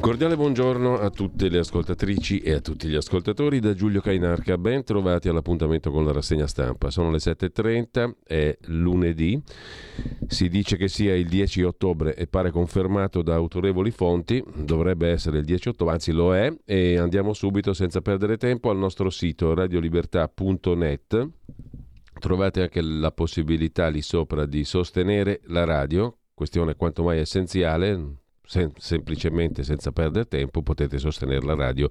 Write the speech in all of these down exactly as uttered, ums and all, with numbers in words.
Cordiale buongiorno a tutte le ascoltatrici e a tutti gli ascoltatori da Giulio Cainarca, ben trovati all'appuntamento con la rassegna stampa. Sono le sette e trenta, è lunedì, si dice che sia il dieci ottobre e pare confermato da autorevoli fonti, dovrebbe essere il dieci ottobre, anzi lo è, e andiamo subito senza perdere tempo al nostro sito radio libertà punto net, trovate anche la possibilità lì sopra di sostenere la radio, questione quanto mai essenziale. Sem- semplicemente senza perdere tempo potete sostenere la radio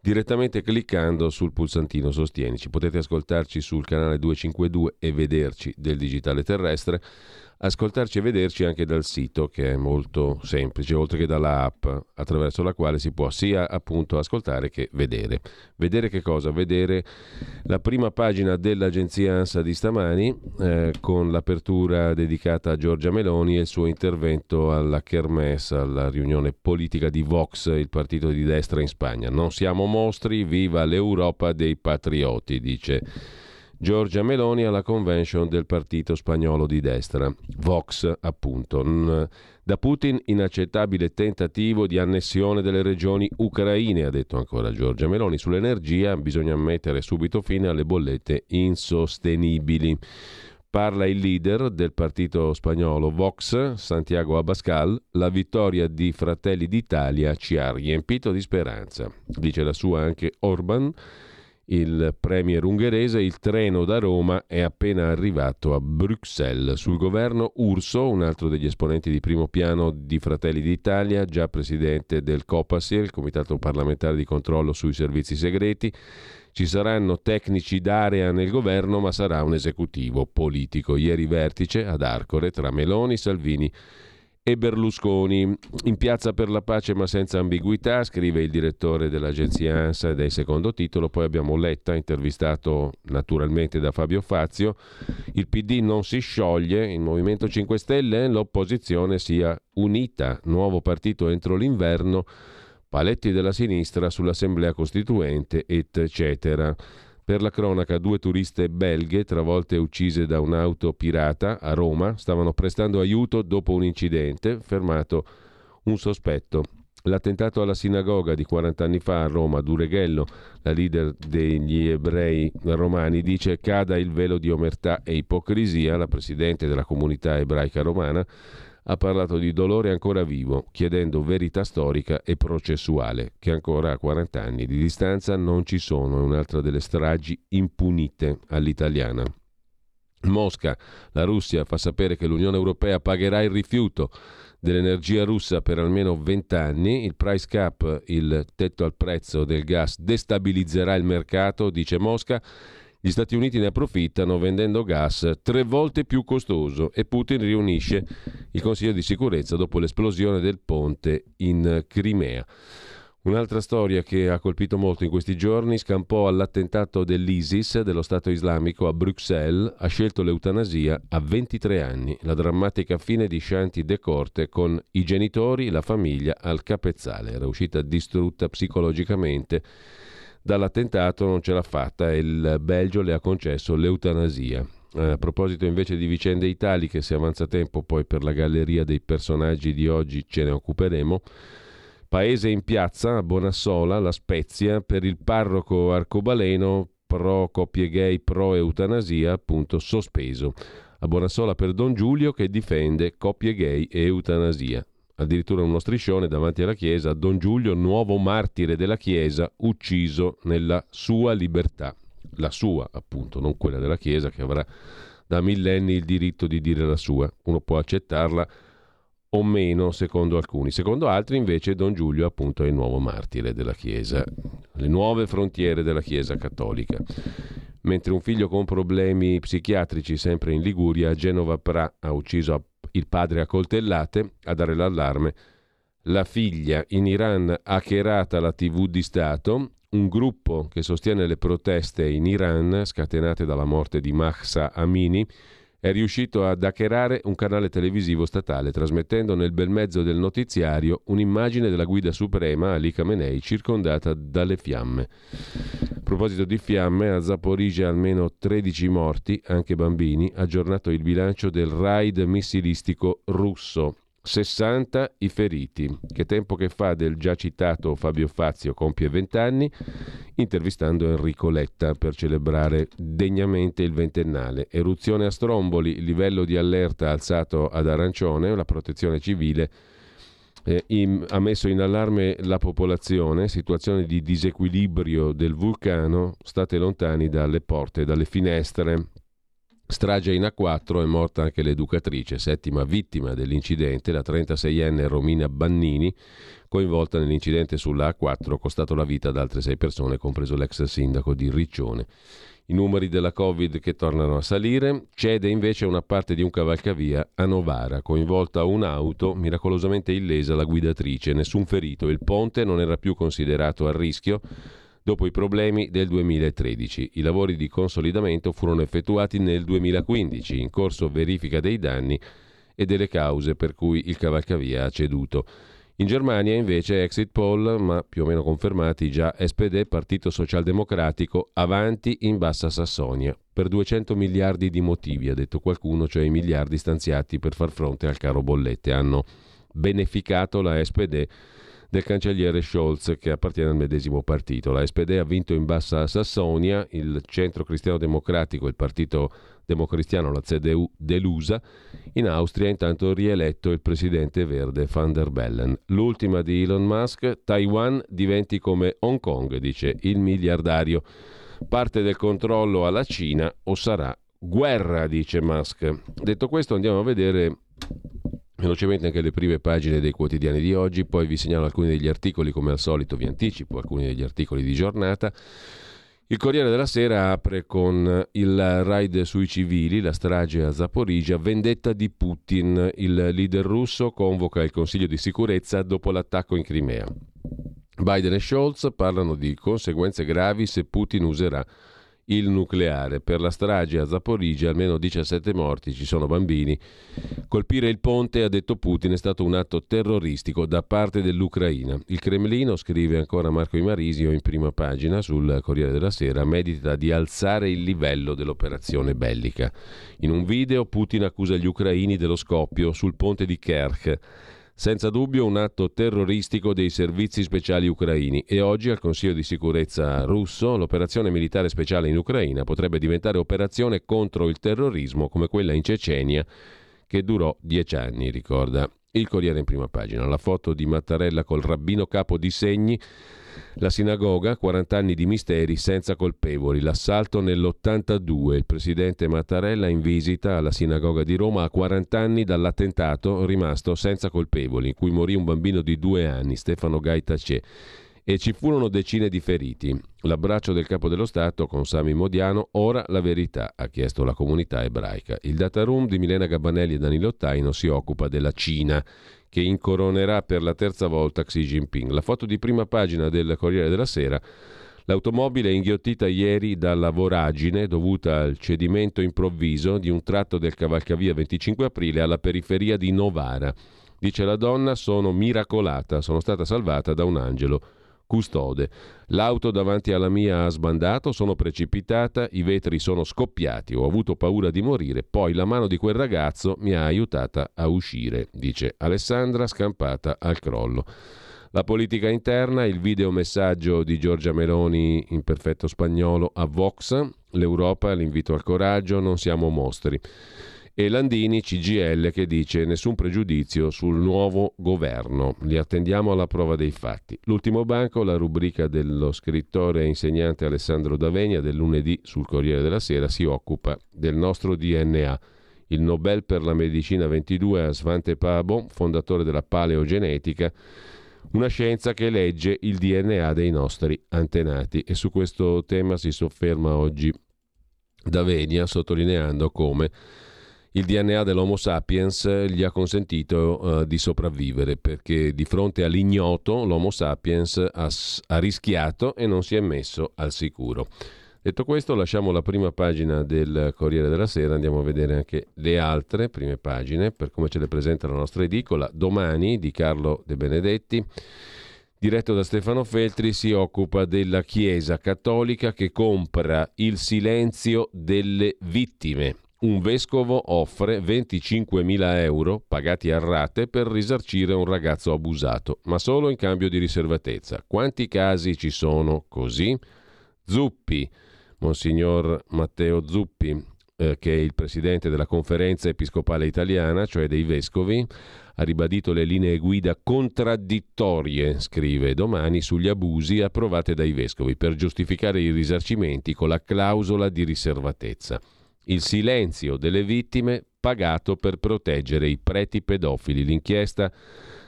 direttamente cliccando sul pulsantino sostienici. Potete ascoltarci sul canale duecentocinquantadue e vederci del digitale terrestre, ascoltarci e vederci anche dal sito, che è molto semplice, oltre che dalla app attraverso la quale si può sia appunto ascoltare che vedere. Vedere che cosa? Vedere la prima pagina dell'agenzia ANSA di stamani eh, con l'apertura dedicata a Giorgia Meloni e il suo intervento alla Kermesse, alla riunione politica di Vox, il partito di destra in Spagna. Non siamo mostri, viva l'Europa dei patrioti, dice Giorgia Meloni alla convention del partito spagnolo di destra, Vox appunto. Da Putin inaccettabile tentativo di annessione delle regioni ucraine, ha detto ancora Giorgia Meloni. Sull'energia bisogna mettere subito fine alle bollette insostenibili. Parla il leader del partito spagnolo Vox, Santiago Abascal. La vittoria di Fratelli d'Italia ci ha riempito di speranza, dice la sua anche Orban, il premier ungherese. Il treno da Roma è appena arrivato a Bruxelles. Sul governo Urso, un altro degli esponenti di primo piano di Fratelli d'Italia, già presidente del COPASI, il Comitato Parlamentare di Controllo sui Servizi Segreti. Ci saranno tecnici d'area nel governo, ma sarà un esecutivo politico. Ieri vertice ad Arcore tra Meloni, Salvini e Berlusconi, in piazza per la pace ma senza ambiguità, scrive il direttore dell'agenzia ANSA ed è il secondo titolo. Poi abbiamo Letta, intervistato naturalmente da Fabio Fazio. Il P D non si scioglie, il Movimento cinque Stelle, l'opposizione sia unita, nuovo partito entro l'inverno, paletti della sinistra sull'assemblea costituente, eccetera. Per la cronaca, due turiste belghe travolte uccise da un'auto pirata a Roma stavano prestando aiuto dopo un incidente, fermato un sospetto. L'attentato alla sinagoga di quarant'anni fa a Roma, Dureghello, la leader degli ebrei romani, dice cada il velo di omertà e ipocrisia. La presidente della comunità ebraica romana ha parlato di dolore ancora vivo, chiedendo verità storica e processuale, che ancora a quarant'anni di distanza non ci sono. È un'altra delle stragi impunite all'italiana. Mosca, la Russia fa sapere che l'Unione Europea pagherà il rifiuto dell'energia russa per almeno vent'anni. Il price cap, il tetto al prezzo del gas, destabilizzerà il mercato, dice Mosca. Gli Stati Uniti ne approfittano vendendo gas tre volte più costoso e Putin riunisce il Consiglio di sicurezza dopo l'esplosione del ponte in Crimea. Un'altra storia che ha colpito molto in questi giorni scampò all'attentato dell'ISIS, dello Stato Islamico, a Bruxelles. Ha scelto l'eutanasia a ventitré anni, la drammatica fine di Shanti De Corte con i genitori, la famiglia al capezzale. Era uscita distrutta psicologicamente dall'attentato, non ce l'ha fatta e il Belgio le ha concesso l'eutanasia. A proposito invece di vicende italiche, se avanza tempo poi per la galleria dei personaggi di oggi ce ne occuperemo. Paese in piazza a Bonassola, La Spezia, per il parroco arcobaleno pro coppie gay, pro eutanasia, appunto sospeso. A Bonassola per Don Giulio che difende coppie gay e eutanasia. Addirittura uno striscione davanti alla chiesa: Don Giulio, nuovo martire della chiesa, ucciso nella sua libertà. La sua, appunto, non quella della chiesa, che avrà da millenni il diritto di dire la sua. Uno può accettarla o meno, secondo alcuni. Secondo altri invece Don Giulio, appunto, è il nuovo martire della chiesa, le nuove frontiere della chiesa cattolica. Mentre un figlio con problemi psichiatrici, sempre in Liguria, a Genova Pra, ha ucciso il padre a coltellate. A dare l'allarme la figlia. In Iran hackerata la tivù di Stato. Un gruppo che sostiene le proteste in Iran, scatenate dalla morte di Mahsa Amini, è riuscito ad hackerare un canale televisivo statale, trasmettendo nel bel mezzo del notiziario un'immagine della guida suprema Ali Khamenei circondata dalle fiamme. A proposito di fiamme, a Zaporizhia almeno tredici morti, anche bambini. Aggiornato il bilancio del raid missilistico russo. sessanta i feriti. Che tempo che fa del già citato Fabio Fazio compie venti anni, intervistando Enrico Letta per celebrare degnamente il ventennale. Eruzione a Stromboli, livello di allerta alzato ad arancione, la protezione civile eh, in, ha messo in allarme la popolazione, situazione di disequilibrio del vulcano, state lontani dalle porte, dalle finestre. Strage in A quattro, è morta anche l'educatrice, settima vittima dell'incidente, la trentaseienne Romina Bannini, coinvolta nell'incidente sulla A quattro, costato la vita ad altre sei persone, compreso l'ex sindaco di Riccione. I numeri della Covid che tornano a salire. Cede invece una parte di un cavalcavia a Novara, coinvolta un'auto, miracolosamente illesa la guidatrice, nessun ferito. Il ponte non era più considerato a rischio dopo i problemi del duemilatredici. I lavori di consolidamento furono effettuati nel duemilaquindici, in corso verifica dei danni e delle cause per cui il cavalcavia ha ceduto. In Germania invece exit poll, ma più o meno confermati già, S P D, Partito Socialdemocratico, avanti in Bassa Sassonia, per duecento miliardi di motivi, ha detto qualcuno, cioè i miliardi stanziati per far fronte al caro bollette. Hanno beneficato la S P D del cancelliere Scholz, che appartiene al medesimo partito. La S P D ha vinto in Bassa Sassonia, il Centro Cristiano Democratico e il Partito Democristiano, la C D U, delusa. In Austria intanto rieletto il presidente verde Van der Bellen. L'ultima di Elon Musk: Taiwan diventi come Hong Kong, dice il miliardario. Parte del controllo alla Cina o sarà guerra, dice Musk. Detto questo, andiamo a vedere velocemente anche le prime pagine dei quotidiani di oggi, poi vi segnalo alcuni degli articoli, come al solito vi anticipo alcuni degli articoli di giornata. Il Corriere della Sera apre con il raid sui civili, la strage a Zaporizhia, vendetta di Putin, il leader russo convoca il Consiglio di sicurezza dopo l'attacco in Crimea. Biden e Scholz parlano di conseguenze gravi se Putin userà il nucleare. Per la strage a Zaporizhia almeno diciassette morti, ci sono bambini. Colpire il ponte, ha detto Putin, è stato un atto terroristico da parte dell'Ucraina. Il Cremlino, scrive ancora Marco Imarisio in prima pagina sul Corriere della Sera, medita di alzare il livello dell'operazione bellica. In un video Putin accusa gli ucraini dello scoppio sul ponte di Kerch. Senza dubbio un atto terroristico dei servizi speciali ucraini, e oggi al Consiglio di sicurezza russo l'operazione militare speciale in Ucraina potrebbe diventare operazione contro il terrorismo come quella in Cecenia, che durò dieci anni, ricorda il Corriere in prima pagina. La foto di Mattarella col rabbino capo di segni, la sinagoga, quaranta anni di misteri senza colpevoli, l'assalto nell'ottantadue, il presidente Mattarella in visita alla sinagoga di Roma a quaranta anni dall'attentato rimasto senza colpevoli, in cui morì un bambino di due anni, Stefano Gaitacé, e ci furono decine di feriti. L'abbraccio del capo dello Stato con Sami Modiano, ora la verità, ha chiesto la comunità ebraica. Il Data Room di Milena Gabanelli e Danilo Taino si occupa della Cina, che incoronerà per la terza volta Xi Jinping. La foto di prima pagina del Corriere della Sera, l'automobile inghiottita ieri dalla voragine dovuta al cedimento improvviso di un tratto del cavalcavia venticinque aprile alla periferia di Novara. Dice la donna: sono miracolata, sono stata salvata da un angelo custode. L'auto davanti alla mia ha sbandato, sono precipitata, i vetri sono scoppiati, ho avuto paura di morire, poi la mano di quel ragazzo mi ha aiutata a uscire, dice Alessandra, scampata al crollo. La politica interna, il videomessaggio di Giorgia Meloni in perfetto spagnolo a Vox, l'Europa, l'invito al coraggio, non siamo mostri. E Landini, C G I L, che dice nessun pregiudizio sul nuovo governo, li attendiamo alla prova dei fatti. L'ultimo banco, la rubrica dello scrittore e insegnante Alessandro D'Avenia del lunedì sul Corriere della Sera, si occupa del nostro D N A. Il Nobel per la medicina ventidue a Svante Paabo, fondatore della paleogenetica, una scienza che legge il D N A dei nostri antenati, e su questo tema si sofferma oggi D'Avenia, sottolineando come il D N A dell'Homo sapiens gli ha consentito eh, di sopravvivere, perché di fronte all'ignoto l'Homo sapiens ha, ha rischiato e non si è messo al sicuro. Detto questo, lasciamo la prima pagina del Corriere della Sera, andiamo a vedere anche le altre prime pagine per come ce le presenta la nostra edicola. Domani, di Carlo De Benedetti, diretto da Stefano Feltri, si occupa della Chiesa cattolica che compra il silenzio delle vittime. Un vescovo offre venticinquemila euro pagati a rate per risarcire un ragazzo abusato, ma solo in cambio di riservatezza. Quanti casi ci sono così? Zuppi, Monsignor Matteo Zuppi, eh, che è il presidente della Conferenza Episcopale Italiana, cioè dei vescovi, ha ribadito le linee guida contraddittorie, scrive Domani, sugli abusi approvate dai vescovi per giustificare i risarcimenti con la clausola di riservatezza. Il silenzio delle vittime pagato per proteggere i preti pedofili. L'inchiesta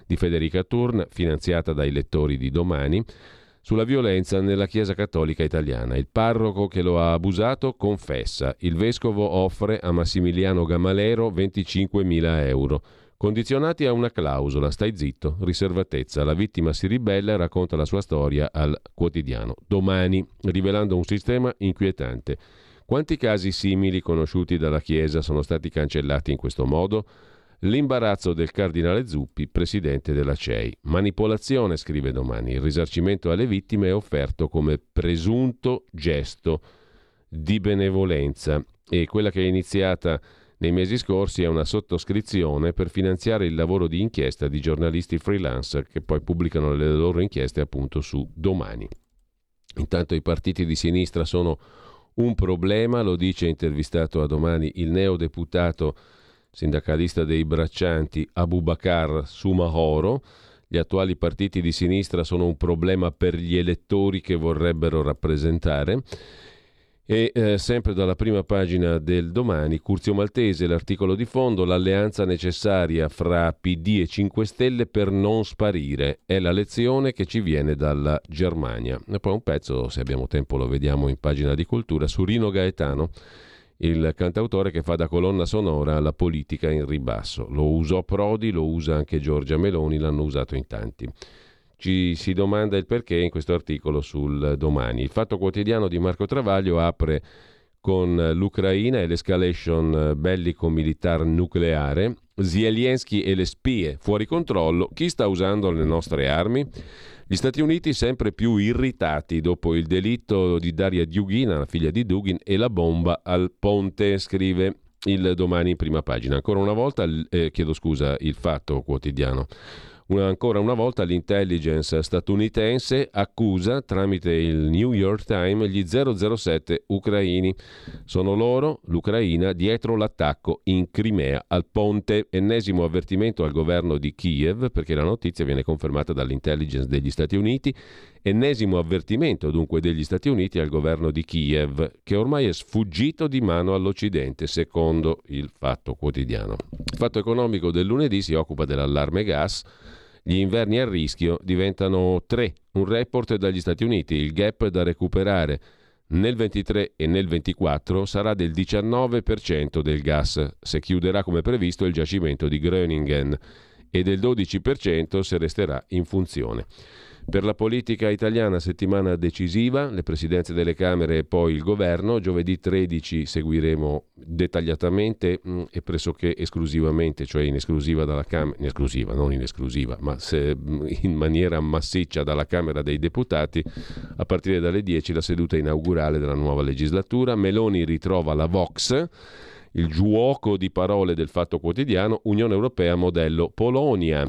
di Federica Turn, finanziata dai lettori di Domani, sulla violenza nella Chiesa Cattolica Italiana. Il parroco che lo ha abusato confessa. Il vescovo offre a Massimiliano Gamalero venticinquemila euro, condizionati a una clausola, stai zitto, riservatezza. La vittima si ribella e racconta la sua storia al quotidiano Domani, rivelando un sistema inquietante. Quanti casi simili conosciuti dalla Chiesa sono stati cancellati in questo modo? L'imbarazzo del cardinale Zuppi, presidente della C E I. Manipolazione, scrive Domani. Il risarcimento alle vittime è offerto come presunto gesto di benevolenza. E quella che è iniziata nei mesi scorsi è una sottoscrizione per finanziare il lavoro di inchiesta di giornalisti freelance che poi pubblicano le loro inchieste appunto su Domani. Intanto i partiti di sinistra sono un problema, lo dice intervistato a Domani il neodeputato sindacalista dei braccianti Abubakar Sumahoro. Gli attuali partiti di sinistra sono un problema per gli elettori che vorrebbero rappresentare. E eh, sempre dalla prima pagina del Domani, Curzio Maltese, l'articolo di fondo, l'alleanza necessaria fra P D e cinque Stelle per non sparire, è la lezione che ci viene dalla Germania. E poi un pezzo, se abbiamo tempo lo vediamo in pagina di cultura, su Rino Gaetano, il cantautore che fa da colonna sonora alla politica in ribasso. Lo usò Prodi, lo usa anche Giorgia Meloni, l'hanno usato in tanti. Ci si domanda il perché in questo articolo sul Domani. Il Fatto Quotidiano di Marco Travaglio apre con l'Ucraina e l'escalation bellico-militar nucleare. Zelensky e le spie fuori controllo. Chi sta usando le nostre armi? Gli Stati Uniti sempre più irritati dopo il delitto di Daria Dugina, la figlia di Dugin, e la bomba al ponte, scrive il Domani in prima pagina. Ancora una volta, eh, chiedo scusa, il Fatto Quotidiano. Una, ancora una volta l'intelligence statunitense accusa tramite il New York Times gli zero zero sette ucraini. Sono loro, l'Ucraina, dietro l'attacco in Crimea al ponte. Ennesimo avvertimento al governo di Kiev, perché la notizia viene confermata dall'intelligence degli Stati Uniti. Ennesimo avvertimento dunque degli Stati Uniti al governo di Kiev, che ormai è sfuggito di mano all'Occidente, secondo il Fatto Quotidiano. Il Fatto Economico del lunedì si occupa dell'allarme gas. Gli inverni a rischio diventano tre, un report dagli Stati Uniti. Il gap da recuperare nel ventitré e nel ventiquattro sarà del diciannove per cento del gas, se chiuderà come previsto il giacimento di Groningen, e del dodici per cento se resterà in funzione. Per la politica italiana settimana decisiva, le presidenze delle Camere e poi il governo. Giovedì tredici seguiremo dettagliatamente mh, e pressoché esclusivamente, cioè in esclusiva dalla Camera, in esclusiva, non in esclusiva, ma se, in maniera massiccia dalla Camera dei Deputati, a partire dalle dieci la seduta inaugurale della nuova legislatura. Meloni ritrova la Vox. Il giuoco di parole del Fatto Quotidiano, Unione Europea modello Polonia.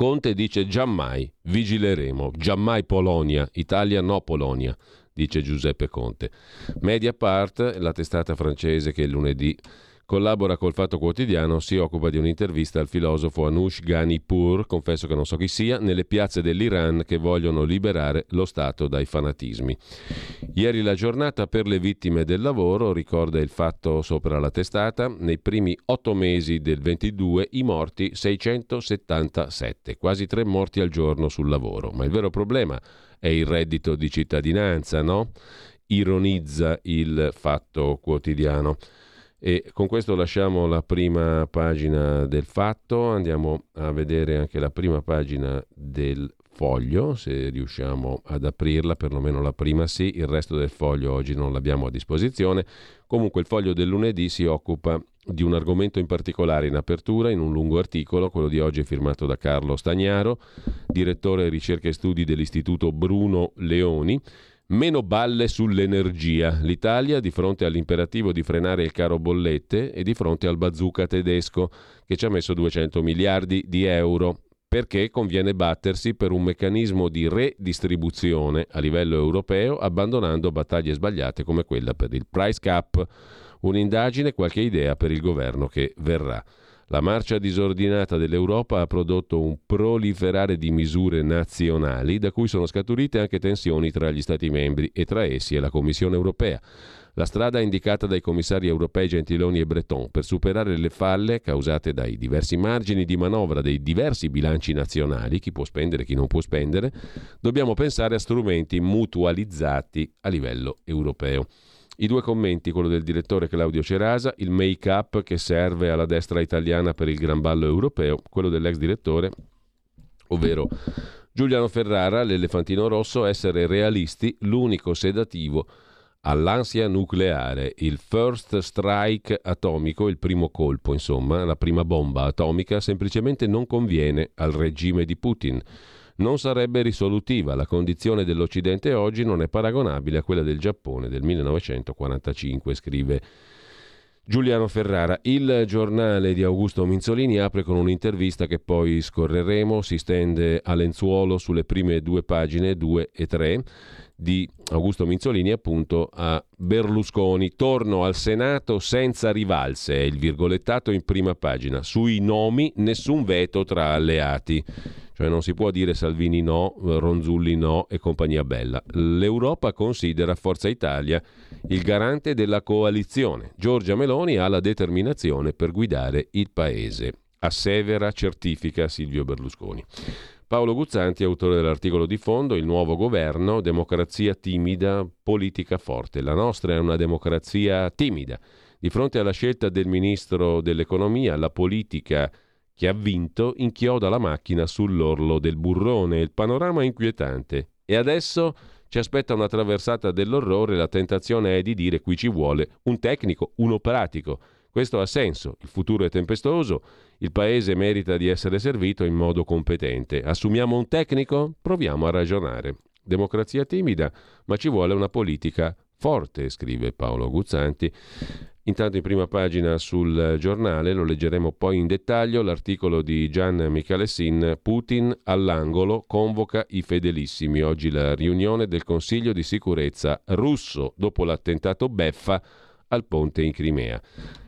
Conte dice giammai, vigileremo, giammai Polonia, Italia no Polonia, dice Giuseppe Conte. Mediapart, la testata francese che lunedì collabora col Fatto Quotidiano, si occupa di un'intervista al filosofo Anush Ghanipur, confesso che non so chi sia, nelle piazze dell'Iran che vogliono liberare lo Stato dai fanatismi. Ieri la giornata per le vittime del lavoro, ricorda il Fatto sopra la testata, nei primi otto mesi del ventidue i morti seicentosettantasette, quasi tre morti al giorno sul lavoro. Ma il vero problema è il reddito di cittadinanza, no? Ironizza il Fatto Quotidiano. E con questo lasciamo la prima pagina del Fatto, andiamo a vedere anche la prima pagina del Foglio, se riusciamo ad aprirla, perlomeno la prima sì, il resto del Foglio oggi non l'abbiamo a disposizione. Comunque il Foglio del lunedì si occupa di un argomento in particolare in apertura, in un lungo articolo, quello di oggi è firmato da Carlo Stagnaro, direttore ricerca e studi dell'Istituto Bruno Leoni. Meno balle sull'energia. L'Italia di fronte all'imperativo di frenare il caro bollette e di fronte al bazooka tedesco che ci ha messo duecento miliardi di euro, perché conviene battersi per un meccanismo di redistribuzione a livello europeo abbandonando battaglie sbagliate come quella per il price cap. Un'indagine, qualche idea per il governo che verrà. La marcia disordinata dell'Europa ha prodotto un proliferare di misure nazionali da cui sono scaturite anche tensioni tra gli Stati membri e tra essi e la Commissione europea. La strada indicata dai commissari europei Gentiloni e Breton per superare le falle causate dai diversi margini di manovra dei diversi bilanci nazionali, chi può spendere e chi non può spendere, dobbiamo pensare a strumenti mutualizzati a livello europeo. I due commenti, quello del direttore Claudio Cerasa, il make-up che serve alla destra italiana per il gran ballo europeo, quello dell'ex direttore, ovvero Giuliano Ferrara, l'elefantino rosso, essere realisti, l'unico sedativo all'ansia nucleare, il first strike atomico, il primo colpo, insomma, la prima bomba atomica, semplicemente non conviene al regime di Putin. Non sarebbe risolutiva, la condizione dell'Occidente oggi non è paragonabile a quella del Giappone del millenovecentoquarantacinque, scrive Giuliano Ferrara. Il giornale di Augusto Minzolini apre con un'intervista che poi scorreremo, si stende a lenzuolo sulle prime due pagine, due e tre, di Augusto Minzolini appunto a Berlusconi. Torno al Senato senza rivalse, è il virgolettato in prima pagina, sui nomi nessun veto tra alleati. Cioè non si può dire Salvini no, Ronzulli no e compagnia bella. L'Europa considera Forza Italia il garante della coalizione. Giorgia Meloni ha la determinazione per guidare il paese. Assevera, certifica Silvio Berlusconi. Paolo Guzzanti, autore dell'articolo di fondo, il nuovo governo, democrazia timida, politica forte. La nostra è una democrazia timida. Di fronte alla scelta del ministro dell'economia, la politica che ha vinto inchioda la macchina sull'orlo del burrone, il panorama è inquietante. E adesso ci aspetta una traversata dell'orrore, la tentazione è di dire qui ci vuole un tecnico, uno pratico. Questo ha senso, il futuro è tempestoso, il paese merita di essere servito in modo competente. Assumiamo un tecnico? Proviamo a ragionare. Democrazia timida, ma ci vuole una politica forte, scrive Paolo Guzzanti. Intanto in prima pagina sul giornale, lo leggeremo poi in dettaglio, l'articolo di Gian Micalessin, Putin all'angolo convoca i fedelissimi. Oggi la riunione del Consiglio di sicurezza russo dopo l'attentato beffa al ponte in Crimea.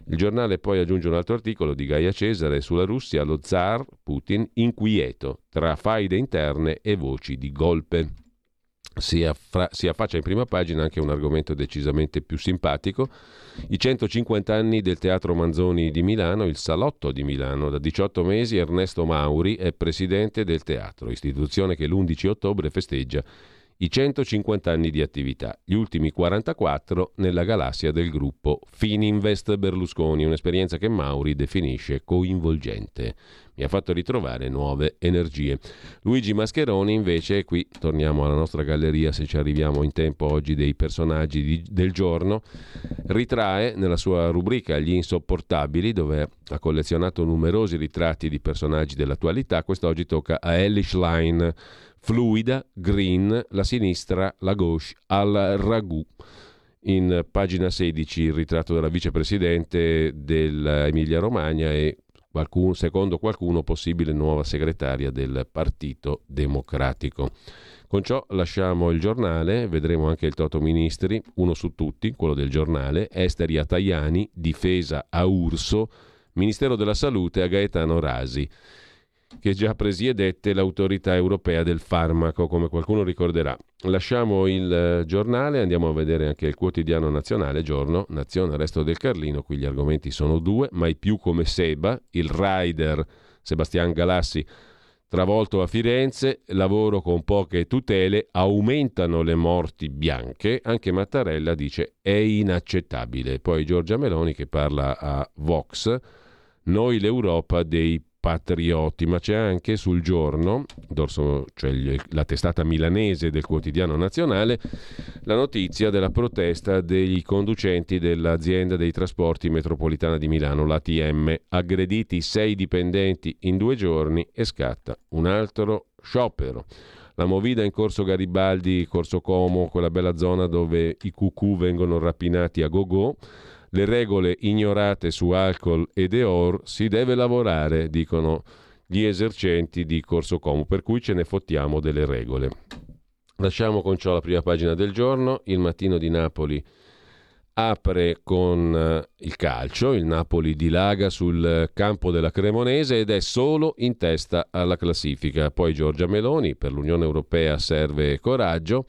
Il giornale poi aggiunge un altro articolo di Gaia Cesare sulla Russia, lo zar Putin inquieto tra faide interne e voci di golpe. Si, affra- si affaccia in prima pagina anche un argomento decisamente più simpatico, i centocinquanta anni del Teatro Manzoni di Milano, il Salotto di Milano. Da diciotto mesi Ernesto Mauri è presidente del teatro, istituzione che l'undici ottobre festeggia i centocinquanta anni di attività, gli ultimi quarantaquattro nella galassia del gruppo Fininvest Berlusconi, un'esperienza che Mauri definisce coinvolgente. Mi ha fatto ritrovare nuove energie. Luigi Mascheroni invece, qui torniamo alla nostra galleria se ci arriviamo in tempo oggi dei personaggi di, del giorno, ritrae nella sua rubrica Gli Insopportabili, dove ha collezionato numerosi ritratti di personaggi dell'attualità, quest'oggi tocca a Elly Schlein, fluida, green, la sinistra, la gauche, al ragù. In pagina sedici il ritratto della vicepresidente dell'Emilia Romagna e qualcuno, secondo qualcuno, possibile nuova segretaria del Partito Democratico. Con ciò lasciamo il giornale, vedremo anche il Toto Ministri, uno su tutti, quello del giornale, esteri a Tajani, difesa a Urso, Ministero della Salute a Gaetano Rasi, che già presiedette l'autorità europea del farmaco, come qualcuno ricorderà. Lasciamo il giornale, andiamo a vedere anche il quotidiano nazionale, Giorno, Nazione, Resto del Carlino. Qui gli argomenti sono due: mai più come Seba, il rider Sebastian Galassi travolto a Firenze, lavoro con poche tutele, aumentano le morti bianche, anche Mattarella dice è inaccettabile. Poi Giorgia Meloni che parla a Vox, noi l'Europa dei patrioti, ma c'è anche sul Giorno, dorso, cioè la testata milanese del quotidiano nazionale, la notizia della protesta dei conducenti dell'azienda dei trasporti metropolitana di Milano, l'A T M, aggrediti sei dipendenti in due giorni e scatta un altro sciopero. La movida in Corso Garibaldi, Corso Como, quella bella zona dove i cucù vengono rapinati a gogo. Le regole ignorate su alcol ed E O R, si deve lavorare, dicono gli esercenti di Corso Como, per cui ce ne fottiamo delle regole. Lasciamo con ciò la prima pagina del Giorno. Il Mattino di Napoli apre con il calcio, il Napoli dilaga sul campo della Cremonese ed è solo in testa alla classifica. Poi Giorgia Meloni, per l'Unione Europea serve coraggio.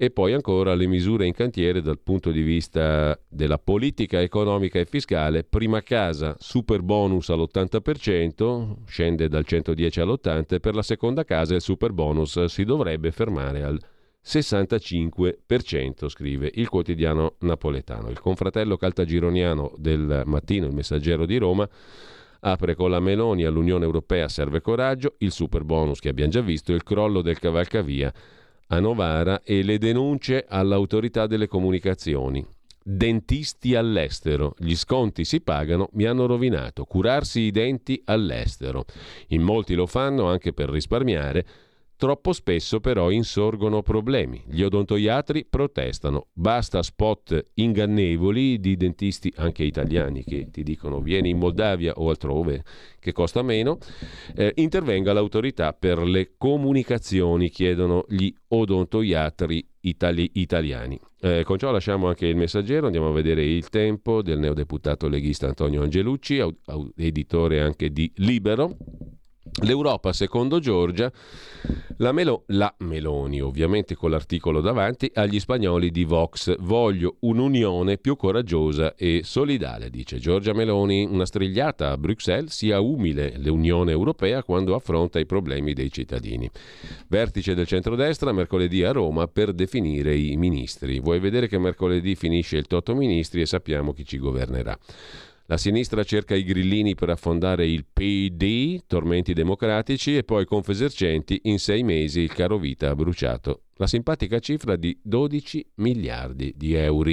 E poi ancora le misure in cantiere dal punto di vista della politica economica e fiscale. Prima casa, super bonus all'ottanta per cento, scende dal centodieci all'ottanta, per la seconda casa il super bonus si dovrebbe fermare al sessantacinque per cento, scrive il quotidiano napoletano. Il confratello caltagironiano del Mattino, il Messaggero di Roma, apre con la Meloni all'Unione Europea serve coraggio, il super bonus che abbiamo già visto, il crollo del cavalcavia a Novara e le denunce all'autorità delle comunicazioni. Dentisti all'estero, gli sconti si pagano, mi hanno rovinato, curarsi i denti all'estero. In molti lo fanno anche per risparmiare, troppo spesso però insorgono problemi. Gli odontoiatri protestano, basta spot ingannevoli di dentisti anche italiani che ti dicono vieni in Moldavia o altrove che costa meno, eh, intervenga l'autorità per le comunicazioni, chiedono gli odontoiatri itali- italiani. Eh, con ciò lasciamo anche il Messaggero, andiamo a vedere il Tempo del neodeputato leghista Antonio Angelucci, au- au- editore anche di Libero. L'Europa, secondo Giorgia, la, Melo, la Meloni, ovviamente con l'articolo davanti, agli spagnoli di Vox. Voglio un'unione più coraggiosa e solidale, dice Giorgia Meloni. Una strigliata a Bruxelles, sia umile l'Unione Europea quando affronta i problemi dei cittadini. Vertice del centrodestra, mercoledì a Roma, per definire i ministri. Vuoi vedere che mercoledì finisce il Toto Ministri e sappiamo chi ci governerà. La sinistra cerca i grillini per affondare il P D, tormenti democratici, e poi Confesercenti, in sei mesi il caro vita ha bruciato la simpatica cifra di dodici miliardi di euro.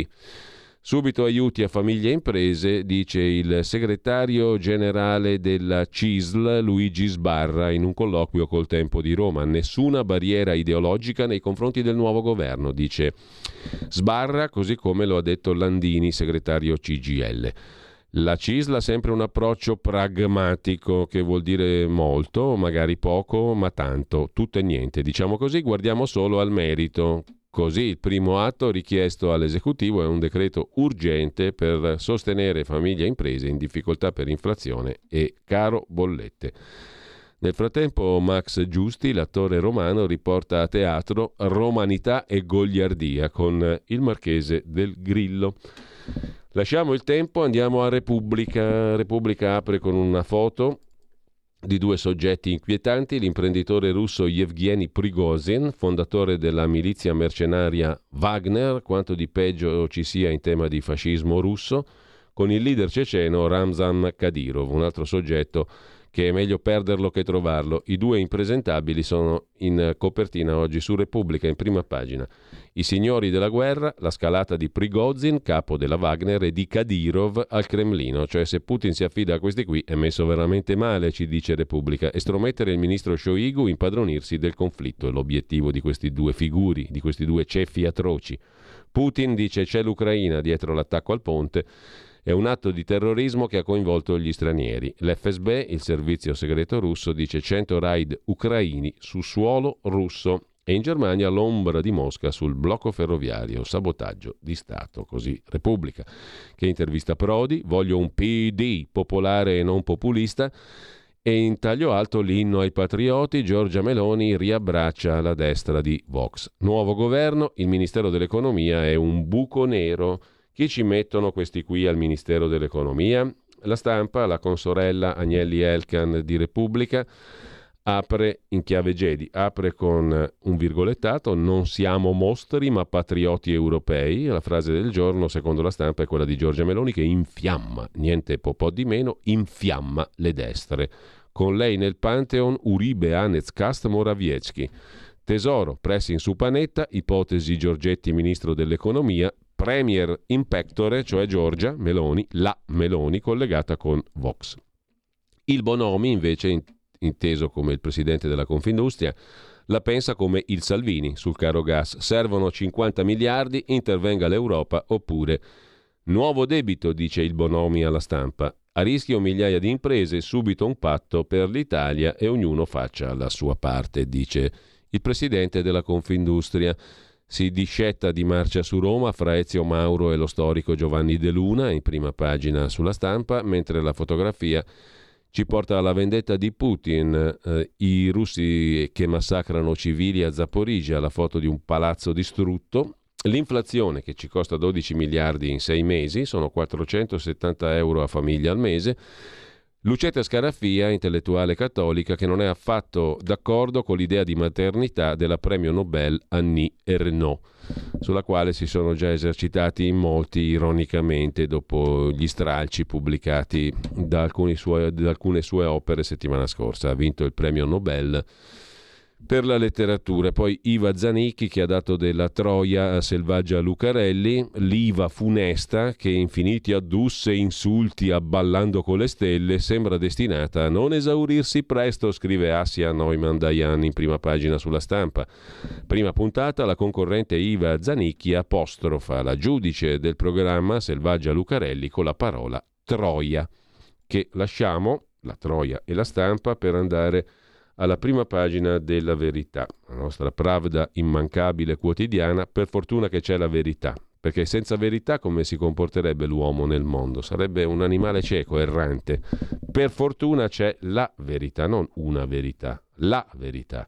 Subito aiuti a famiglie e imprese, dice il segretario generale della C I S L Luigi Sbarra in un colloquio col Tempo di Roma. Nessuna barriera ideologica nei confronti del nuovo governo, dice Sbarra, così come lo ha detto Landini, segretario C G I L. La C I S L ha sempre un approccio pragmatico, che vuol dire molto, magari poco, ma tanto, tutto e niente. Diciamo così, guardiamo solo al merito. Così il primo atto richiesto all'esecutivo è un decreto urgente per sostenere famiglie e imprese in difficoltà per inflazione e caro bollette. Nel frattempo Max Giusti, l'attore romano, riporta a teatro Romanità e Goliardia con il Marchese del Grillo. Lasciamo il Tempo, andiamo a Repubblica. Repubblica apre con una foto di due soggetti inquietanti, l'imprenditore russo Yevgeny Prigozhin, fondatore della milizia mercenaria Wagner, quanto di peggio ci sia in tema di fascismo russo, con il leader ceceno Ramzan Kadyrov, un altro soggetto che è meglio perderlo che trovarlo. I due impresentabili sono in copertina oggi su Repubblica, in prima pagina. I signori della guerra, la scalata di Prigozhin, capo della Wagner, e di Kadyrov al Cremlino. Cioè, se Putin si affida a questi qui è messo veramente male, ci dice Repubblica. Estromettere il ministro Shoigu, impadronirsi del conflitto è l'obiettivo di questi due figuri, di questi due ceffi atroci. Putin dice c'è l'Ucraina dietro l'attacco al ponte, È un atto di terrorismo che ha coinvolto gli stranieri. L'F S B, il servizio segreto russo, dice cento raid ucraini su suolo russo. E in Germania l'ombra di Mosca sul blocco ferroviario, sabotaggio di Stato, così Repubblica, che intervista Prodi, voglio un P D popolare e non populista, e in taglio alto l'inno ai patrioti, Giorgia Meloni riabbraccia la destra di Vox. Nuovo governo, il Ministero dell'Economia è un buco nero. Chi ci mettono questi qui al Ministero dell'Economia? La Stampa, la consorella Agnelli Elkan di Repubblica, apre in chiave Jedi, apre con un virgolettato, non siamo mostri ma patrioti europei. La frase del giorno, secondo la Stampa, è quella di Giorgia Meloni che infiamma, niente po' di meno, infiamma le destre. Con lei nel Pantheon Uribe, Anez, Kast, Morawiecki. Tesoro, pressing su Panetta, ipotesi Giorgetti ministro dell'economia, premier in pectore, cioè Giorgia Meloni, la Meloni collegata con Vox. Il Bonomi invece in inteso come il presidente della Confindustria, la pensa come il Salvini sul caro gas. Servono cinquanta miliardi, intervenga l'Europa oppure nuovo debito, dice il Bonomi alla Stampa. A rischio migliaia di imprese, subito un patto per l'Italia e ognuno faccia la sua parte, dice il presidente della Confindustria. Si discetta di marcia su Roma fra Ezio Mauro e lo storico Giovanni De Luna, in prima pagina sulla Stampa, mentre la fotografia ci porta alla vendetta di Putin, eh, i russi che massacrano civili a Zaporizhia, la foto di un palazzo distrutto, l'inflazione che ci costa dodici miliardi in sei mesi, sono quattrocentosettanta euro a famiglia al mese, Lucetta Scarafia, intellettuale cattolica, che non è affatto d'accordo con l'idea di maternità della premio Nobel Annie Ernaux, sulla quale si sono già esercitati in molti, ironicamente, dopo gli stralci pubblicati da, alcuni suoi, da alcune sue opere settimana scorsa. Ha vinto il premio Nobel per la letteratura. Poi Iva Zanicchi, che ha dato della Troia selvaggia a Lucarelli, l'Iva funesta che infiniti addusse insulti a Ballando con le stelle sembra destinata a non esaurirsi presto, scrive Assia Neumann Dayan in prima pagina sulla Stampa. Prima puntata la concorrente Iva Zanicchi apostrofa la giudice del programma selvaggia Lucarelli con la parola Troia, che lasciamo, la Troia e la Stampa, per andare alla prima pagina della Verità, la nostra pravda immancabile quotidiana. Per fortuna che c'è la verità, perché senza verità come si comporterebbe l'uomo nel mondo? Sarebbe un animale cieco, errante. Per fortuna c'è la verità, non una verità, la verità.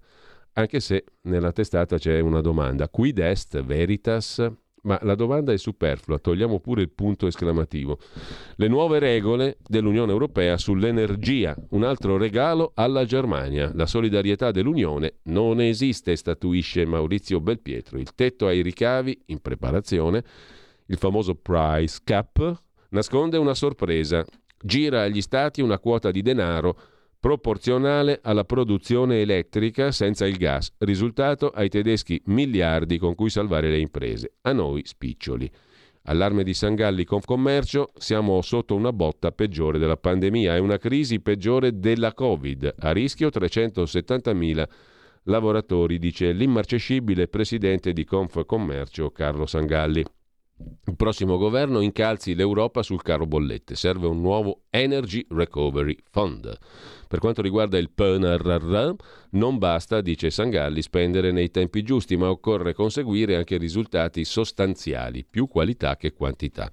Anche se nella testata c'è una domanda, quid est veritas? Ma la domanda è superflua, togliamo pure il punto esclamativo. Le nuove regole dell'Unione Europea sull'energia, un altro regalo alla Germania. La solidarietà dell'Unione non esiste, statuisce Maurizio Belpietro. Il tetto ai ricavi in preparazione, il famoso price cap, nasconde una sorpresa. Gira agli Stati una quota di denaro proporzionale alla produzione elettrica senza il gas. Risultato, ai tedeschi miliardi con cui salvare le imprese, a noi spiccioli. Allarme di Sangalli, Confcommercio, siamo sotto una botta peggiore della pandemia, è una crisi peggiore della Covid, a rischio trecentosettantamila lavoratori, dice l'immarcescibile presidente di Confcommercio Carlo Sangalli. Il prossimo governo incalzi l'Europa sul caro bollette, serve un nuovo Energy Recovery Fund. Per quanto riguarda il P N R R, non basta, dice Sangalli, spendere nei tempi giusti, ma occorre conseguire anche risultati sostanziali, più qualità che quantità.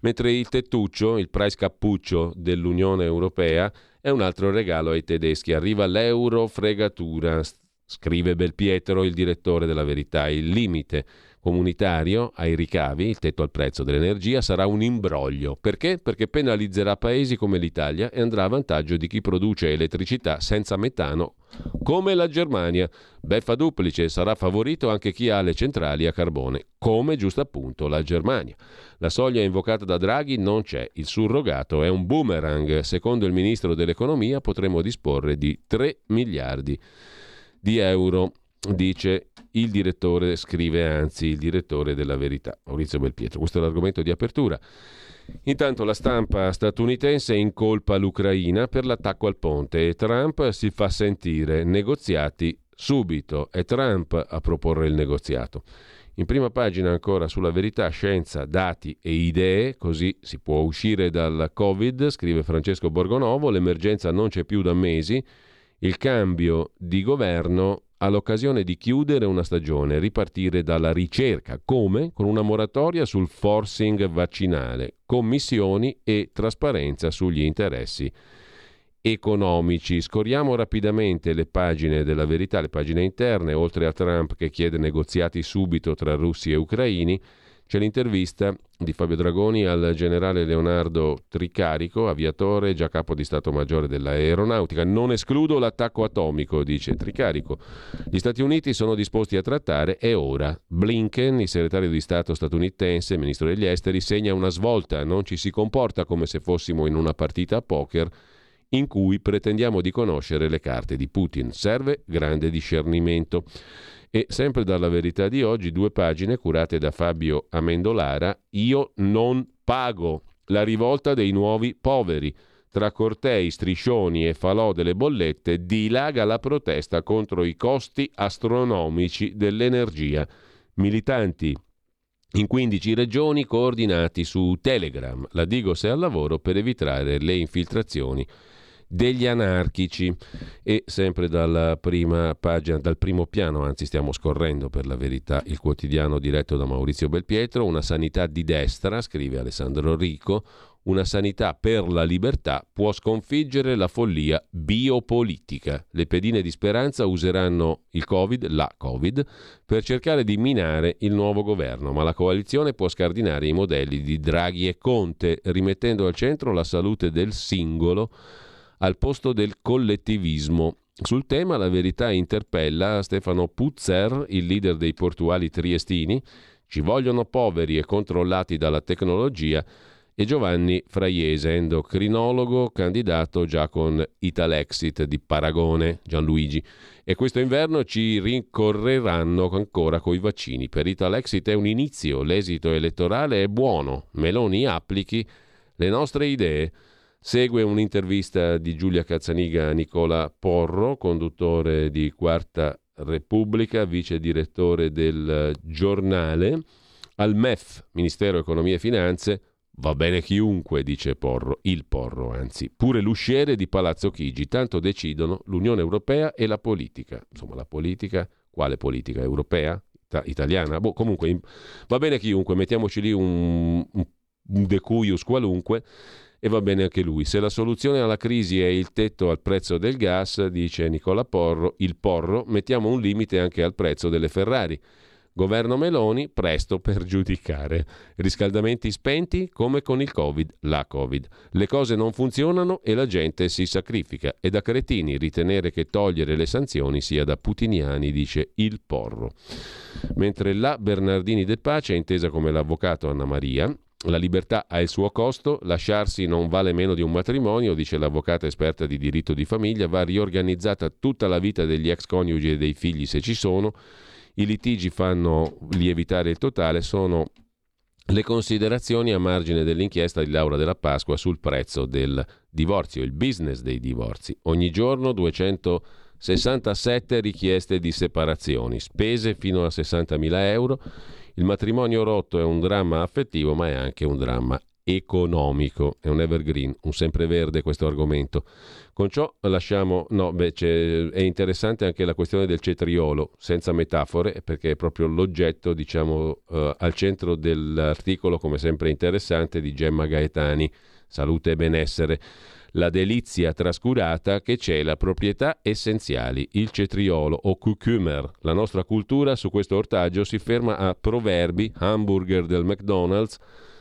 Mentre il tettuccio, il price cappuccio dell'Unione Europea, è un altro regalo ai tedeschi, arriva l'eurofregatura, scrive Belpietro, il direttore della Verità. Il limite comunitario ai ricavi, il tetto al prezzo dell'energia, sarà un imbroglio. Perché? Perché penalizzerà paesi come l'Italia e andrà a vantaggio di chi produce elettricità senza metano, come la Germania. Beffa duplice, sarà favorito anche chi ha le centrali a carbone, come giusto appunto la Germania. La soglia invocata da Draghi non c'è, il surrogato è un boomerang. Secondo il ministro dell'economia potremo disporre di tre miliardi di euro, dice il direttore, scrive anzi il direttore della Verità, Maurizio Belpietro. Questo è l'argomento di apertura. Intanto la Stampa statunitense incolpa l'Ucraina per l'attacco al ponte e Trump si fa sentire, negoziati subito, è Trump a proporre il negoziato. In prima pagina ancora sulla verità, scienza, dati e idee, così si può uscire dal Covid, scrive Francesco Borgonovo, l'emergenza non c'è più da mesi, il cambio di governo ha l'occasione di chiudere una stagione, ripartire dalla ricerca, come con una moratoria sul forcing vaccinale, commissioni e trasparenza sugli interessi economici. Scorriamo rapidamente le pagine della verità, le pagine interne. Oltre a Trump che chiede negoziati subito tra russi e ucraini, c'è l'intervista di Fabio Dragoni al generale Leonardo Tricarico, aviatore, già capo di Stato Maggiore dell'Aeronautica. Non escludo l'attacco atomico, dice Tricarico. Gli Stati Uniti sono disposti a trattare e ora Blinken, il segretario di Stato statunitense, ministro degli esteri, segna una svolta. Non ci si comporta come se fossimo in una partita a poker in cui pretendiamo di conoscere le carte di Putin. Serve grande discernimento. E sempre dalla verità di oggi, due pagine curate da Fabio Amendolara. Io non pago, la rivolta dei nuovi poveri. Tra cortei, striscioni e falò delle bollette dilaga la protesta contro i costi astronomici dell'energia. Militanti in quindici regioni coordinati su Telegram. La Digos è al lavoro per evitare le infiltrazioni degli anarchici. E sempre dalla prima pagina, dal primo piano, anzi stiamo scorrendo per la verità il quotidiano diretto da Maurizio Belpietro, una sanità di destra, scrive Alessandro Rico, una sanità per la libertà può sconfiggere la follia biopolitica. Le pedine di speranza useranno il Covid, la Covid, per cercare di minare il nuovo governo, ma la coalizione può scardinare i modelli di Draghi e Conte, rimettendo al centro la salute del singolo al posto del collettivismo. Sul tema la verità interpella Stefano Puzzer, il leader dei portuali triestini, ci vogliono poveri e controllati dalla tecnologia, e Giovanni Fraiese, endocrinologo, candidato già con Italexit di Paragone, Gianluigi. E questo inverno ci rincorreranno ancora coi vaccini. Per Italexit è un inizio, l'esito elettorale è buono, Meloni applichi le nostre idee. Segue un'intervista di Giulia Cazzaniga a Nicola Porro, conduttore di Quarta Repubblica, vice direttore del giornale. Al M E F, Ministero Economia e Finanze, va bene chiunque, dice Porro, il Porro anzi, pure l'usciere di Palazzo Chigi, tanto decidono l'Unione Europea e la politica. Insomma, la politica, quale politica? Europea? Ita- italiana? Boh, comunque, in... va bene chiunque, mettiamoci lì un, un decuius qualunque, e va bene anche lui. Se la soluzione alla crisi è il tetto al prezzo del gas, dice Nicola Porro, il Porro, mettiamo un limite anche al prezzo delle Ferrari. Governo Meloni, presto per giudicare. Riscaldamenti spenti come con il Covid, la Covid. Le cose non funzionano e la gente si sacrifica. È da cretini ritenere che togliere le sanzioni sia da putiniani, dice il Porro. Mentre la Bernardini De Pace, intesa come l'avvocato Anna Maria, la libertà ha il suo costo, lasciarsi non vale meno di un matrimonio, dice l'avvocata esperta di diritto di famiglia, va riorganizzata tutta la vita degli ex coniugi e dei figli se ci sono, i litigi fanno lievitare il totale, sono le considerazioni a margine dell'inchiesta di Laura Della Pasqua sul prezzo del divorzio, il business dei divorzi. Ogni giorno duecentosessantasette richieste di separazioni, spese fino a sessantamila euro. Il matrimonio rotto è un dramma affettivo, ma è anche un dramma economico. È un evergreen, un sempreverde questo argomento. Con ciò lasciamo... No, beh, è interessante anche la questione del cetriolo, senza metafore, perché è proprio l'oggetto, diciamo, eh, al centro dell'articolo, come sempre interessante, di Gemma Gaetani, Salute e benessere. La delizia trascurata che cela proprietà essenziali, il cetriolo o cucumber. La nostra cultura su questo ortaggio si ferma a proverbi, hamburger del McDonald's,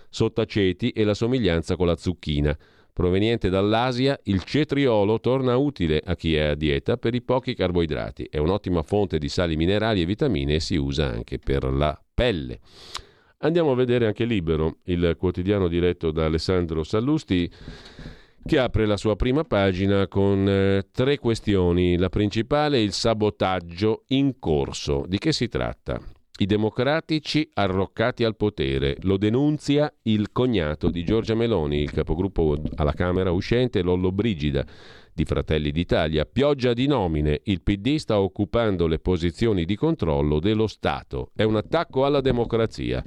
sottaceti e la somiglianza con la zucchina. Proveniente dall'Asia, il cetriolo torna utile a chi è a dieta per i pochi carboidrati. È un'ottima fonte di sali minerali e vitamine e si usa anche per la pelle. Andiamo a vedere anche Libero, il quotidiano diretto da Alessandro Sallusti, che apre la sua prima pagina con eh, tre questioni. La principale è il sabotaggio in corso. Di che si tratta? I democratici arroccati al potere, lo denunzia il cognato di Giorgia Meloni, il capogruppo alla Camera uscente Lollobrigida di Fratelli d'Italia. Pioggia di nomine, il P D sta occupando le posizioni di controllo dello Stato, è un attacco alla democrazia.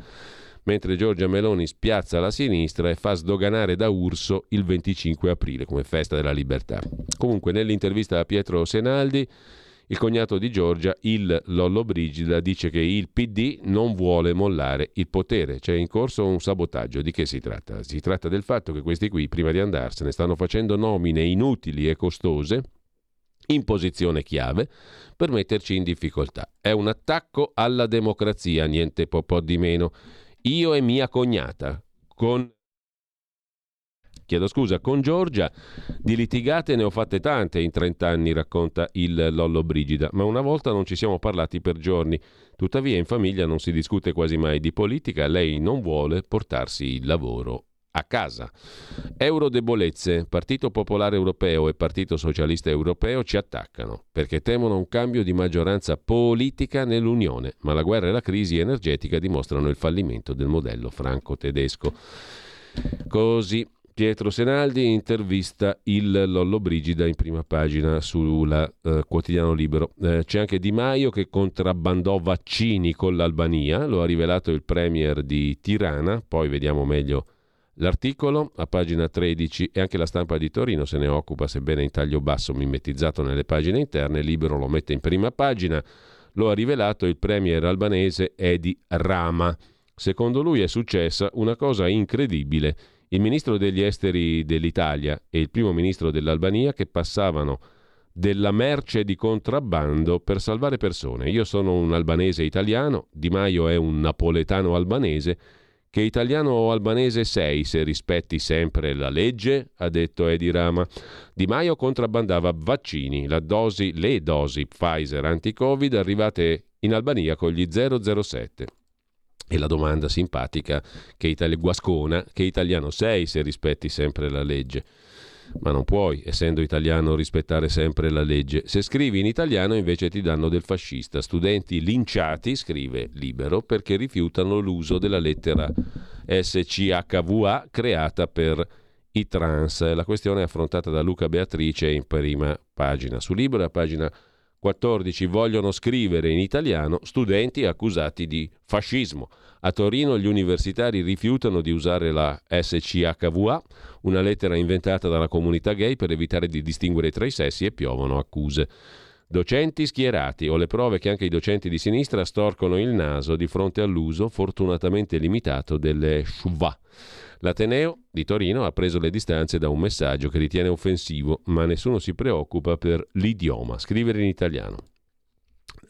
Mentre Giorgia Meloni spiazza la sinistra e fa sdoganare da Urso il venticinque aprile come festa della libertà. Comunque, nell'intervista a Pietro Senaldi, il cognato di Giorgia, il Lollobrigida, dice che il P D non vuole mollare il potere. C'è in corso un sabotaggio. Di che si tratta? Si tratta del fatto che questi qui, prima di andarsene, stanno facendo nomine inutili e costose in posizione chiave per metterci in difficoltà. È un attacco alla democrazia, niente po' po' di meno. Io e mia cognata, con... chiedo scusa, con Giorgia di litigate ne ho fatte tante in trent'anni, racconta il Lollobrigida, ma una volta non ci siamo parlati per giorni. Tuttavia in famiglia non si discute quasi mai di politica, lei non vuole portarsi il lavoro a casa. Eurodebolezze, Partito Popolare Europeo e Partito Socialista Europeo ci attaccano perché temono un cambio di maggioranza politica nell'Unione, ma la guerra e la crisi energetica dimostrano il fallimento del modello franco-tedesco. Così Pietro Senaldi intervista il Lollobrigida in prima pagina sulla eh, Quotidiano Libero. Eh, c'è anche Di Maio che contrabbandò vaccini con l'Albania, lo ha rivelato il premier di Tirana, poi vediamo meglio l'articolo a pagina tredici, e anche La Stampa di Torino se ne occupa, sebbene in taglio basso mimetizzato nelle pagine interne. Libero lo mette in prima pagina, lo ha rivelato il premier albanese Edi Rama. Secondo lui è successa una cosa incredibile: il ministro degli esteri dell'Italia e il primo ministro dell'Albania che passavano della merce di contrabbando per salvare persone. Io sono un albanese italiano, Di Maio è un napoletano albanese. Che italiano o albanese sei se rispetti sempre la legge, ha detto Edi Rama. Di Maio contrabbandava vaccini, la dosi, le dosi Pfizer anti-Covid arrivate in Albania con gli zero zero sette. E la domanda simpatica, che itali- guascona, che italiano sei se rispetti sempre la legge? Ma non puoi, essendo italiano, rispettare sempre la legge. Se scrivi in italiano invece ti danno del fascista. Studenti linciati, scrive Libero, perché rifiutano l'uso della lettera S C H V A creata per i trans. La questione è affrontata da Luca Beatrice in prima pagina. Su Libero, a pagina quattordici, vogliono scrivere in italiano studenti accusati di fascismo. A Torino gli universitari rifiutano di usare la S C H V A, una lettera inventata dalla comunità gay per evitare di distinguere tra i sessi, e piovono accuse. Docenti schierati, ho le prove che anche i docenti di sinistra storcono il naso di fronte all'uso fortunatamente limitato delle S C H V A. L'Ateneo di Torino ha preso le distanze da un messaggio che ritiene offensivo, ma nessuno si preoccupa per l'idioma, scrivere in italiano.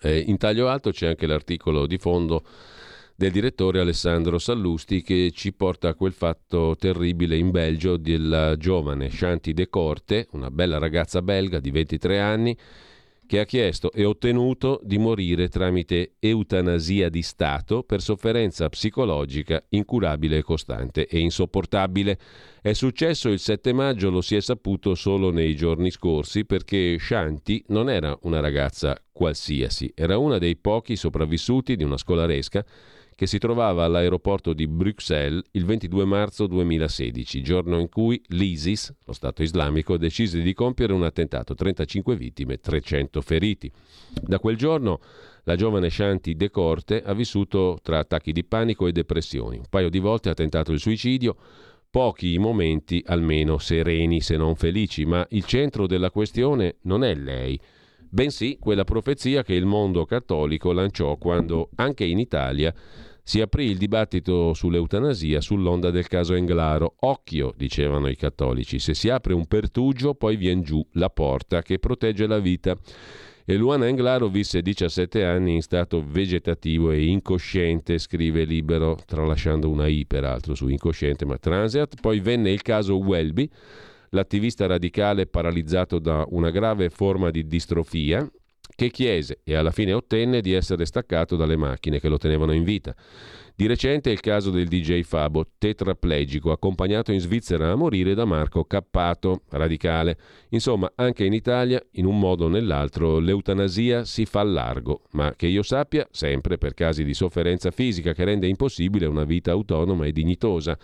Eh, in taglio alto c'è anche l'articolo di fondo del direttore Alessandro Sallusti, che ci porta a quel fatto terribile in Belgio della giovane Shanti De Corte, una bella ragazza belga di ventitré anni, che ha chiesto e ottenuto di morire tramite eutanasia di Stato per sofferenza psicologica incurabile e costante e insopportabile. È successo il sette maggio, lo si è saputo solo nei giorni scorsi, perché Shanti non era una ragazza qualsiasi, era una dei pochi sopravvissuti di una scolaresca che si trovava all'aeroporto di Bruxelles il ventidue marzo duemilasedici, giorno in cui l'ISIS, lo Stato Islamico, decise di compiere un attentato, trentacinque vittime, trecento feriti. Da quel giorno la giovane Shanti De Corte ha vissuto tra attacchi di panico e depressioni. Un paio di volte ha tentato il suicidio, pochi i momenti almeno sereni se non felici, ma il centro della questione non è lei, bensì quella profezia che il mondo cattolico lanciò quando, anche in Italia, si aprì il dibattito sull'eutanasia sull'onda del caso Englaro. Occhio, dicevano i cattolici, se si apre un pertugio poi vien giù la porta che protegge la vita. E Luana Englaro visse diciassette anni in stato vegetativo e incosciente, scrive Libero, tralasciando una i peraltro su incosciente, ma transeat. Poi venne il caso Welby, l'attivista radicale paralizzato da una grave forma di distrofia che chiese e alla fine ottenne di essere staccato dalle macchine che lo tenevano in vita. Di recente è il caso del D J Fabo, tetraplegico, accompagnato in Svizzera a morire da Marco Cappato, radicale. Insomma, anche in Italia, in un modo o nell'altro, l'eutanasia si fa largo, ma che io sappia, sempre per casi di sofferenza fisica che rende impossibile una vita autonoma e dignitosa.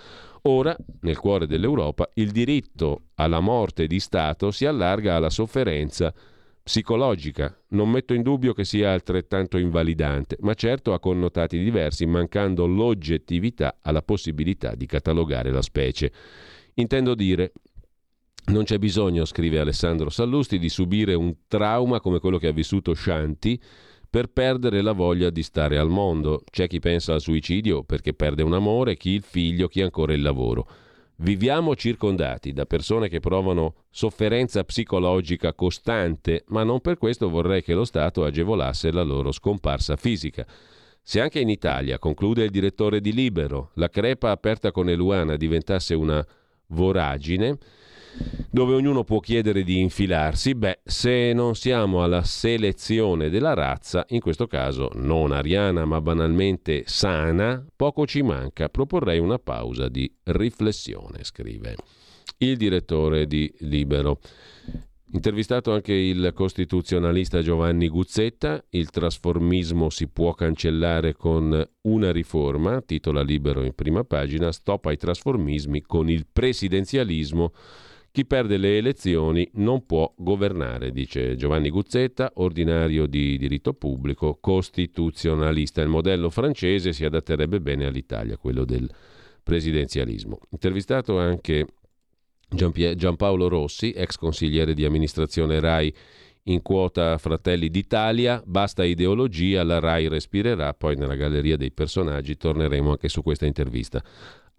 Ora, nel cuore dell'Europa, il diritto alla morte di Stato si allarga alla sofferenza psicologica. Non metto in dubbio che sia altrettanto invalidante, ma certo ha connotati diversi, mancando l'oggettività alla possibilità di catalogare la specie. Intendo dire, non c'è bisogno, scrive Alessandro Sallusti, di subire un trauma come quello che ha vissuto Shanti per perdere la voglia di stare al mondo. C'è chi pensa al suicidio perché perde un amore, chi il figlio, chi ancora il lavoro. Viviamo circondati da persone che provano sofferenza psicologica costante, ma non per questo vorrei che lo Stato agevolasse la loro scomparsa fisica. Se anche in Italia, conclude il direttore di Libero, la crepa aperta con Eluana diventasse una voragine dove ognuno può chiedere di infilarsi, beh, se non siamo alla selezione della razza, in questo caso non ariana ma banalmente sana, poco ci manca. Proporrei una pausa di riflessione, scrive il direttore di Libero. Intervistato anche il costituzionalista Giovanni Guzzetta, il trasformismo si può cancellare con una riforma, titola Libero in prima pagina, stop ai trasformismi con il presidenzialismo. Chi perde le elezioni non può governare, dice Giovanni Guzzetta, ordinario di diritto pubblico, costituzionalista. Il modello francese si adatterebbe bene all'Italia, quello del presidenzialismo. Intervistato anche Giampaolo Rossi, ex consigliere di amministrazione RAI in quota Fratelli d'Italia, basta ideologia, la RAI respirerà, poi nella galleria dei personaggi torneremo anche su questa intervista.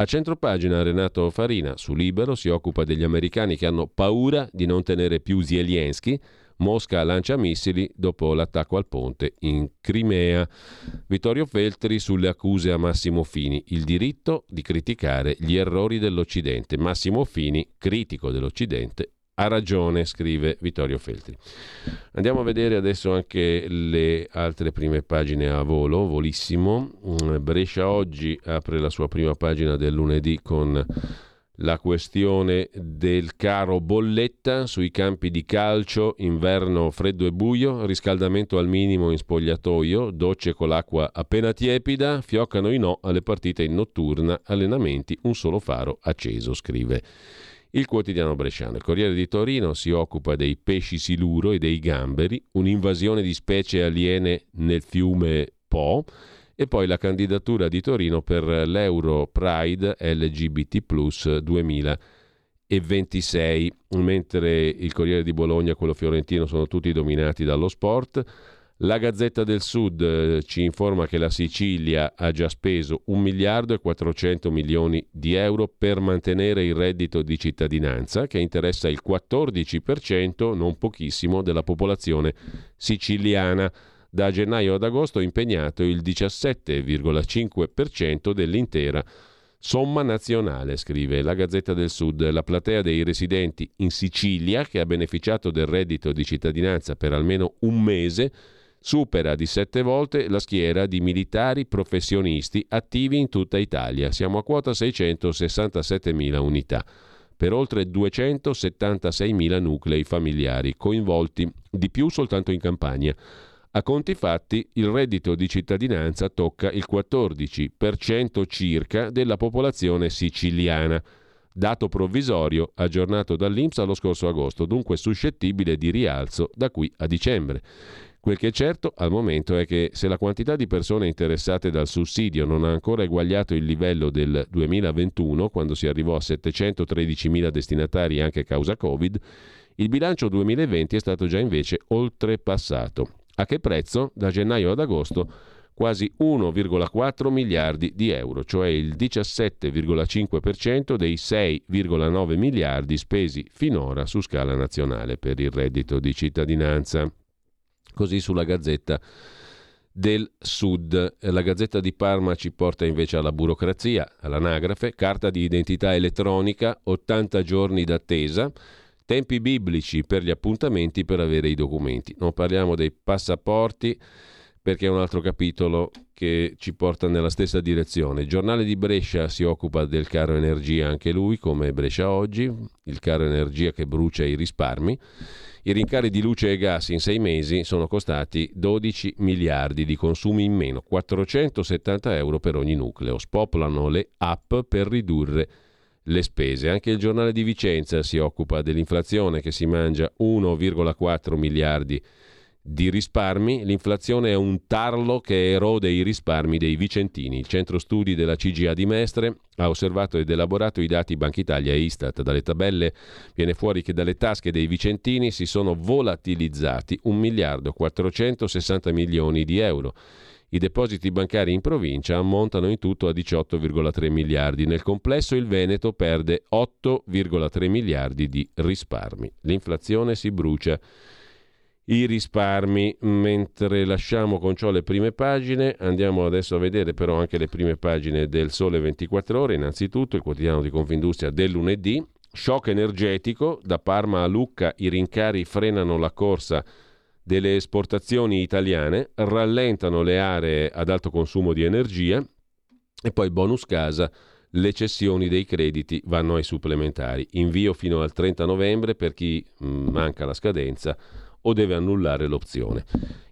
A centropagina Renato Farina, su Libero, si occupa degli americani che hanno paura di non tenere più Zelensky. Mosca lancia missili dopo l'attacco al ponte in Crimea. Vittorio Feltri sulle accuse a Massimo Fini, il diritto di criticare gli errori dell'Occidente. Massimo Fini, critico dell'Occidente, ha ragione, scrive Vittorio Feltri. Andiamo a vedere adesso anche le altre prime pagine a volo, volissimo. Brescia Oggi apre la sua prima pagina del lunedì con la questione del caro bolletta sui campi di calcio, inverno freddo e buio, riscaldamento al minimo in spogliatoio, docce con l'acqua appena tiepida, fioccano i no alle partite in notturna, allenamenti, un solo faro acceso, scrive il quotidiano bresciano. Il Corriere di Torino si occupa dei pesci siluro e dei gamberi, un'invasione di specie aliene nel fiume Po, e poi la candidatura di Torino per l'Euro Pride L G B T plus duemilaventisei, mentre il Corriere di Bologna e quello fiorentino sono tutti dominati dallo sport. La Gazzetta del Sud ci informa che la Sicilia ha già speso un miliardo e quattrocento milioni di euro per mantenere il reddito di cittadinanza, che interessa il quattordici per cento, non pochissimo, della popolazione siciliana. Da gennaio ad agosto è impegnato il diciassette virgola cinque per cento dell'intera somma nazionale, scrive la Gazzetta del Sud. La platea dei residenti in Sicilia, che ha beneficiato del reddito di cittadinanza per almeno un mese, supera di sette volte la schiera di militari professionisti attivi in tutta Italia. Siamo a quota seicentosessantasettemila unità, per oltre duecentosettantaseimila nuclei familiari coinvolti, di più soltanto in Campania. A conti fatti, il reddito di cittadinanza tocca il quattordici per cento circa della popolazione siciliana, dato provvisorio aggiornato dall'Inps lo scorso agosto, dunque suscettibile di rialzo da qui a dicembre. Quel che è certo al momento è che se la quantità di persone interessate dal sussidio non ha ancora eguagliato il livello del duemilaventuno, quando si arrivò a settecentotredicimila destinatari anche causa Covid, il bilancio duemilaventi è stato già invece oltrepassato. A che prezzo? Da gennaio ad agosto quasi uno virgola quattro miliardi di euro, cioè il diciassette virgola cinque per cento dei sei virgola nove miliardi spesi finora su scala nazionale per il reddito di cittadinanza. Così sulla Gazzetta del Sud. La Gazzetta di Parma ci porta invece alla burocrazia, all'anagrafe, carta di identità elettronica, ottanta giorni d'attesa. Tempi biblici per gli appuntamenti per avere i documenti. Non parliamo dei passaporti perché è un altro capitolo che ci porta nella stessa direzione. Il Giornale di Brescia si occupa del caro energia anche lui, come Brescia Oggi, il caro energia che brucia i risparmi. I rincari di luce e gas in sei mesi sono costati dodici miliardi di consumi in meno, quattrocentosettanta euro per ogni nucleo. Spopolano le app per ridurre le spese. Anche il Giornale di Vicenza si occupa dell'inflazione che si mangia uno virgola quattro miliardi di risparmi. L'inflazione è un tarlo che erode i risparmi dei vicentini. Il centro studi della C G A di Mestre ha osservato ed elaborato i dati Banca Italia e Istat. Dalle tabelle viene fuori che dalle tasche dei vicentini si sono volatilizzati un miliardo quattrocentosessanta milioni di euro. I depositi bancari in provincia ammontano in tutto a diciotto virgola tre miliardi. Nel complesso il Veneto perde otto virgola tre miliardi di risparmi. L'inflazione si brucia i risparmi. Mentre lasciamo con ciò le prime pagine, andiamo adesso a vedere però anche le prime pagine del Sole ventiquattro Ore. Innanzitutto il quotidiano di Confindustria del lunedì. Shock energetico, da Parma a Lucca i rincari frenano la corsa delle esportazioni italiane, rallentano le aree ad alto consumo di energia e poi bonus casa, le cessioni dei crediti vanno ai supplementari, invio fino al trenta novembre per chi manca la scadenza o deve annullare l'opzione.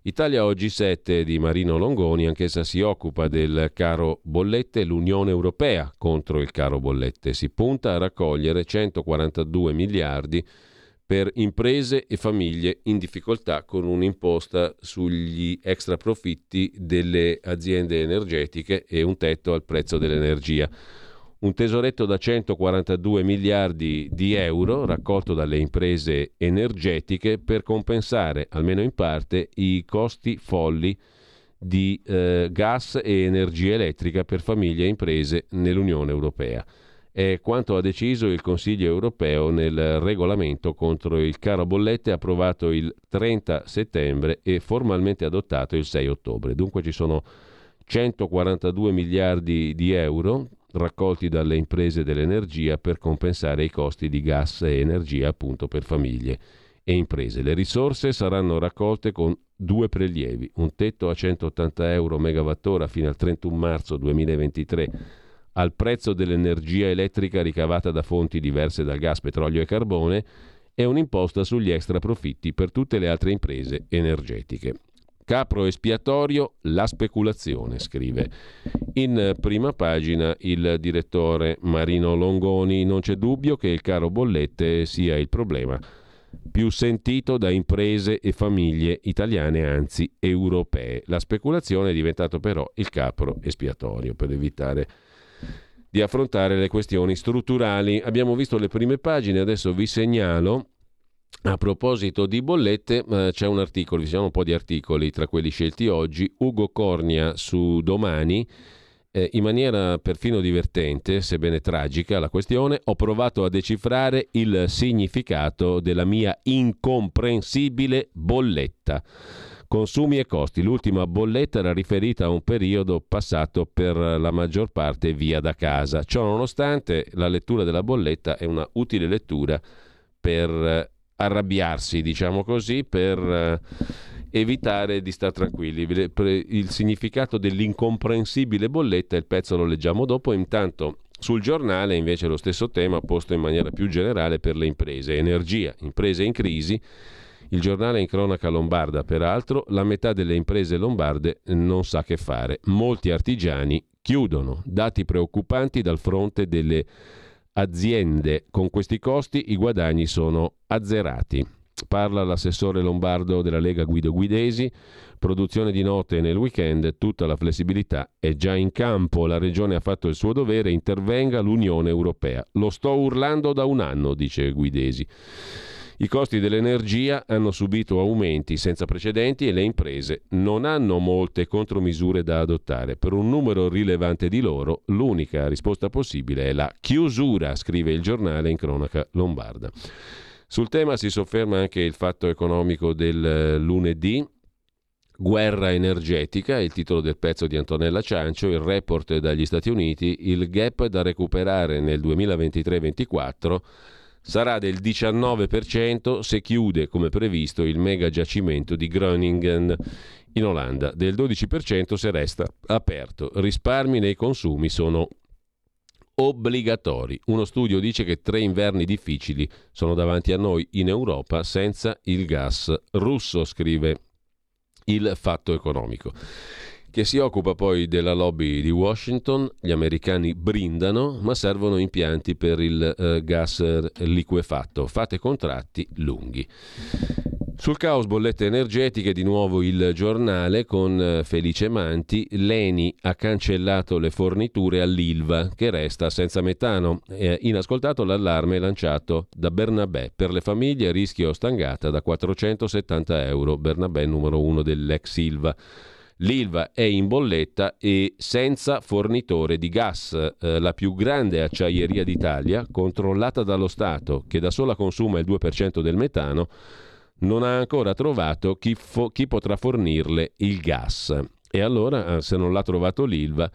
Italia Oggi sette di Marino Longoni, anch'essa si occupa del caro bollette, l'Unione Europea contro il caro bollette, si punta a raccogliere centoquarantadue miliardi per imprese e famiglie in difficoltà con un'imposta sugli extra profitti delle aziende energetiche e un tetto al prezzo dell'energia. Un tesoretto da centoquarantadue miliardi di euro raccolto dalle imprese energetiche per compensare, almeno in parte, i costi folli di eh, gas e energia elettrica per famiglie e imprese nell'Unione Europea. È quanto ha deciso il Consiglio europeo nel regolamento contro il caro bollette approvato il trenta settembre e formalmente adottato il sei ottobre. Dunque ci sono centoquarantadue miliardi di euro raccolti dalle imprese dell'energia per compensare i costi di gas e energia appunto per famiglie e imprese. Le risorse saranno raccolte con due prelievi, un tetto a centottanta euro megawattora fino al trentuno marzo duemilaventitré al prezzo dell'energia elettrica ricavata da fonti diverse dal gas, petrolio e carbone, e un'imposta sugli extra profitti per tutte le altre imprese energetiche. Capro espiatorio, la speculazione, scrive in prima pagina il direttore Marino Longoni. Non c'è dubbio che il caro bollette sia il problema più sentito da imprese e famiglie italiane, anzi europee. La speculazione è diventato però il capro espiatorio per evitare di affrontare le questioni strutturali. Abbiamo visto le prime pagine, adesso vi segnalo, a proposito di bollette, eh, c'è un articolo, vi sono un po' di articoli tra quelli scelti oggi. Ugo Cornia su Domani, eh, in maniera perfino divertente, sebbene tragica la questione: ho provato a decifrare il significato della mia incomprensibile bolletta. Consumi e costi. L'ultima bolletta era riferita a un periodo passato per la maggior parte via da casa. Ciò nonostante, la lettura della bolletta è una utile lettura per arrabbiarsi, diciamo così, per evitare di star tranquilli. Il significato dell'incomprensibile bolletta, il pezzo lo leggiamo dopo. Intanto sul Giornale invece lo stesso tema posto in maniera più generale per le imprese. Energia, imprese in crisi. Il Giornale in cronaca lombarda, peraltro, la metà delle imprese lombarde non sa che fare. Molti artigiani chiudono. Dati preoccupanti dal fronte delle aziende. Con questi costi i guadagni sono azzerati. Parla l'assessore lombardo della Lega Guido Guidesi. Produzione di notte e nel weekend, tutta la flessibilità è già in campo. La Regione ha fatto il suo dovere, intervenga l'Unione Europea. Lo sto urlando da un anno, dice Guidesi. I costi dell'energia hanno subito aumenti senza precedenti e le imprese non hanno molte contromisure da adottare. Per un numero rilevante di loro, l'unica risposta possibile è la chiusura, scrive il Giornale in cronaca lombarda. Sul tema si sofferma anche il Fatto Economico del lunedì. Guerra energetica, il titolo del pezzo di Antonella Ciancio, il report dagli Stati Uniti, il gap da recuperare nel duemilaventitré ventiquattro sarà del diciannove per cento se chiude, come previsto, il mega giacimento di Groningen in Olanda, del dodici per cento se resta aperto. Risparmi nei consumi sono obbligatori. Uno studio dice che tre inverni difficili sono davanti a noi in Europa senza il gas russo, scrive il Fatto Economico, che si occupa poi della lobby di Washington. Gli americani brindano, ma servono impianti per il eh, gas liquefatto. Fate contratti lunghi. Sul caos bollette energetiche, di nuovo il Giornale con Felice Manti. L'Eni ha cancellato le forniture all'Ilva, che resta senza metano. Eh, inascoltato l'allarme lanciato da Bernabè. Per le famiglie rischio stangata da quattrocentosettanta euro. Bernabè numero uno dell'ex Ilva. L'Ilva è in bolletta e senza fornitore di gas. Eh, la più grande acciaieria d'Italia, controllata dallo Stato, che da sola consuma il due per cento del metano, non ha ancora trovato chi, fo- chi potrà fornirle il gas. E allora, se non l'ha trovato l'Ilva,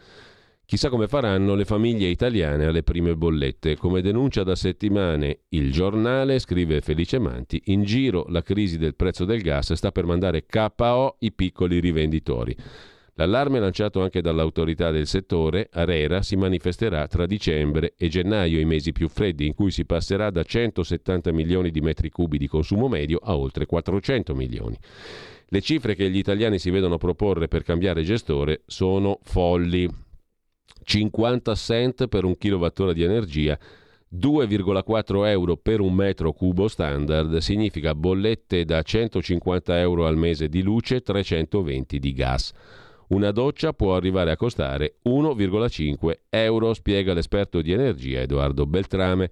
chissà come faranno le famiglie italiane alle prime bollette. Come denuncia da settimane il Giornale, scrive Felice Manti, in giro la crisi del prezzo del gas sta per mandare K O i piccoli rivenditori. L'allarme lanciato anche dall'autorità del settore, ARERA, si manifesterà tra dicembre e gennaio, i mesi più freddi, in cui si passerà da centosettanta milioni di metri cubi di consumo medio a oltre quattrocento milioni. Le cifre che gli italiani si vedono proporre per cambiare gestore sono folli. cinquanta cent per un kilowattora di energia, due virgola quattro euro per un metro cubo standard, significa bollette da centocinquanta euro al mese di luce, trecentoventi di gas. Una doccia può arrivare a costare uno virgola cinque euro, spiega l'esperto di energia Edoardo Beltrame.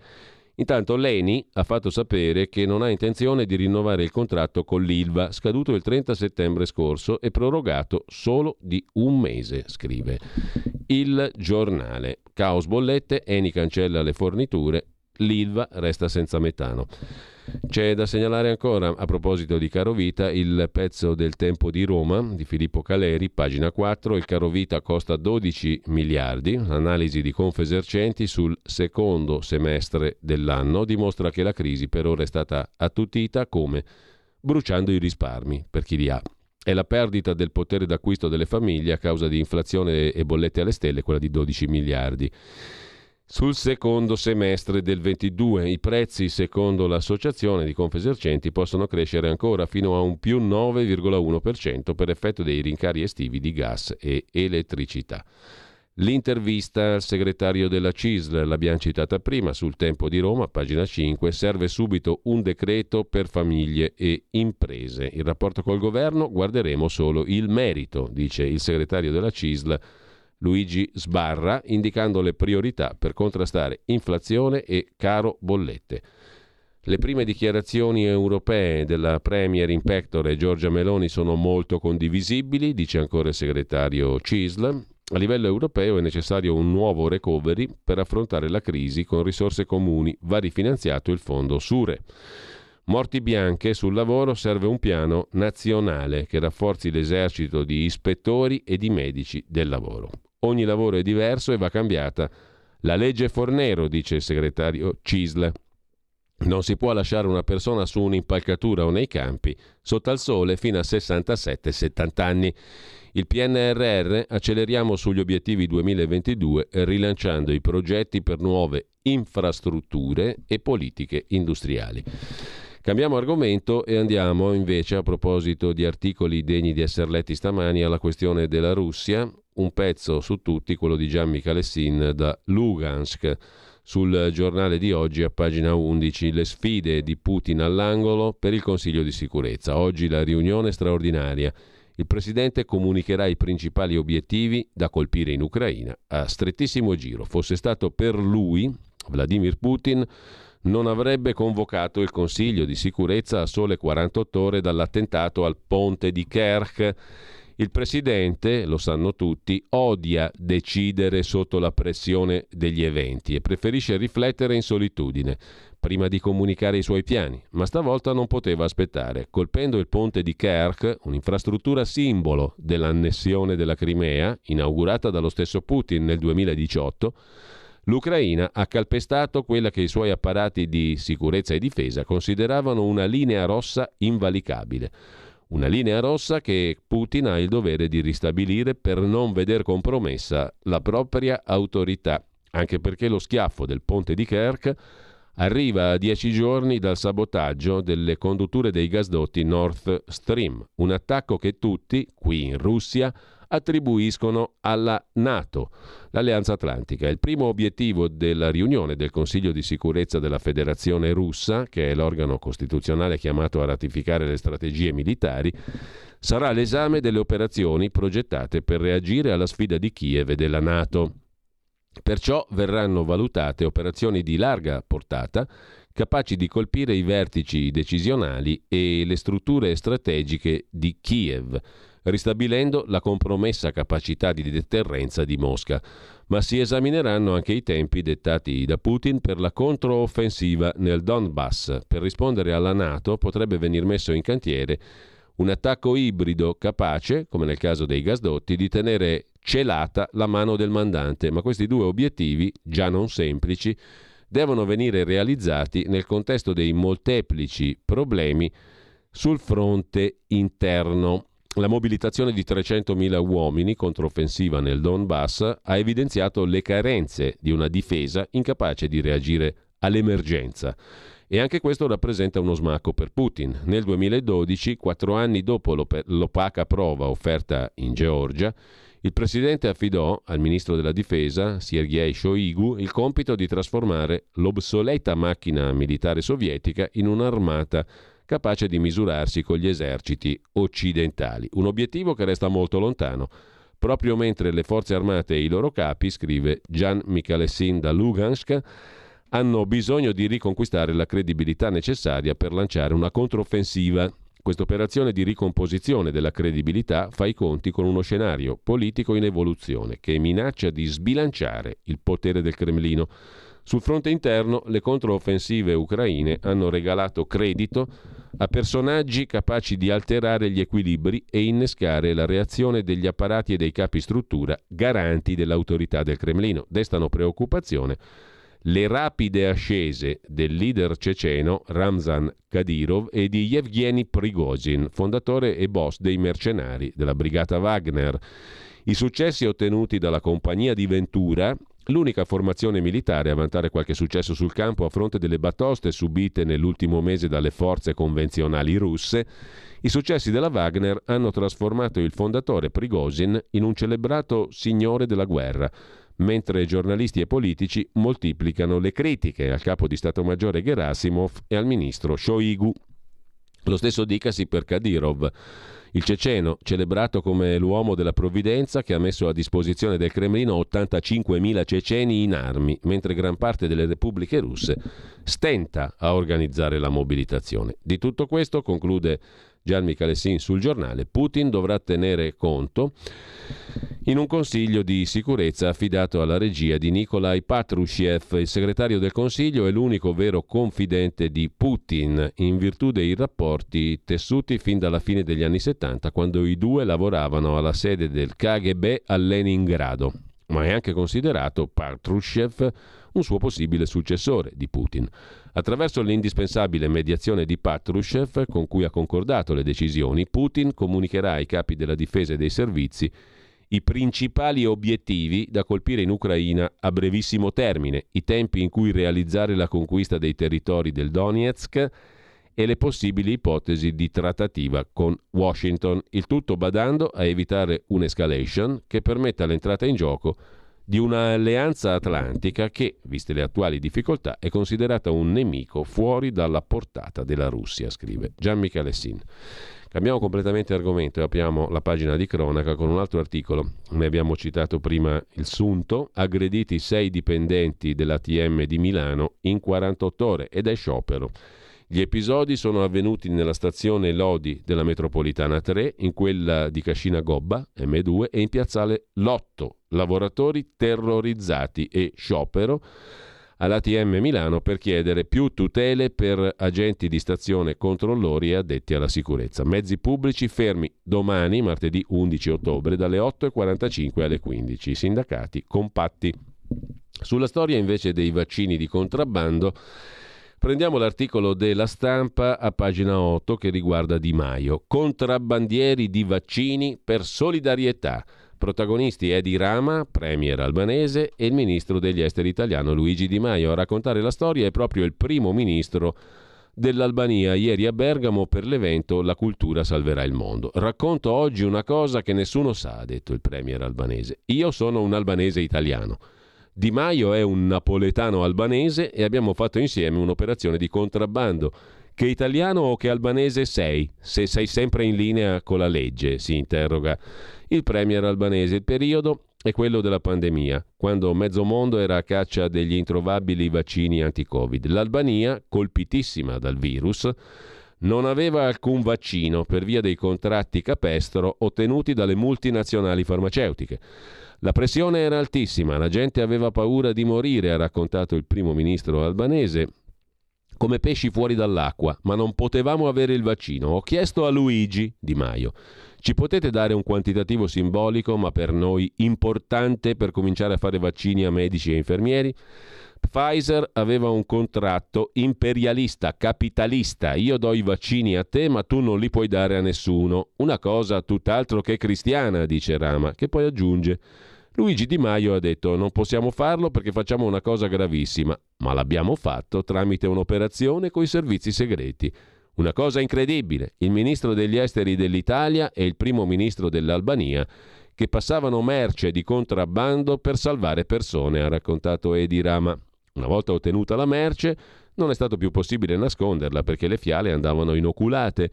Intanto l'Eni ha fatto sapere che non ha intenzione di rinnovare il contratto con l'Ilva, scaduto il trenta settembre scorso e prorogato solo di un mese, scrive il Giornale. Caos bollette, Eni cancella le forniture, l'Ilva resta senza metano. C'è da segnalare ancora, a proposito di carovita, il pezzo del Tempo di Roma di Filippo Caleri, pagina quattro. Il carovita costa dodici miliardi. L'analisi di Confesercenti sul secondo semestre dell'anno dimostra che la crisi per ora è stata attutita come bruciando i risparmi per chi li ha. È la perdita del potere d'acquisto delle famiglie a causa di inflazione e bollette alle stelle, quella di dodici miliardi. Sul secondo semestre del ventidue i prezzi, secondo l'associazione di Confesercenti, possono crescere ancora fino a un più nove virgola uno per cento per effetto dei rincari estivi di gas e elettricità. L'intervista al segretario della C I S L, l'abbiamo citata prima, sul Tempo di Roma, pagina cinque. Serve subito un decreto per famiglie e imprese. Il rapporto col governo, guarderemo solo il merito, dice il segretario della C I S L Luigi Sbarra, indicando le priorità per contrastare inflazione e caro bollette. Le prime dichiarazioni europee della Premier in pectore Giorgia Meloni sono molto condivisibili, dice ancora il segretario C I S L. A livello europeo è necessario un nuovo recovery per affrontare la crisi con risorse comuni. Va rifinanziato il fondo SURE. Morti bianche sul lavoro, serve un piano nazionale che rafforzi l'esercito di ispettori e di medici del lavoro. Ogni lavoro è diverso e va cambiata la legge Fornero, dice il segretario C I S L. Non si può lasciare una persona su un'impalcatura o nei campi sotto al sole fino a sessantasette settanta anni. Il P N R R, acceleriamo sugli obiettivi duemilaventidue, rilanciando i progetti per nuove infrastrutture e politiche industriali. Cambiamo argomento e andiamo invece, a proposito di articoli degni di essere letti stamani, alla questione della Russia. Un pezzo su tutti, quello di Gian Micalessin da Lugansk, sul Giornale di oggi a pagina undici. Le sfide di Putin all'angolo per il Consiglio di sicurezza. Oggi la riunione straordinaria. Il presidente comunicherà i principali obiettivi da colpire in Ucraina a strettissimo giro. Fosse stato per lui, Vladimir Putin non avrebbe convocato il Consiglio di sicurezza a sole quarantotto ore dall'attentato al ponte di Kerch. Il presidente, lo sanno tutti, odia decidere sotto la pressione degli eventi e preferisce riflettere in solitudine prima di comunicare i suoi piani, ma stavolta non poteva aspettare. Colpendo il ponte di Kerch, un'infrastruttura simbolo dell'annessione della Crimea, inaugurata dallo stesso Putin nel duemiladiciotto, L'Ucraina ha calpestato quella che i suoi apparati di sicurezza e difesa consideravano una linea rossa invalicabile. Una linea rossa che Putin ha il dovere di ristabilire per non veder compromessa la propria autorità, anche perché lo schiaffo del ponte di Kerch arriva a dieci giorni dal sabotaggio delle condutture dei gasdotti Nord Stream, un attacco che tutti, qui in Russia, attribuiscono alla NATO, l'Alleanza Atlantica. Il primo obiettivo della riunione del Consiglio di Sicurezza della Federazione Russa, che è l'organo costituzionale chiamato a ratificare le strategie militari, sarà l'esame delle operazioni progettate per reagire alla sfida di Kiev e della NATO. Perciò verranno valutate operazioni di larga portata, capaci di colpire i vertici decisionali e le strutture strategiche di Kiev, ristabilendo la compromessa capacità di deterrenza di Mosca, ma si esamineranno anche i tempi dettati da Putin per la controoffensiva nel Donbass. Per rispondere alla NATO potrebbe venir messo in cantiere un attacco ibrido capace, come nel caso dei gasdotti, di tenere celata la mano del mandante, ma questi due obiettivi, già non semplici, devono venire realizzati nel contesto dei molteplici problemi sul fronte interno. La mobilitazione di trecentomila uomini controffensiva nel Donbass ha evidenziato le carenze di una difesa incapace di reagire all'emergenza. E anche questo rappresenta uno smacco per Putin. Nel duemiladodici, quattro anni dopo l'op- l'opaca prova offerta in Georgia, il presidente affidò al ministro della difesa, Sergei Shoigu, il compito di trasformare l'obsoleta macchina militare sovietica in un'armata capace di misurarsi con gli eserciti occidentali. Un obiettivo che resta molto lontano, proprio mentre le forze armate e i loro capi, scrive Gian Micalessin da Lugansk, hanno bisogno di riconquistare la credibilità necessaria per lanciare una controffensiva. Questa operazione di ricomposizione della credibilità fa i conti con uno scenario politico in evoluzione che minaccia di sbilanciare il potere del Cremlino. Sul fronte interno, le controffensive ucraine hanno regalato credito a personaggi capaci di alterare gli equilibri e innescare la reazione degli apparati e dei capi struttura garanti dell'autorità del Cremlino. Destano preoccupazione le rapide ascese del leader ceceno Ramzan Kadyrov e di Yevgeny Prigozhin, fondatore e boss dei mercenari della brigata Wagner. I successi ottenuti dalla compagnia di Ventura, l'unica formazione militare a vantare qualche successo sul campo a fronte delle batoste subite nell'ultimo mese dalle forze convenzionali russe, i successi della Wagner hanno trasformato il fondatore Prigozhin in un celebrato signore della guerra, mentre giornalisti e politici moltiplicano le critiche al capo di Stato Maggiore Gerasimov e al ministro Shoigu. Lo stesso dicasi per Kadyrov, il ceceno, celebrato come l'uomo della provvidenza che ha messo a disposizione del Cremlino ottantacinquemila ceceni in armi, mentre gran parte delle repubbliche russe stenta a organizzare la mobilitazione. Di tutto questo, conclude Gian Micalessin sul giornale, Putin dovrà tenere conto in un consiglio di sicurezza affidato alla regia di Nikolai Patrushev. Il segretario del consiglio è l'unico vero confidente di Putin in virtù dei rapporti tessuti fin dalla fine degli anni settanta, quando i due lavoravano alla sede del K G B a Leningrado, ma è anche considerato Patrushev un suo possibile successore di Putin. Attraverso l'indispensabile mediazione di Patrushev, con cui ha concordato le decisioni, Putin comunicherà ai capi della difesa e dei servizi i principali obiettivi da colpire in Ucraina a brevissimo termine, i tempi in cui realizzare la conquista dei territori del Donetsk e le possibili ipotesi di trattativa con Washington, il tutto badando a evitare un'escalation che permetta l'entrata in gioco di un'alleanza atlantica che, viste le attuali difficoltà, è considerata un nemico fuori dalla portata della Russia, scrive Gian Micalessin. Cambiamo completamente argomento e apriamo la pagina di cronaca con un altro articolo. Ne abbiamo citato prima il sunto, aggrediti sei dipendenti dell'A T M di Milano in quarantotto ore ed è sciopero. Gli episodi sono avvenuti nella stazione Lodi della metropolitana tre, in quella di Cascina Gobba, emme due, e in piazzale Lotto. Lavoratori terrorizzati e sciopero all'A T M Milano per chiedere più tutele per agenti di stazione, controllori e addetti alla sicurezza. Mezzi pubblici fermi domani, martedì undici ottobre, dalle otto e quarantacinque alle quindici. Sindacati compatti. Sulla storia invece dei vaccini di contrabbando prendiamo l'articolo della Stampa a pagina otto che riguarda Di Maio. Contrabbandieri di vaccini per solidarietà. Protagonisti Edi Rama, premier albanese, e il ministro degli esteri italiano Luigi Di Maio. A raccontare la storia è proprio il primo ministro dell'Albania, ieri a Bergamo per l'evento La cultura salverà il mondo. Racconto oggi una cosa che nessuno sa, ha detto il premier albanese. Io sono un albanese italiano. Di Maio è un napoletano albanese e abbiamo fatto insieme un'operazione di contrabbando. Che italiano o che albanese sei? Se sei sempre in linea con la legge, si interroga il premier albanese. Il periodo è quello della pandemia, quando mezzo mondo era a caccia degli introvabili vaccini anti-Covid. L'Albania, colpitissima dal virus, non aveva alcun vaccino per via dei contratti capestro ottenuti dalle multinazionali farmaceutiche. La pressione era altissima, la gente aveva paura di morire, ha raccontato il primo ministro albanese, come pesci fuori dall'acqua, ma non potevamo avere il vaccino. Ho chiesto a Luigi Di Maio, ci potete dare un quantitativo simbolico, ma per noi importante per cominciare a fare vaccini a medici e infermieri? Pfizer aveva un contratto imperialista, capitalista. Io do i vaccini a te, ma tu non li puoi dare a nessuno. Una cosa tutt'altro che cristiana, dice Rama, che poi aggiunge. Luigi Di Maio ha detto non possiamo farlo perché facciamo una cosa gravissima, ma l'abbiamo fatto tramite un'operazione coi servizi segreti. Una cosa incredibile, il ministro degli esteri dell'Italia e il primo ministro dell'Albania che passavano merce di contrabbando per salvare persone, ha raccontato Edi Rama. Una volta ottenuta la merce non è stato più possibile nasconderla perché le fiale andavano inoculate.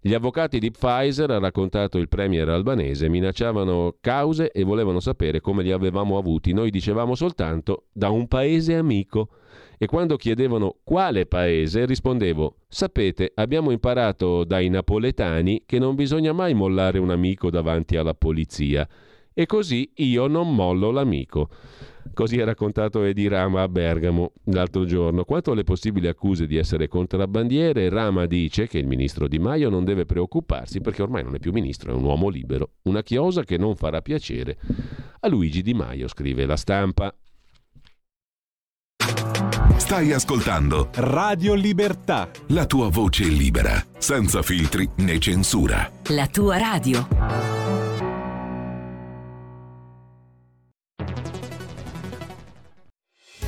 Gli avvocati di Pfizer, ha raccontato il premier albanese, minacciavano cause e volevano sapere come li avevamo avuti. Noi dicevamo soltanto da un paese amico e quando chiedevano quale paese rispondevo sapete abbiamo imparato dai napoletani che non bisogna mai mollare un amico davanti alla polizia e così io non mollo l'amico. Così ha raccontato Edi Rama a Bergamo l'altro giorno. Quanto alle possibili accuse di essere contrabbandiere, Rama dice che il ministro Di Maio non deve preoccuparsi perché ormai non è più ministro, è un uomo libero. Una chiosa che non farà piacere a Luigi Di Maio, scrive la Stampa. Stai ascoltando Radio Libertà, la tua voce libera, senza filtri né censura. La tua radio.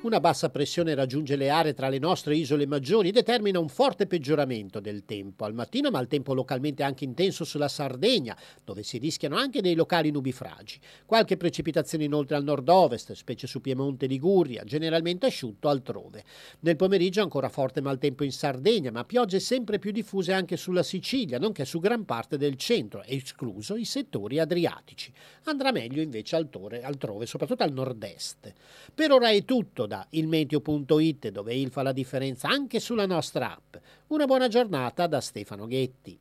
Una bassa pressione raggiunge le aree tra le nostre isole maggiori e determina un forte peggioramento del tempo. Al mattino maltempo localmente anche intenso sulla Sardegna, dove si rischiano anche dei locali nubifragi. Qualche precipitazione inoltre al nord-ovest, specie su Piemonte e Liguria, generalmente asciutto altrove. Nel pomeriggio ancora forte maltempo in Sardegna, ma piogge sempre più diffuse anche sulla Sicilia, nonché su gran parte del centro, escluso i settori adriatici. Andrà meglio invece altrove, altrove soprattutto al nord-est. Per ora è tutto da ilmeteo punto it, dove il fa la differenza anche sulla nostra app. Una buona giornata da Stefano Ghetti.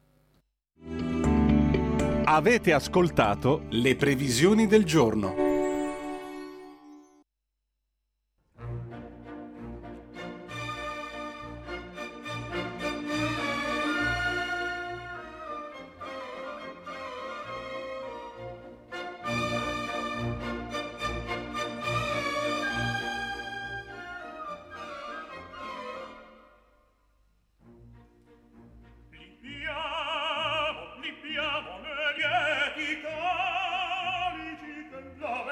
Avete ascoltato le previsioni del giorno. Love.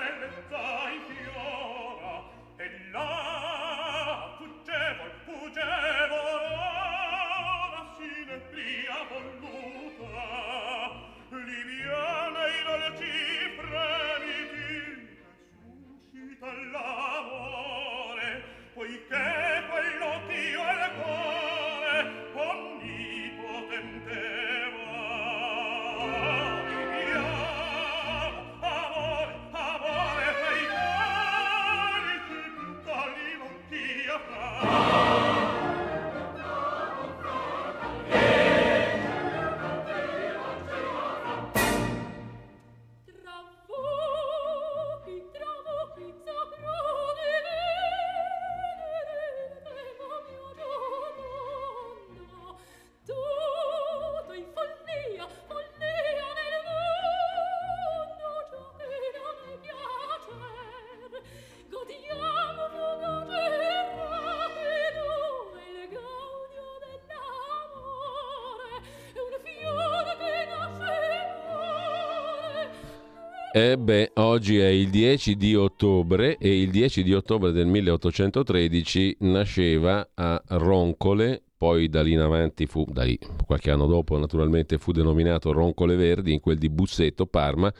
Eh beh, oggi è il dieci di ottobre e il dieci di ottobre del milleottocentotredici nasceva a Roncole, poi da lì in avanti fu, da lì, qualche anno dopo naturalmente fu denominato Roncole Verdi, in quel di Busseto, Parma,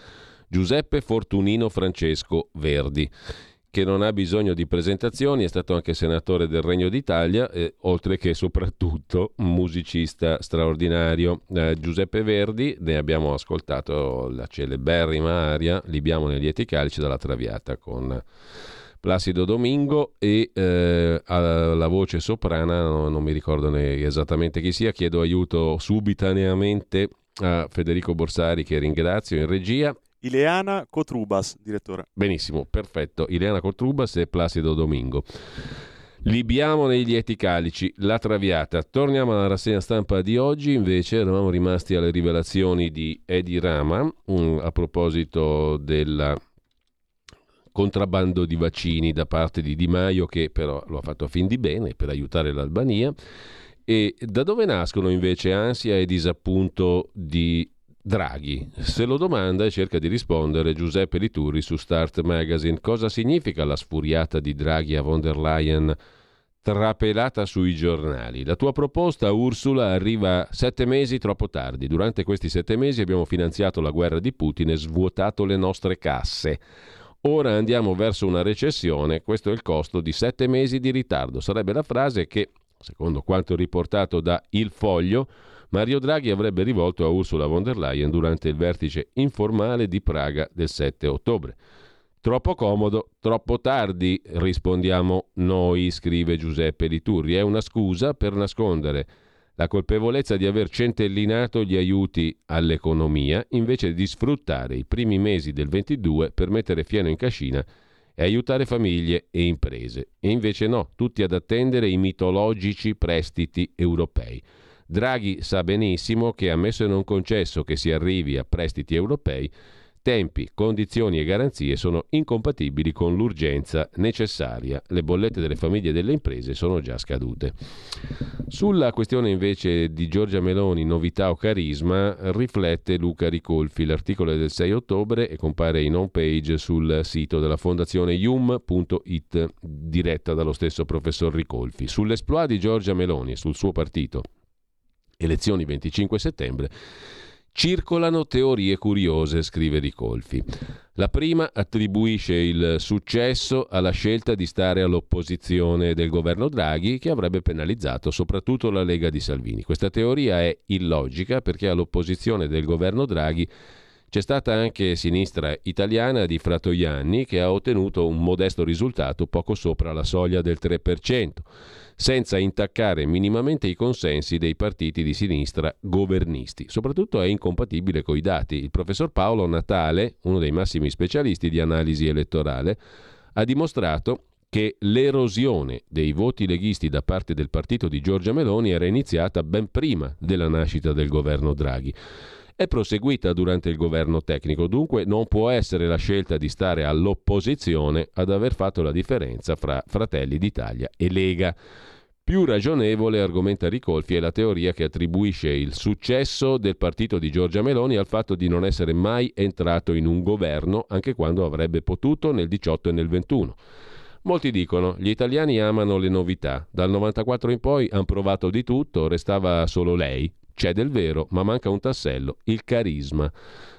Giuseppe Fortunino Francesco Verdi, che non ha bisogno di presentazioni, è stato anche senatore del Regno d'Italia, eh, oltre che soprattutto musicista straordinario. Eh, Giuseppe Verdi, ne abbiamo ascoltato la celeberrima aria Libiamo nei lieti calci dalla Traviata con Placido Domingo e eh, alla voce soprana, non, non mi ricordo ne esattamente chi sia, chiedo aiuto subitaneamente a Federico Borsari, che ringrazio in regia. Ileana Cotrubas, direttore. Benissimo, perfetto. Ileana Cotrubas e Placido Domingo. Libiamo nei lieti calici, la Traviata. Torniamo alla rassegna stampa di oggi, invece eravamo rimasti alle rivelazioni di Edi Rama um, a proposito del contrabbando di vaccini da parte di Di Maio, che però lo ha fatto a fin di bene per aiutare l'Albania. E da dove nascono invece ansia e disappunto di Draghi? Se lo domanda e cerca di rispondere Giuseppe Lituri su Start Magazine. Cosa significa la sfuriata di Draghi a von der Leyen trapelata sui giornali? La tua proposta, Ursula, arriva sette mesi troppo tardi. Durante questi sette mesi abbiamo finanziato la guerra di Putin e svuotato le nostre casse. Ora andiamo verso una recessione. Questo è il costo di sette mesi di ritardo. Sarebbe la frase che, secondo quanto riportato da Il Foglio, Mario Draghi avrebbe rivolto a Ursula von der Leyen durante il vertice informale di Praga del sette ottobre. Troppo comodo, troppo tardi, rispondiamo noi, scrive Giuseppe Liturri. È una scusa per nascondere la colpevolezza di aver centellinato gli aiuti all'economia invece di sfruttare i primi mesi del ventidue per mettere fieno in cascina e aiutare famiglie e imprese. E invece no, tutti ad attendere i mitologici prestiti europei. Draghi sa benissimo che, ammesso e non concesso che si arrivi a prestiti europei, tempi, condizioni e garanzie sono incompatibili con l'urgenza necessaria. Le bollette delle famiglie e delle imprese sono già scadute. Sulla questione invece di Giorgia Meloni, novità o carisma, riflette Luca Ricolfi. L'articolo è del sei ottobre e compare in home page sul sito della fondazione ium punto it, diretta dallo stesso professor Ricolfi. Sull'esploit di Giorgia Meloni e sul suo partito, elezioni venticinque settembre, circolano teorie curiose, scrive Ricolfi. La prima attribuisce il successo alla scelta di stare all'opposizione del governo Draghi, che avrebbe penalizzato soprattutto la Lega di Salvini. Questa teoria è illogica, perché all'opposizione del governo Draghi c'è stata anche Sinistra Italiana di Fratoianni, che ha ottenuto un modesto risultato poco sopra la soglia del tre per cento, senza intaccare minimamente i consensi dei partiti di sinistra governisti. Soprattutto è incompatibile coi dati. Il professor Paolo Natale, uno dei massimi specialisti di analisi elettorale, ha dimostrato che l'erosione dei voti leghisti da parte del partito di Giorgia Meloni era iniziata ben prima della nascita del governo Draghi. È proseguita durante il governo tecnico, dunque non può essere la scelta di stare all'opposizione ad aver fatto la differenza fra Fratelli d'Italia e Lega. Più ragionevole, argomenta Ricolfi, è la teoria che attribuisce il successo del partito di Giorgia Meloni al fatto di non essere mai entrato in un governo, anche quando avrebbe potuto nel diciotto e nel ventuno. Molti dicono: gli italiani amano le novità, dal novantaquattro in poi han provato di tutto, restava solo lei. C'è del vero, ma manca un tassello, il carisma.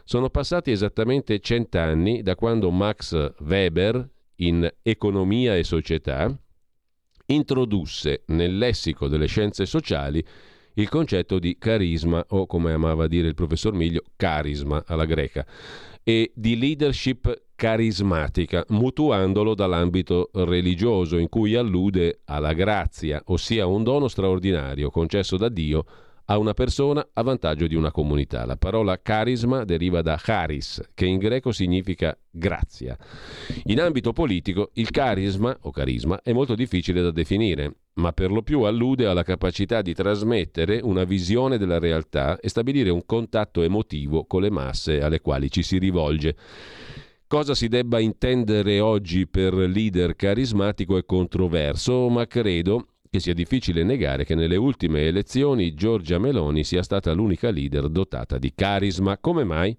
Sono passati esattamente cent'anni da quando Max Weber, in Economia e Società, introdusse nel lessico delle scienze sociali il concetto di carisma, o come amava dire il professor Miglio, carisma alla greca, e di leadership carismatica, mutuandolo dall'ambito religioso, in cui allude alla grazia, ossia un dono straordinario concesso da Dio a una persona a vantaggio di una comunità. La parola carisma deriva da charis, che in greco significa grazia. In ambito politico il carisma o carisma è molto difficile da definire, ma per lo più allude alla capacità di trasmettere una visione della realtà e stabilire un contatto emotivo con le masse alle quali ci si rivolge. Cosa si debba intendere oggi per leader carismatico è controverso, ma credo che sia difficile negare che nelle ultime elezioni Giorgia Meloni sia stata l'unica leader dotata di carisma. Come mai?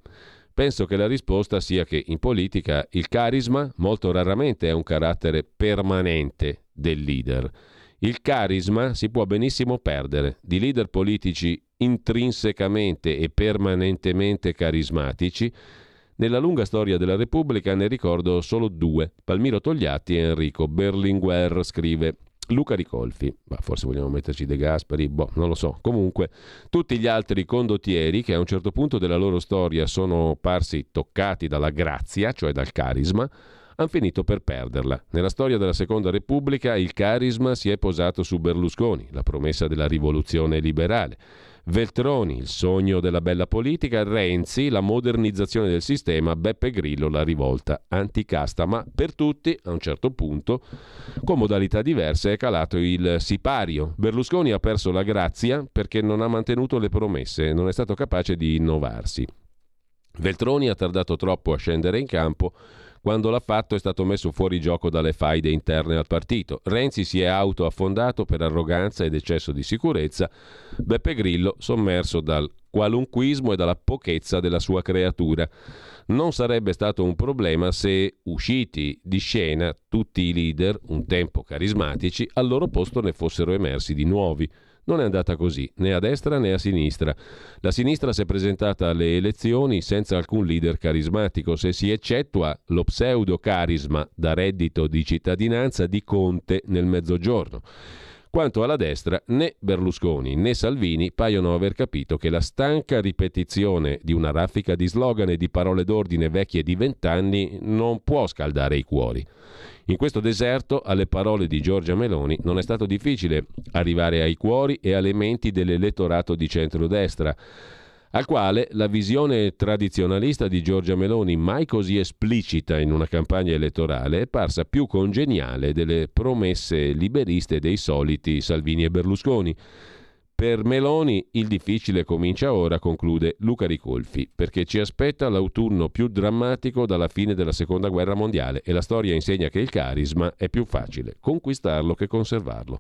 Penso che la risposta sia che in politica il carisma molto raramente è un carattere permanente del leader. Il carisma si può benissimo perdere. Di leader politici intrinsecamente e permanentemente carismatici, nella lunga storia della Repubblica ne ricordo solo due, Palmiro Togliatti e Enrico Berlinguer, scrive Luca Ricolfi. Ma forse vogliamo metterci De Gasperi, boh, non lo so. Comunque, tutti gli altri condottieri che a un certo punto della loro storia sono parsi toccati dalla grazia, cioè dal carisma, hanno finito per perderla. Nella storia della Seconda Repubblica il carisma si è posato su Berlusconi, la promessa della rivoluzione liberale, Veltroni, il sogno della bella politica, Renzi, la modernizzazione del sistema, Beppe Grillo, la rivolta anticasta. Ma per tutti, a un certo punto, con modalità diverse, è calato il sipario. Berlusconi ha perso la grazia perché non ha mantenuto le promesse, non è stato capace di innovarsi. Veltroni ha tardato troppo a scendere in campo, quando l'ha fatto è stato messo fuori gioco dalle faide interne al partito. Renzi si è autoaffondato per arroganza ed eccesso di sicurezza. Beppe Grillo sommerso dal qualunquismo e dalla pochezza della sua creatura. Non sarebbe stato un problema se, usciti di scena, tutti i leader, un tempo carismatici, al loro posto ne fossero emersi di nuovi. Non è andata così, né a destra né a sinistra. La sinistra si è presentata alle elezioni senza alcun leader carismatico, se si eccettua lo pseudo carisma da reddito di cittadinanza di Conte nel Mezzogiorno. Quanto alla destra, né Berlusconi né Salvini paiono aver capito che la stanca ripetizione di una raffica di slogan e di parole d'ordine vecchie di vent'anni non può scaldare i cuori. In questo deserto, alle parole di Giorgia Meloni, non è stato difficile arrivare ai cuori e alle menti dell'elettorato di centrodestra, al quale la visione tradizionalista di Giorgia Meloni, mai così esplicita in una campagna elettorale, è parsa più congeniale delle promesse liberiste dei soliti Salvini e Berlusconi. Per Meloni il difficile comincia ora, conclude Luca Ricolfi, perché ci aspetta l'autunno più drammatico dalla fine della Seconda Guerra Mondiale e la storia insegna che il carisma è più facile conquistarlo che conservarlo.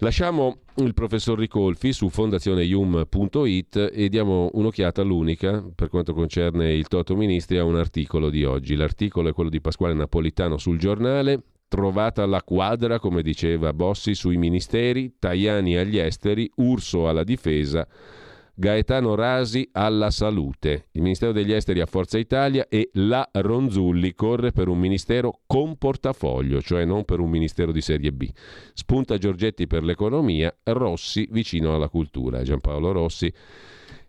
Lasciamo il professor Ricolfi su fondazione ium punto it e diamo un'occhiata all'unica, per quanto concerne il Toto Ministri, a un articolo di oggi. L'articolo è quello di Pasquale Napolitano sul Giornale. Trovata la quadra, come diceva Bossi, sui ministeri, Tajani agli esteri, Urso alla difesa, Gaetano Rasi alla salute. Il Ministero degli Esteri a Forza Italia e la Ronzulli corre per un ministero con portafoglio, cioè non per un ministero di serie B. Spunta Giorgetti per l'economia, Rossi vicino alla cultura. Gianpaolo Rossi,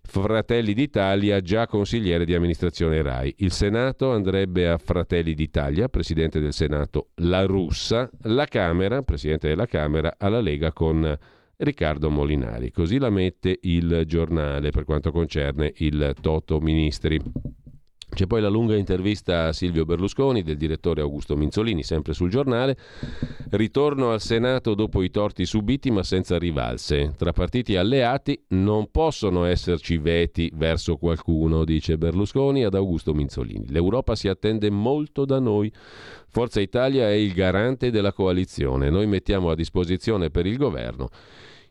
Fratelli d'Italia, già consigliere di amministrazione Rai. Il Senato andrebbe a Fratelli d'Italia, presidente del Senato La Russa, la Camera, presidente della Camera, alla Lega con Riccardo Molinari. Così la mette il Giornale per quanto concerne il Toto Ministri. C'è poi la lunga intervista a Silvio Berlusconi del direttore Augusto Minzolini, sempre sul Giornale. Ritorno al Senato dopo i torti subiti ma senza rivalse. Tra partiti alleati non possono esserci veti verso qualcuno, dice Berlusconi ad Augusto Minzolini. L'Europa si attende molto da noi. Forza Italia è il garante della coalizione. Noi mettiamo a disposizione per il governo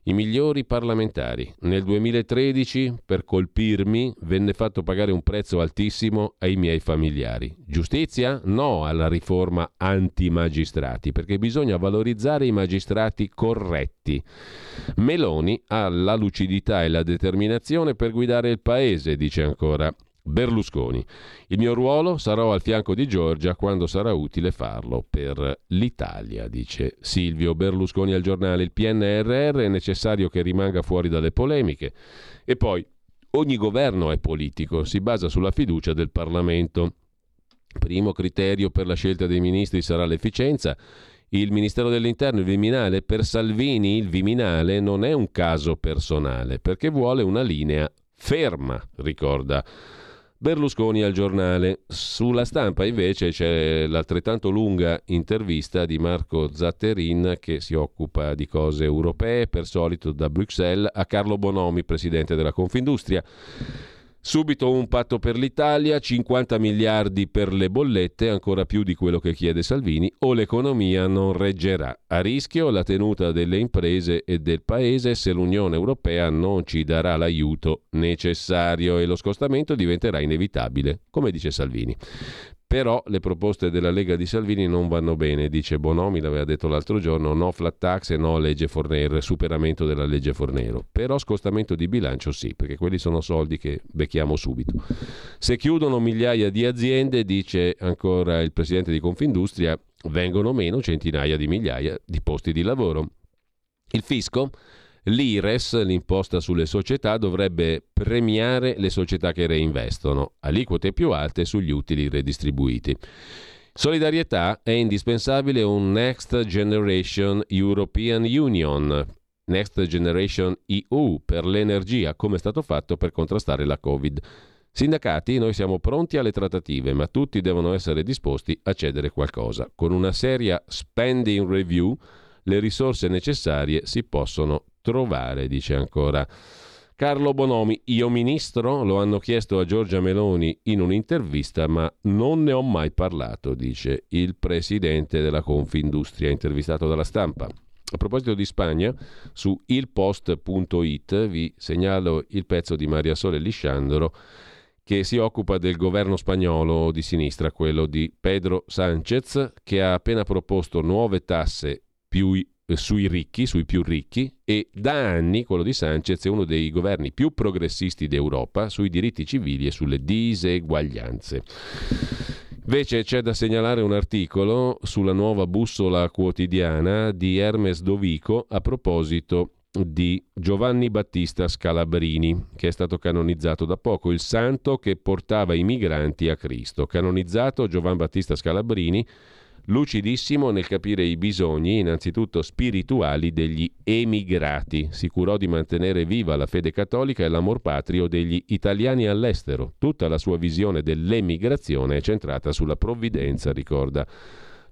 i migliori parlamentari. Nel duemilatredici, per colpirmi, venne fatto pagare un prezzo altissimo ai miei familiari. Giustizia? No alla riforma anti-magistrati, perché bisogna valorizzare i magistrati corretti. Meloni ha la lucidità e la determinazione per guidare il paese, dice ancora Berlusconi. Il mio ruolo? Sarò al fianco di Giorgia quando sarà utile farlo per l'Italia, dice Silvio Berlusconi al Giornale. Il P N R R è necessario che rimanga fuori dalle polemiche. E poi, ogni governo è politico, si basa sulla fiducia del Parlamento. Primo criterio per la scelta dei ministri sarà l'efficienza. Il Ministero dell'Interno, il Viminale, per Salvini il Viminale non è un caso personale, perché vuole una linea ferma, ricorda Berlusconi al Giornale. Sulla Stampa invece c'è l'altrettanto lunga intervista di Marco Zatterin, che si occupa di cose europee per solito da Bruxelles, a Carlo Bonomi, presidente della Confindustria. Subito un patto per l'Italia, cinquanta miliardi per le bollette, ancora più di quello che chiede Salvini, o l'economia non reggerà. A rischio la tenuta delle imprese e del Paese se l'Unione Europea non ci darà l'aiuto necessario e lo scostamento diventerà inevitabile, come dice Salvini. Però le proposte della Lega di Salvini non vanno bene, dice Bonomi, l'aveva detto l'altro giorno, no flat tax e no legge Fornero, superamento della legge Fornero, però scostamento di bilancio sì, perché quelli sono soldi che becchiamo subito. Se chiudono migliaia di aziende, dice ancora il presidente di Confindustria, vengono meno centinaia di migliaia di posti di lavoro. Il fisco? L'I R E S, l'imposta sulle società, dovrebbe premiare le società che reinvestono, aliquote più alte sugli utili redistribuiti. Solidarietà, è indispensabile un Next Generation European Union, Next Generation E U per l'energia, come è stato fatto per contrastare la Covid. Sindacati, noi siamo pronti alle trattative, ma tutti devono essere disposti a cedere qualcosa. Con una seria spending review le risorse necessarie si possono trovare, dice ancora Carlo Bonomi. Io ministro? Lo hanno chiesto a Giorgia Meloni in un'intervista, ma non ne ho mai parlato, dice il presidente della Confindustria, intervistato dalla Stampa. A proposito di Spagna, su ilpost punto it vi segnalo il pezzo di Maria Sole Lisciandro che si occupa del governo spagnolo di sinistra, quello di Pedro Sánchez, che ha appena proposto nuove tasse più sui ricchi, sui più ricchi, e da anni quello di Sánchez è uno dei governi più progressisti d'Europa sui diritti civili e sulle diseguaglianze. Invece c'è da segnalare un articolo sulla nuova bussola quotidiana di Hermes Dovico a proposito di Giovanni Battista Scalabrini, che è stato canonizzato da poco, il santo che portava i migranti a Cristo. Canonizzato Giovanni Battista Scalabrini, lucidissimo nel capire i bisogni innanzitutto spirituali degli emigrati, si curò di mantenere viva la fede cattolica e l'amor patrio degli italiani all'estero. Tutta la sua visione dell'emigrazione è centrata sulla provvidenza, ricorda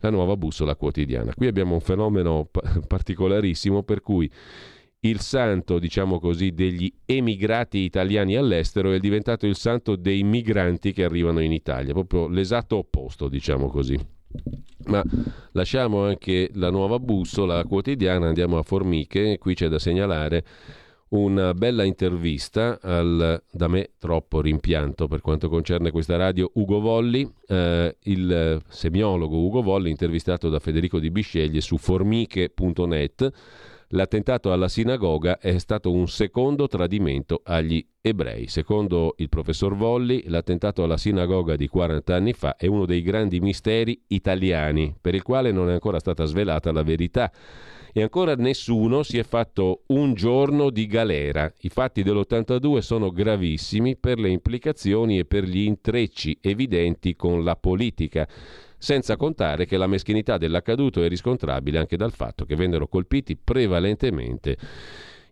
la nuova bussola quotidiana. Qui abbiamo un fenomeno particolarissimo per cui il santo, diciamo così, degli emigrati italiani all'estero è diventato il santo dei migranti che arrivano in Italia, proprio l'esatto opposto, diciamo così. Ma lasciamo anche la nuova bussola quotidiana, andiamo a Formiche. Qui c'è da segnalare una bella intervista al, da me troppo rimpianto per quanto concerne questa radio, Ugo Volli, eh, il semiologo Ugo Volli, intervistato da Federico Di Bisceglie su formiche punto net. L'attentato alla sinagoga è stato un secondo tradimento agli ebrei. Secondo il professor Volli, l'attentato alla sinagoga di quaranta anni fa è uno dei grandi misteri italiani, per il quale non è ancora stata svelata la verità. E ancora nessuno si è fatto un giorno di galera. I fatti dell'ottantadue sono gravissimi per le implicazioni e per gli intrecci evidenti con la politica. Senza contare che la meschinità dell'accaduto è riscontrabile anche dal fatto che vennero colpiti prevalentemente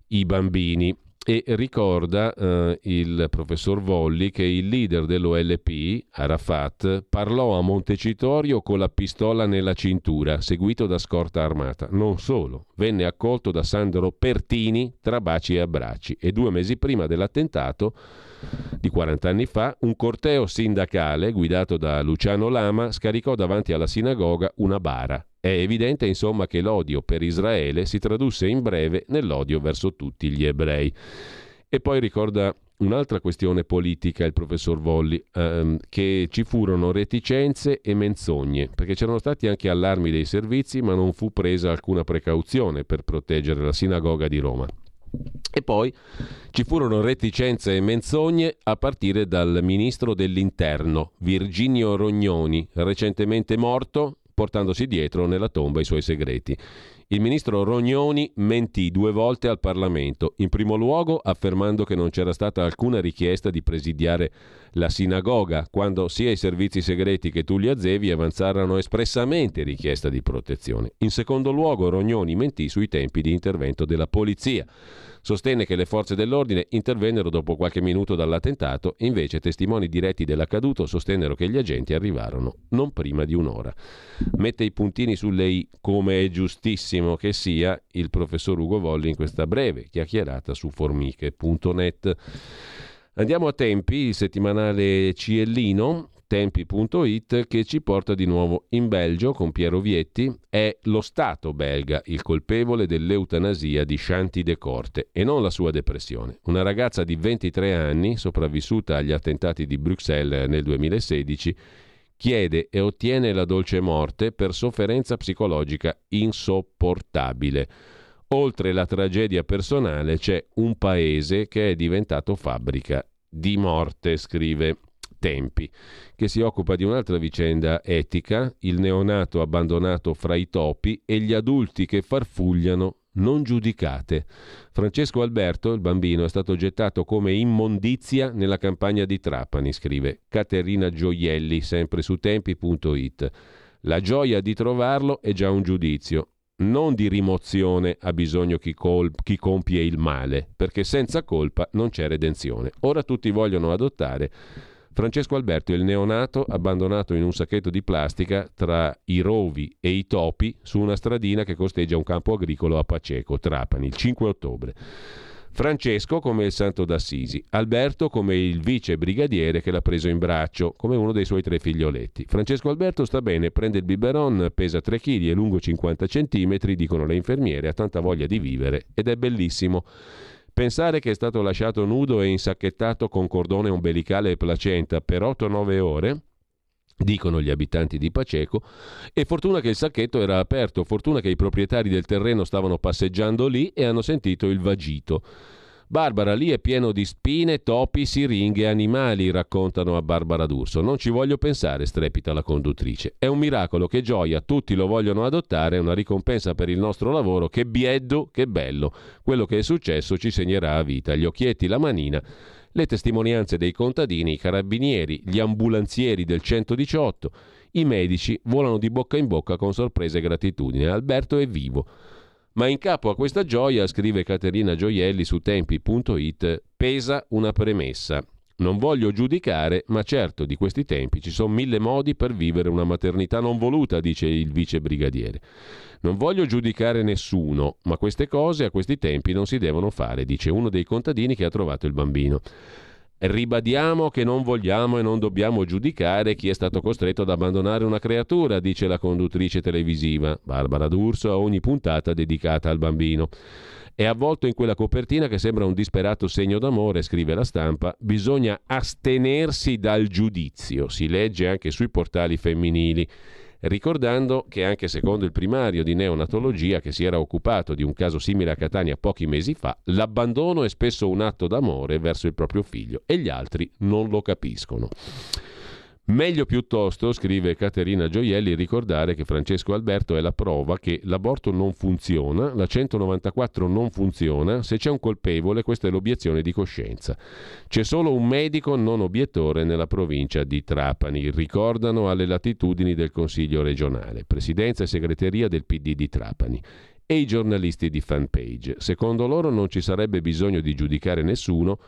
i bambini. E ricorda eh, il professor Volli che il leader dell'O L P, Arafat, parlò a Montecitorio con la pistola nella cintura, seguito da scorta armata. Non solo, venne accolto da Sandro Pertini tra baci e abbracci. E due mesi prima dell'attentato di quaranta anni fa, un corteo sindacale guidato da Luciano Lama scaricò davanti alla sinagoga una bara. È evidente, insomma, che l'odio per Israele si tradusse in breve nell'odio verso tutti gli ebrei. E poi ricorda un'altra questione politica il professor Volli, ehm, che ci furono reticenze e menzogne, perché c'erano stati anche allarmi dei servizi, ma non fu presa alcuna precauzione per proteggere la sinagoga di Roma. E poi ci furono reticenze e menzogne a partire dal ministro dell'Interno, Virginio Rognoni, recentemente morto, portandosi dietro nella tomba i suoi segreti. Il ministro Rognoni mentì due volte al Parlamento, in primo luogo affermando che non c'era stata alcuna richiesta di presidiare la sinagoga, quando sia i servizi segreti che Tullio Azevi avanzarono espressamente richiesta di protezione. In secondo luogo Rognoni mentì sui tempi di intervento della polizia. Sostenne che le forze dell'ordine intervennero dopo qualche minuto dall'attentato e invece testimoni diretti dell'accaduto sostennero che gli agenti arrivarono non prima di un'ora. Mette i puntini sulle i, come è giustissimo che sia, il professor Ugo Volli in questa breve chiacchierata su formiche punto net. Andiamo a Tempi, il settimanale Ciellino, tempi punto it, che ci porta di nuovo in Belgio con Piero Vietti. È lo Stato belga il colpevole dell'eutanasia di Shanti De Korte e non la sua depressione. Una ragazza di ventitré anni, sopravvissuta agli attentati di Bruxelles nel duemilasedici, chiede e ottiene la dolce morte per sofferenza psicologica insopportabile. Oltre la tragedia personale c'è un paese che è diventato fabbrica di morte, scrive Tempi, che si occupa di un'altra vicenda etica, il neonato abbandonato fra i topi e gli adulti che farfugliano non giudicate. Francesco Alberto, il bambino, è stato gettato come immondizia nella campagna di Trapani, scrive Caterina Gioielli, sempre su tempi punto it. La gioia di trovarlo è già un giudizio, non di rimozione ha bisogno chi, col- chi compie il male, perché senza colpa non c'è redenzione. Ora tutti vogliono adottare Francesco Alberto, il neonato abbandonato in un sacchetto di plastica tra i rovi e i topi su una stradina che costeggia un campo agricolo a Paceco, Trapani, il cinque ottobre. Francesco come il santo d'Assisi, Alberto come il vice brigadiere che l'ha preso in braccio, come uno dei suoi tre figlioletti. Francesco Alberto sta bene, prende il biberon, pesa tre chili, è lungo cinquanta centimetri, dicono le infermiere, ha tanta voglia di vivere ed è bellissimo. Pensare che è stato lasciato nudo e insacchettato con cordone ombelicale e placenta per otto nove ore, dicono gli abitanti di Paceco, e fortuna che il sacchetto era aperto, fortuna che i proprietari del terreno stavano passeggiando lì e hanno sentito il vagito. Barbara, lì è pieno di spine, topi, siringhe, animali, raccontano a Barbara D'Urso. Non ci voglio pensare, strepita la conduttrice. È un miracolo, che gioia, tutti lo vogliono adottare, è una ricompensa per il nostro lavoro, che bieddo, che bello. Quello che è successo ci segnerà a vita, gli occhietti, la manina, le testimonianze dei contadini, i carabinieri, gli ambulanzieri del centodiciotto, i medici volano di bocca in bocca con sorpresa e gratitudine. Alberto è vivo. Ma in capo a questa gioia, scrive Caterina Gioielli su tempi punto it, pesa una premessa. Non voglio giudicare, ma certo di questi tempi ci sono mille modi per vivere una maternità non voluta, dice il vice brigadiere. Non voglio giudicare nessuno, ma queste cose a questi tempi non si devono fare, dice uno dei contadini che ha trovato il bambino. Ribadiamo che non vogliamo e non dobbiamo giudicare chi è stato costretto ad abbandonare una creatura, dice la conduttrice televisiva Barbara D'Urso a ogni puntata dedicata al bambino. È avvolto in quella copertina che sembra un disperato segno d'amore, scrive La Stampa. Bisogna astenersi dal giudizio, si legge anche sui portali femminili, ricordando che anche secondo il primario di neonatologia che si era occupato di un caso simile a Catania pochi mesi fa, l'abbandono è spesso un atto d'amore verso il proprio figlio e gli altri non lo capiscono. Meglio piuttosto, scrive Caterina Gioielli, ricordare che Francesco Alberto è la prova che l'aborto non funziona, la centonovantaquattro non funziona, se c'è un colpevole questa è l'obiezione di coscienza. C'è solo un medico non obiettore nella provincia di Trapani, ricordano alle latitudini del Consiglio regionale, presidenza e segreteria del P D di Trapani, e i giornalisti di Fanpage. Secondo loro non ci sarebbe bisogno di giudicare nessuno,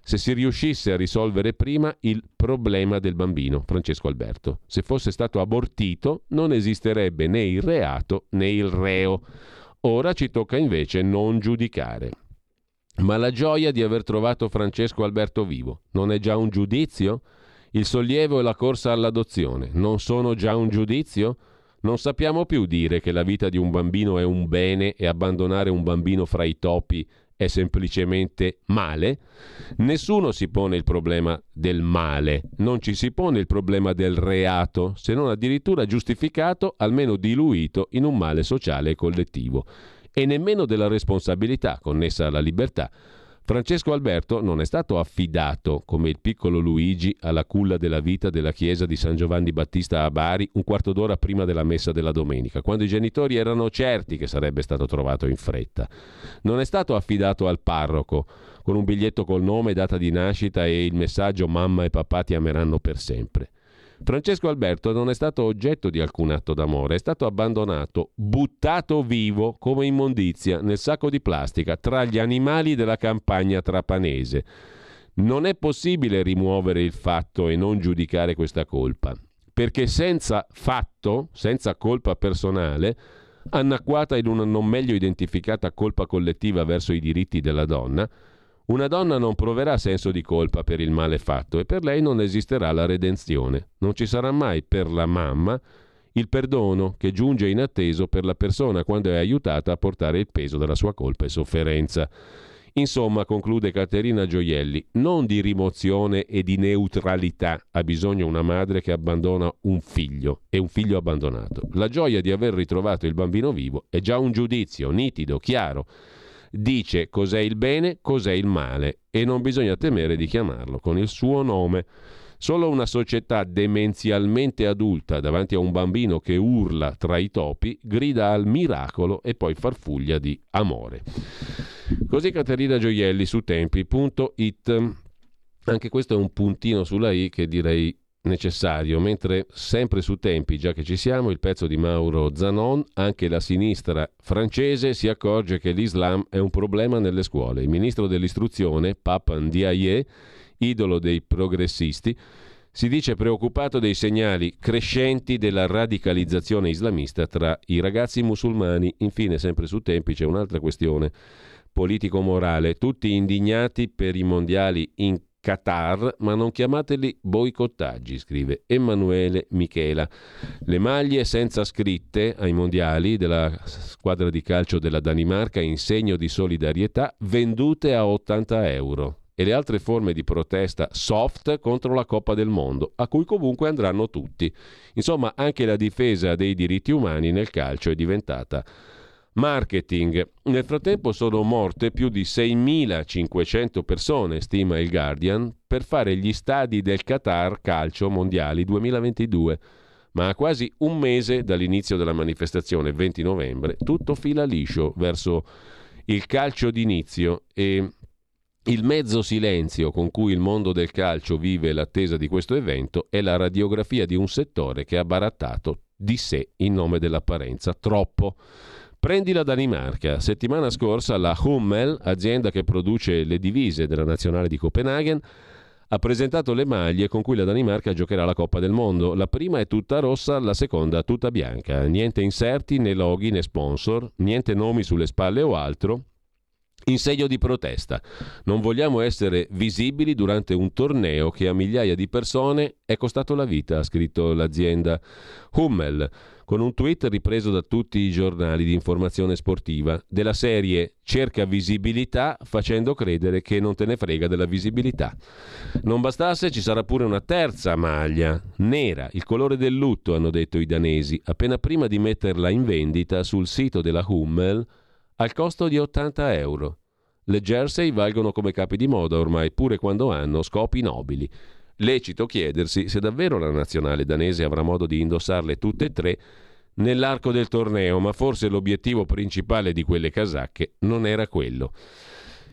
se si riuscisse a risolvere prima il problema del bambino, Francesco Alberto. Se fosse stato abortito non esisterebbe né il reato né il reo. Ora ci tocca invece non giudicare. Ma la gioia di aver trovato Francesco Alberto vivo non è già un giudizio? Il sollievo e la corsa all'adozione non sono già un giudizio? Non sappiamo più dire che la vita di un bambino è un bene e abbandonare un bambino fra i topi è semplicemente male? Nessuno si pone il problema del male, non ci si pone il problema del reato, se non addirittura giustificato, almeno diluito in un male sociale e collettivo, e nemmeno della responsabilità connessa alla libertà. Francesco Alberto non è stato affidato, come il piccolo Luigi, alla culla della vita della chiesa di San Giovanni Battista a Bari un quarto d'ora prima della messa della domenica, quando i genitori erano certi che sarebbe stato trovato in fretta. Non è stato affidato al parroco, con un biglietto col nome, data di nascita e il messaggio «Mamma e papà ti ameranno per sempre». Francesco Alberto non è stato oggetto di alcun atto d'amore, è stato abbandonato, buttato vivo come immondizia nel sacco di plastica tra gli animali della campagna trapanese. Non è possibile rimuovere il fatto e non giudicare questa colpa, perché senza fatto, senza colpa personale, annacquata in una non meglio identificata colpa collettiva verso i diritti della donna, Una donna non proverà senso di colpa per il male fatto e per lei non esisterà la redenzione. Non ci sarà mai per la mamma il perdono che giunge inatteso per la persona quando è aiutata a portare il peso della sua colpa e sofferenza. Insomma, conclude Caterina Gioielli, non di rimozione e di neutralità ha bisogno una madre che abbandona un figlio e un figlio abbandonato. La gioia di aver ritrovato il bambino vivo è già un giudizio nitido, chiaro. Dice cos'è il bene, cos'è il male e non bisogna temere di chiamarlo con il suo nome. Solo una società demenzialmente adulta davanti a un bambino che urla tra i topi grida al miracolo e poi farfuglia di amore. Così Caterina Gioielli su tempi punto it. Anche questo è un puntino sulla i che direi necessario, mentre sempre su Tempi, già che ci siamo, il pezzo di Mauro Zanon, anche la sinistra francese si accorge che l'Islam è un problema nelle scuole. Il ministro dell'istruzione, Papandiaye, idolo dei progressisti, si dice preoccupato dei segnali crescenti della radicalizzazione islamista tra i ragazzi musulmani. Infine, sempre su Tempi, c'è un'altra questione politico-morale. Tutti indignati per i mondiali in Qatar, ma non chiamateli boicottaggi, scrive Emanuele Michela. Le maglie senza scritte ai mondiali della squadra di calcio della Danimarca in segno di solidarietà vendute a ottanta euro e le altre forme di protesta soft contro la Coppa del Mondo, a cui comunque andranno tutti. Insomma, anche la difesa dei diritti umani nel calcio è diventata marketing. Nel frattempo sono morte più di seimilacinquecento persone, stima il Guardian, per fare gli stadi del Qatar Calcio Mondiali duemilaventidue. Ma a quasi un mese dall'inizio della manifestazione, venti novembre, tutto fila liscio verso il calcio d'inizio e il mezzo silenzio con cui il mondo del calcio vive l'attesa di questo evento è la radiografia di un settore che ha barattato di sé in nome dell'apparenza troppo. Prendi la Danimarca. Settimana scorsa la Hummel, azienda che produce le divise della nazionale di Copenaghen, ha presentato le maglie con cui la Danimarca giocherà la Coppa del Mondo. La prima è tutta rossa, la seconda tutta bianca. Niente inserti, né loghi, né sponsor, niente nomi sulle spalle o altro. In segno di protesta. Non vogliamo essere visibili durante un torneo che a migliaia di persone è costato la vita, ha scritto l'azienda Hummel, con un tweet ripreso da tutti i giornali di informazione sportiva, della serie cerca visibilità facendo credere che non te ne frega della visibilità. Non bastasse, ci sarà pure una terza maglia, nera, il colore del lutto, hanno detto i danesi, appena prima di metterla in vendita sul sito della Hummel, al costo di ottanta euro. Le jersey valgono come capi di moda ormai, pure quando hanno scopi nobili. Lecito chiedersi se davvero la nazionale danese avrà modo di indossarle tutte e tre nell'arco del torneo, ma forse l'obiettivo principale di quelle casacche non era quello.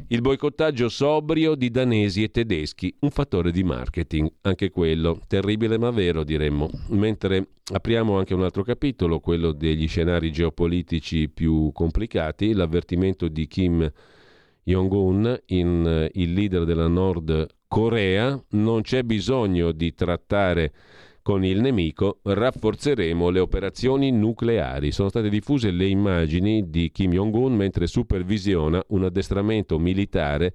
Il boicottaggio sobrio di danesi e tedeschi, un fattore di marketing, anche quello, terribile ma vero diremmo. Mentre apriamo anche un altro capitolo, quello degli scenari geopolitici più complicati, l'avvertimento di Kim Jong-un, in, il leader della Nord Corea, non c'è bisogno di trattare con il nemico, rafforzeremo le operazioni nucleari. Sono state diffuse le immagini di Kim Jong-un mentre supervisiona un addestramento militare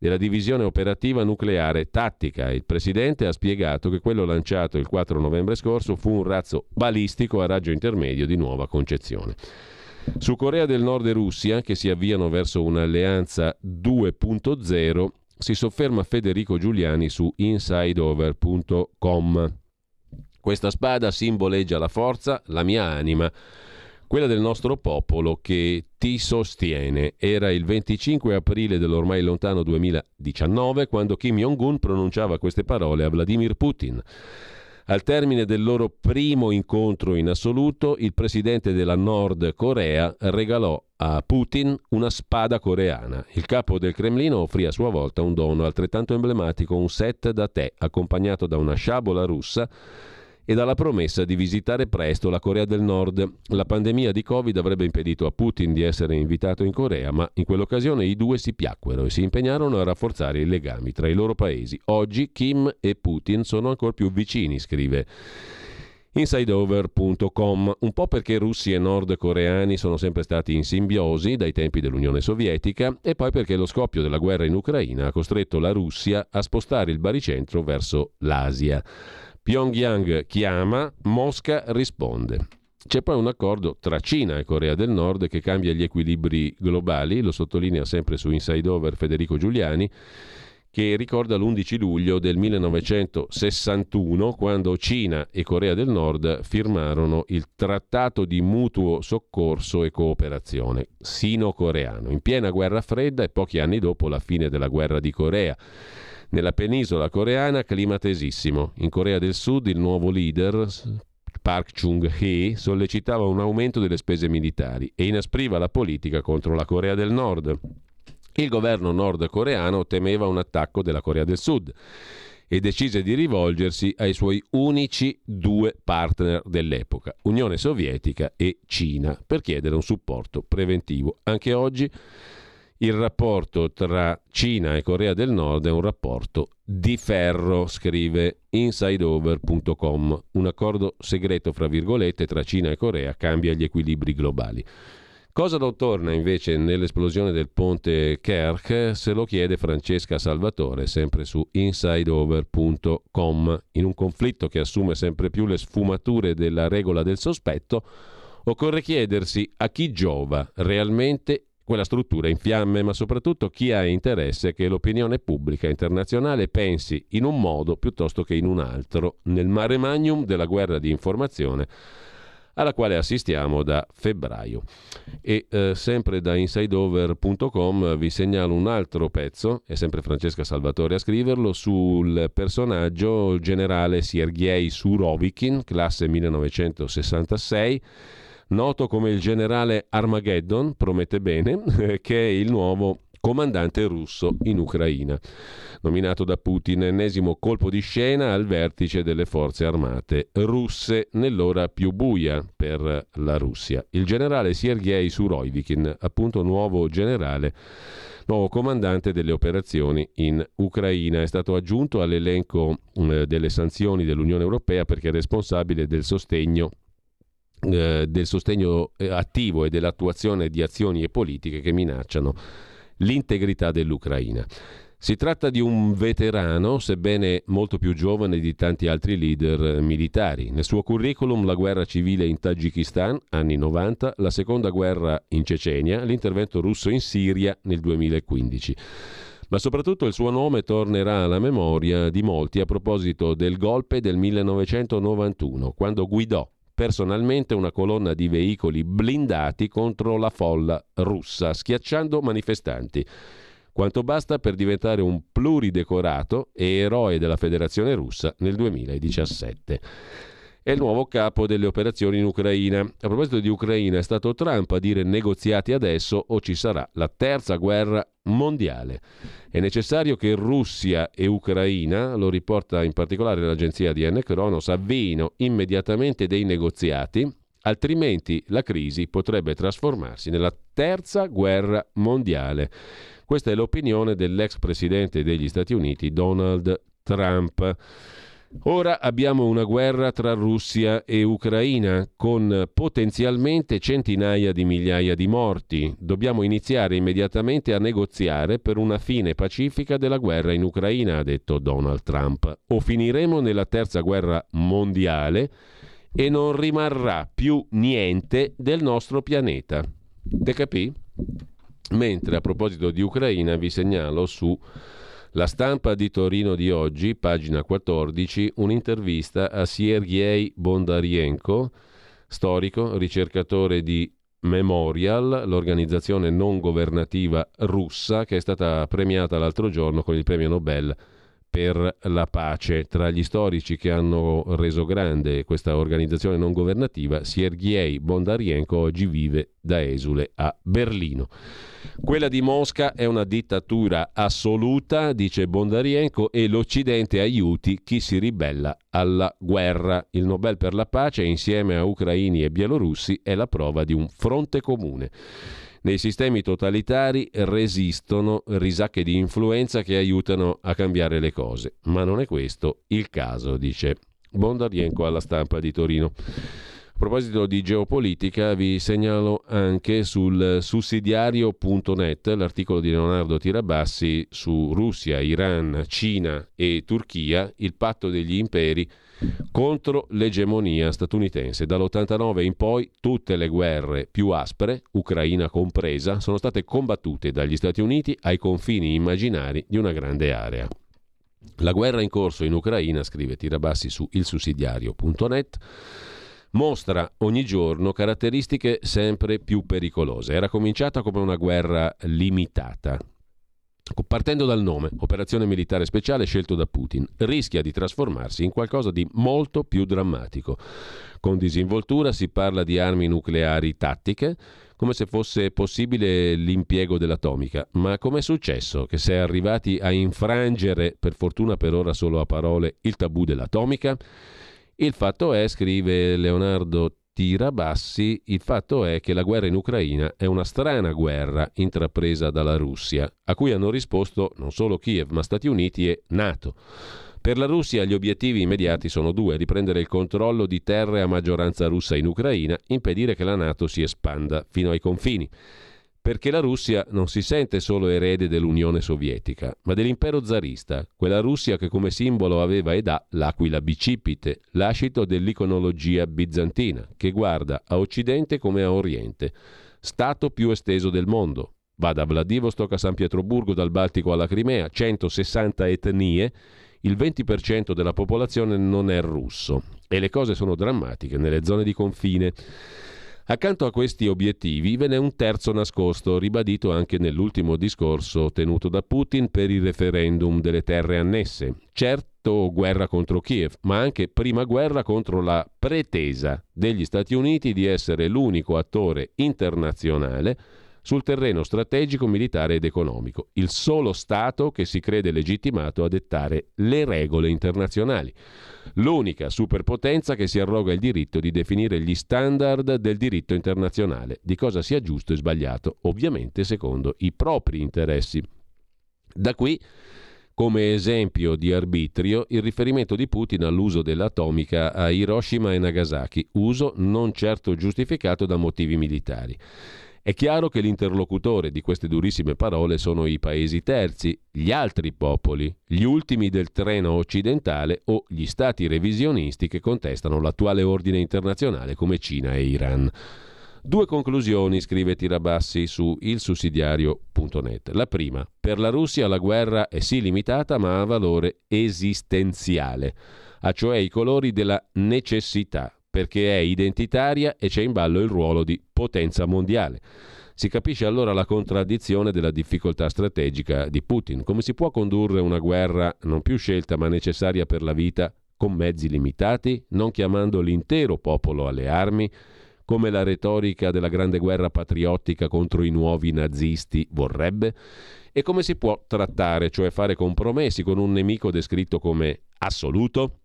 della divisione operativa nucleare tattica. Il presidente ha spiegato che quello lanciato il quattro novembre scorso fu un razzo balistico a raggio intermedio di nuova concezione. Su Corea del Nord e Russia, che si avviano verso un'alleanza due punto zero, si sofferma Federico Giuliani su insideover punto com. Questa spada simboleggia la forza, la mia anima, quella del nostro popolo che ti sostiene. Era il venticinque aprile dell'ormai lontano duemiladiciannove quando Kim Jong-un pronunciava queste parole a Vladimir Putin. Al termine del loro primo incontro in assoluto, il presidente della Nord Corea regalò a Putin una spada coreana. Il capo del Cremlino offrì a sua volta un dono altrettanto emblematico, un set da tè, accompagnato da una sciabola russa e dalla promessa di visitare presto la Corea del Nord. La pandemia di Covid avrebbe impedito a Putin di essere invitato in Corea, ma in quell'occasione i due si piacquero e si impegnarono a rafforzare i legami tra i loro paesi. Oggi Kim e Putin sono ancora più vicini, scrive insideover punto com, un po' perché russi e nordcoreani sono sempre stati in simbiosi dai tempi dell'Unione Sovietica e poi perché lo scoppio della guerra in Ucraina ha costretto la Russia a spostare il baricentro verso l'Asia. Pyongyang chiama, Mosca risponde. C'è poi un accordo tra Cina e Corea del Nord che cambia gli equilibri globali, lo sottolinea sempre su Inside Over Federico Giuliani, che ricorda l'undici luglio del millenovecentosessantuno, quando Cina e Corea del Nord firmarono il Trattato di mutuo soccorso e cooperazione sino-coreano, in piena guerra fredda e pochi anni dopo la fine della guerra di Corea. Nella penisola coreana clima tesissimo. In Corea del Sud il nuovo leader Park Chung-hee sollecitava un aumento delle spese militari e inaspriva la politica contro la Corea del Nord. Il governo nordcoreano temeva un attacco della Corea del Sud e decise di rivolgersi ai suoi unici due partner dell'epoca, Unione Sovietica e Cina, per chiedere un supporto preventivo. Anche oggi il rapporto tra Cina e Corea del Nord è un rapporto di ferro, scrive insideover punto com. Un accordo segreto, fra virgolette, tra Cina e Corea cambia gli equilibri globali. Cosa non torna invece nell'esplosione del ponte Kerch? Se lo chiede Francesca Salvatore, sempre su insideover punto com. In un conflitto che assume sempre più le sfumature della regola del sospetto, occorre chiedersi a chi giova realmente quella struttura in fiamme, ma soprattutto chi ha interesse che l'opinione pubblica internazionale pensi in un modo piuttosto che in un altro, nel mare magnum della guerra di informazione alla quale assistiamo da febbraio. E eh, sempre da insideover punto com vi segnalo un altro pezzo, è sempre Francesca Salvatore a scriverlo, sul personaggio generale Sergei Surovikin, classe millenovecentosessantasei, noto come il generale Armageddon, promette bene, che è il nuovo comandante russo in Ucraina, nominato da Putin, ennesimo colpo di scena al vertice delle forze armate russe nell'ora più buia per la Russia. Il generale Sergei Surovikin, appunto nuovo generale, nuovo comandante delle operazioni in Ucraina, è stato aggiunto all'elenco delle sanzioni dell'Unione Europea perché è responsabile del sostegno eh, del sostegno attivo e dell'attuazione di azioni e politiche che minacciano l'integrità dell'Ucraina. Si tratta di un veterano, sebbene molto più giovane di tanti altri leader militari. Nel suo curriculum la guerra civile in Tagikistan, anni novanta, la seconda guerra in Cecenia, l'intervento russo in Siria nel duemilaquindici. Ma soprattutto il suo nome tornerà alla memoria di molti a proposito del golpe del millenovecentonovantuno, quando guidò personalmente una colonna di veicoli blindati contro la folla russa, schiacciando manifestanti. Quanto basta per diventare un pluridecorato e eroe della Federazione Russa nel duemiladiciassette. È il nuovo capo delle operazioni in Ucraina. A proposito di Ucraina, è stato Trump a dire: negoziati adesso o ci sarà la terza guerra mondiale. È necessario che Russia e Ucraina, lo riporta in particolare l'agenzia A D N Kronos, avviino immediatamente dei negoziati, altrimenti la crisi potrebbe trasformarsi nella terza guerra mondiale. Questa è l'opinione dell'ex presidente degli Stati Uniti Donald Trump. Ora abbiamo una guerra tra Russia e Ucraina con potenzialmente centinaia di migliaia di morti. Dobbiamo iniziare immediatamente a negoziare per una fine pacifica della guerra in Ucraina, ha detto Donald Trump. O finiremo nella terza guerra mondiale e non rimarrà più niente del nostro pianeta. Te capì? Mentre a proposito di Ucraina vi segnalo su La Stampa di Torino di oggi, pagina quattordici, un'intervista a Sergei Bondarenko, storico, ricercatore di Memorial, l'organizzazione non governativa russa che è stata premiata l'altro giorno con il premio Nobel per la pace. Tra gli storici che hanno reso grande questa organizzazione non governativa, Sergei Bondarenko oggi vive da esule a Berlino. Quella di Mosca è una dittatura assoluta, dice Bondarenko, e l'Occidente aiuti chi si ribella alla guerra. Il Nobel per la pace, insieme a ucraini e bielorussi, è la prova di un fronte comune. Nei sistemi totalitari resistono risacche di influenza che aiutano a cambiare le cose, ma non è questo il caso, dice Bondarrienco alla Stampa di Torino. A proposito di geopolitica, vi segnalo anche sul sussidiario punto net l'articolo di Leonardo Tirabassi su Russia, Iran, Cina e Turchia, il patto degli imperi contro l'egemonia statunitense. Dall'ottantanove in poi tutte le guerre più aspre, Ucraina compresa, sono state combattute dagli Stati Uniti ai confini immaginari di una grande area. La guerra in corso in Ucraina, scrive Tirabassi su il sussidiario punto net, mostra ogni giorno caratteristiche sempre più pericolose. Era cominciata come una guerra limitata. Partendo dal nome, operazione militare speciale scelto da Putin, rischia di trasformarsi in qualcosa di molto più drammatico. Con disinvoltura si parla di armi nucleari tattiche, come se fosse possibile l'impiego dell'atomica. Ma com'è successo che si è arrivati a infrangere, per fortuna per ora solo a parole, il tabù dell'atomica? Il fatto è, scrive Leonardo Tirabassi, il fatto è che la guerra in Ucraina è una strana guerra intrapresa dalla Russia, a cui hanno risposto non solo Kiev, ma Stati Uniti e NATO. Per la Russia gli obiettivi immediati sono due: riprendere il controllo di terre a maggioranza russa in Ucraina, impedire che la NATO si espanda fino ai confini. Perché la Russia non si sente solo erede dell'Unione Sovietica, ma dell'impero zarista, quella Russia che come simbolo aveva ed ha l'aquila bicipite, lascito dell'iconologia bizantina, che guarda a Occidente come a Oriente, stato più esteso del mondo. Va da Vladivostok a San Pietroburgo, dal Baltico alla Crimea, centosessanta etnie, il venti per cento della popolazione non è russo. E le cose sono drammatiche nelle zone di confine. Accanto a questi obiettivi ve n'è un terzo nascosto, ribadito anche nell'ultimo discorso tenuto da Putin per il referendum delle terre annesse. Certo, guerra contro Kiev, ma anche prima guerra contro la pretesa degli Stati Uniti di essere l'unico attore internazionale sul terreno strategico, militare ed economico, il solo Stato che si crede legittimato a dettare le regole internazionali, l'unica superpotenza che si arroga il diritto di definire gli standard del diritto internazionale, di cosa sia giusto e sbagliato, ovviamente secondo i propri interessi. Da qui, come esempio di arbitrio, il riferimento di Putin all'uso dell'atomica a Hiroshima e Nagasaki, uso non certo giustificato da motivi militari. È chiaro che l'interlocutore di queste durissime parole sono i paesi terzi, gli altri popoli, gli ultimi del treno occidentale o gli stati revisionisti che contestano l'attuale ordine internazionale come Cina e Iran. Due conclusioni, scrive Tirabassi su il sussidiario punto net. La prima, per la Russia la guerra è sì limitata ma ha valore esistenziale, ha cioè i colori della necessità, perché è identitaria e c'è in ballo il ruolo di potenza mondiale. Si capisce allora la contraddizione della difficoltà strategica di Putin. Come si può condurre una guerra non più scelta ma necessaria per la vita con mezzi limitati, non chiamando l'intero popolo alle armi, come la retorica della grande guerra patriottica contro i nuovi nazisti vorrebbe? E come si può trattare, cioè fare compromessi con un nemico descritto come assoluto?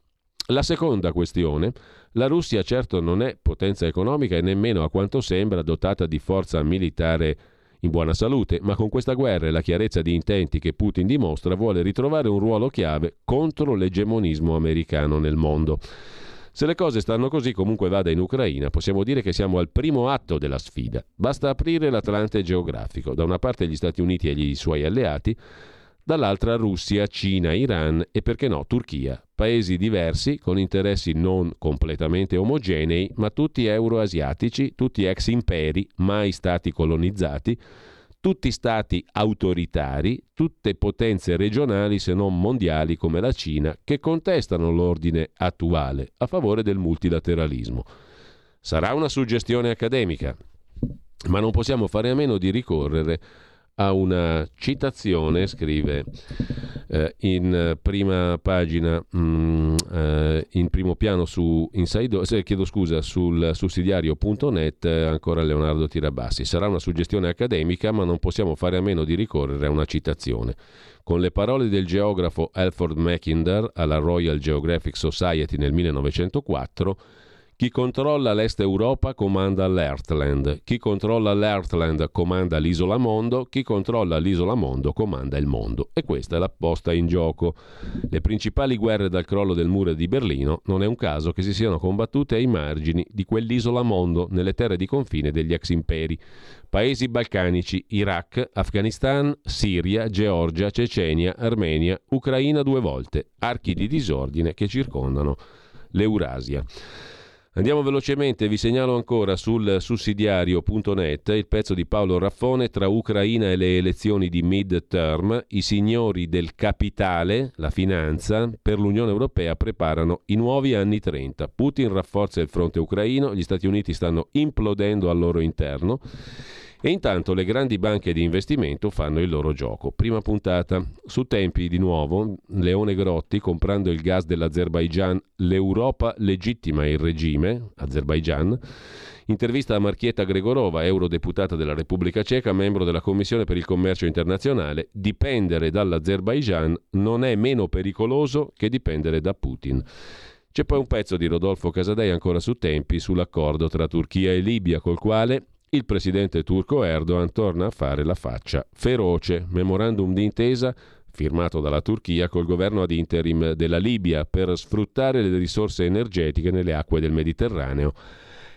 La seconda questione, la Russia certo non è potenza economica e nemmeno a quanto sembra dotata di forza militare in buona salute, ma con questa guerra e la chiarezza di intenti che Putin dimostra vuole ritrovare un ruolo chiave contro l'egemonismo americano nel mondo. Se le cose stanno così, comunque vada in Ucraina, possiamo dire che siamo al primo atto della sfida. Basta aprire l'Atlante geografico, da una parte gli Stati Uniti e i suoi alleati, dall'altra Russia, Cina, Iran e perché no Turchia, paesi diversi con interessi non completamente omogenei, ma tutti euroasiatici, tutti ex imperi, mai stati colonizzati, tutti stati autoritari, tutte potenze regionali se non mondiali come la Cina che contestano l'ordine attuale a favore del multilateralismo. Sarà una suggestione accademica, ma non possiamo fare a meno di ricorrere a una citazione, scrive eh, in prima pagina, mh, eh, in primo piano su Inside, eh, chiedo scusa, sul sussidiario punto net, eh, ancora Leonardo Tirabassi. Sarà una suggestione accademica, ma non possiamo fare a meno di ricorrere a una citazione. Con le parole del geografo Alfred Mackinder alla Royal Geographic Society nel millenovecentoquattro, Chi controlla l'Est Europa comanda l'Heartland, chi controlla l'Heartland comanda l'isola mondo, chi controlla l'isola mondo comanda il mondo. E questa è la posta in gioco. Le principali guerre dal crollo del muro di Berlino non è un caso che si siano combattute ai margini di quell'isola mondo, nelle terre di confine degli ex imperi. Paesi balcanici, Iraq, Afghanistan, Siria, Georgia, Cecenia, Armenia, Ucraina due volte, archi di disordine che circondano l'Eurasia. Andiamo velocemente, vi segnalo ancora sul sussidiario punto net il pezzo di Paolo Raffone tra Ucraina e le elezioni di mid-term, i signori del capitale, la finanza, per l'Unione Europea preparano i nuovi anni trenta. Putin rafforza il fronte ucraino, gli Stati Uniti stanno implodendo al loro interno e intanto le grandi banche di investimento fanno il loro gioco. Prima puntata, su Tempi di nuovo, Leone Grotti, comprando il gas dell'Azerbaigian, l'Europa legittima il regime, Azerbaigian. Intervista a Marchieta Gregorova, eurodeputata della Repubblica Ceca, membro della Commissione per il Commercio Internazionale, dipendere dall'Azerbaigian non è meno pericoloso che dipendere da Putin. C'è poi un pezzo di Rodolfo Casadei ancora su Tempi, sull'accordo tra Turchia e Libia, col quale il presidente turco Erdogan torna a fare la faccia feroce. Memorandum d'intesa firmato dalla Turchia col governo ad interim della Libia per sfruttare le risorse energetiche nelle acque del Mediterraneo,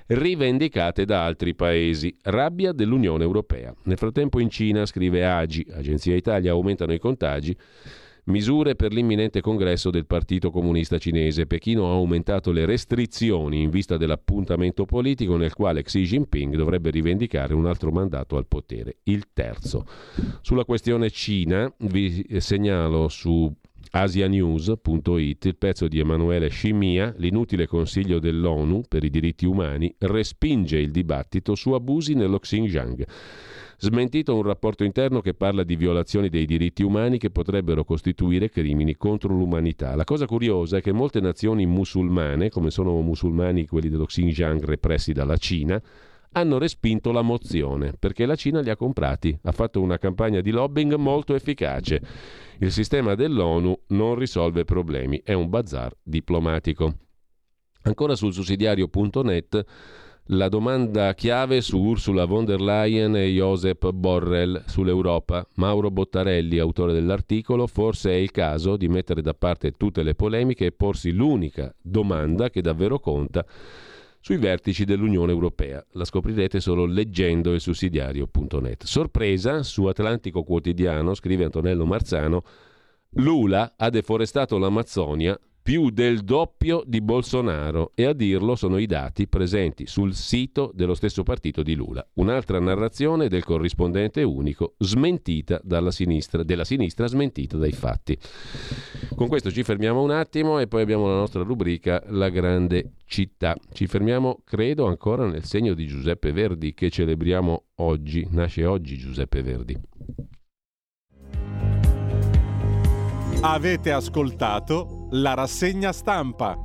rivendicate da altri paesi. Rabbia dell'Unione Europea. Nel frattempo in Cina, scrive Agi, Agenzia Italia, aumentano i contagi. Misure per l'imminente congresso del Partito Comunista Cinese. Pechino ha aumentato le restrizioni in vista dell'appuntamento politico nel quale Xi Jinping dovrebbe rivendicare un altro mandato al potere, il terzo. Sulla questione Cina vi segnalo su asianews punto it il pezzo di Emanuele Scimmia, l'inutile consiglio dell'ONU per i diritti umani respinge il dibattito su abusi nello Xinjiang. Smentito un rapporto interno che parla di violazioni dei diritti umani che potrebbero costituire crimini contro l'umanità. La cosa curiosa è che molte nazioni musulmane, come sono musulmani quelli dello Xinjiang repressi dalla Cina, hanno respinto la mozione perché la Cina li ha comprati, ha fatto una campagna di lobbying molto efficace. Il sistema dell'ONU non risolve problemi, è un bazar diplomatico. Ancora sul sussidiario punto net la domanda chiave su Ursula von der Leyen e Josep Borrell sull'Europa. Mauro Bottarelli, autore dell'articolo, forse è il caso di mettere da parte tutte le polemiche e porsi l'unica domanda che davvero conta sui vertici dell'Unione Europea. La scoprirete solo leggendo il sussidiario punto net. Sorpresa, su Atlantico Quotidiano, scrive Antonello Marzano, Lula ha deforestato l'Amazzonia più del doppio di Bolsonaro, e a dirlo sono i dati presenti sul sito dello stesso partito di Lula. Un'altra narrazione del corrispondente unico, smentita dalla sinistra, della sinistra smentita dai fatti. Con questo ci fermiamo un attimo e poi abbiamo la nostra rubrica La grande città. Ci fermiamo, credo, ancora nel segno di Giuseppe Verdi, che celebriamo oggi. Nasce oggi Giuseppe Verdi. Avete ascoltato la rassegna stampa.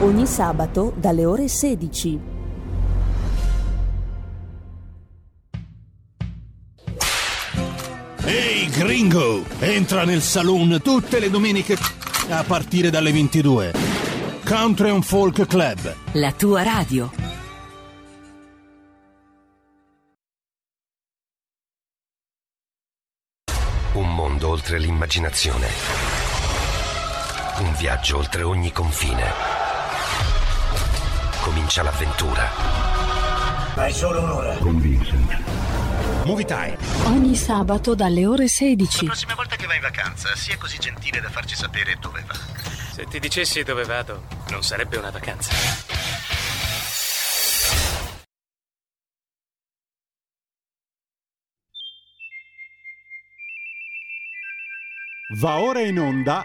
Ogni sabato dalle ore sedici. Ehi, hey gringo! Entra nel saloon tutte le domeniche a partire dalle ventidue. Country and Folk Club. La tua radio. mondo oltre l'immaginazione. Un viaggio oltre ogni confine. Comincia l'avventura. Hai solo un'ora. Con Vincent. Movie Time. Ogni sabato dalle ore sedici. La prossima volta che vai in vacanza, sia così gentile da farci sapere dove va. Se ti dicessi dove vado, non sarebbe una vacanza. Va ora in onda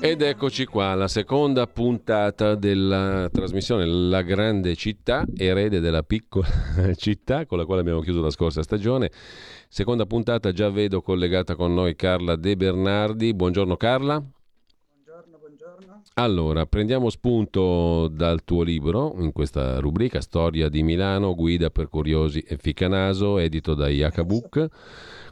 Ed eccoci qua, la seconda puntata della trasmissione La Grande Città, erede della piccola città con la quale abbiamo chiuso la scorsa stagione. Seconda puntata, già vedo collegata con noi Carla De Bernardi. Buongiorno Carla. Buongiorno, buongiorno. Allora, prendiamo spunto dal tuo libro in questa rubrica Storia di Milano, guida per curiosi e ficcanaso, edito da Iacabook,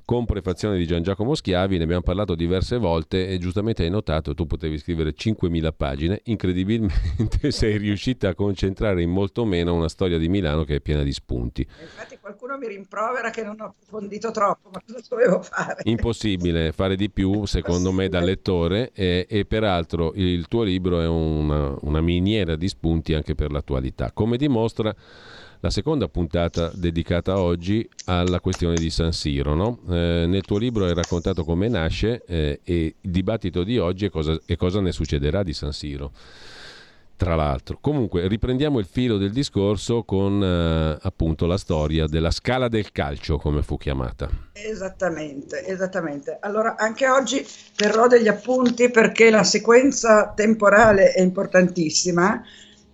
con prefazione di Gian Giacomo Schiavi. Ne abbiamo parlato diverse volte e giustamente hai notato, tu potevi scrivere cinquemila pagine, incredibilmente sei riuscita a concentrare in molto meno una storia di Milano che è piena di spunti. Infatti qualcuno mi rimprovera che non ho approfondito troppo, ma cosa dovevo fare? Impossibile fare di più, secondo me, da lettore, e, e peraltro il tuo libro è una, una miniera di spunti anche per l'attualità, come dimostra la seconda puntata dedicata oggi alla questione di San Siro, no? Eh, nel tuo libro hai raccontato come nasce eh, e il dibattito di oggi e cosa, e cosa ne succederà di San Siro, tra l'altro. Comunque riprendiamo il filo del discorso con eh, appunto la storia della Scala del Calcio, come fu chiamata. Esattamente, esattamente. Allora anche oggi terrò degli appunti perché la sequenza temporale è importantissima.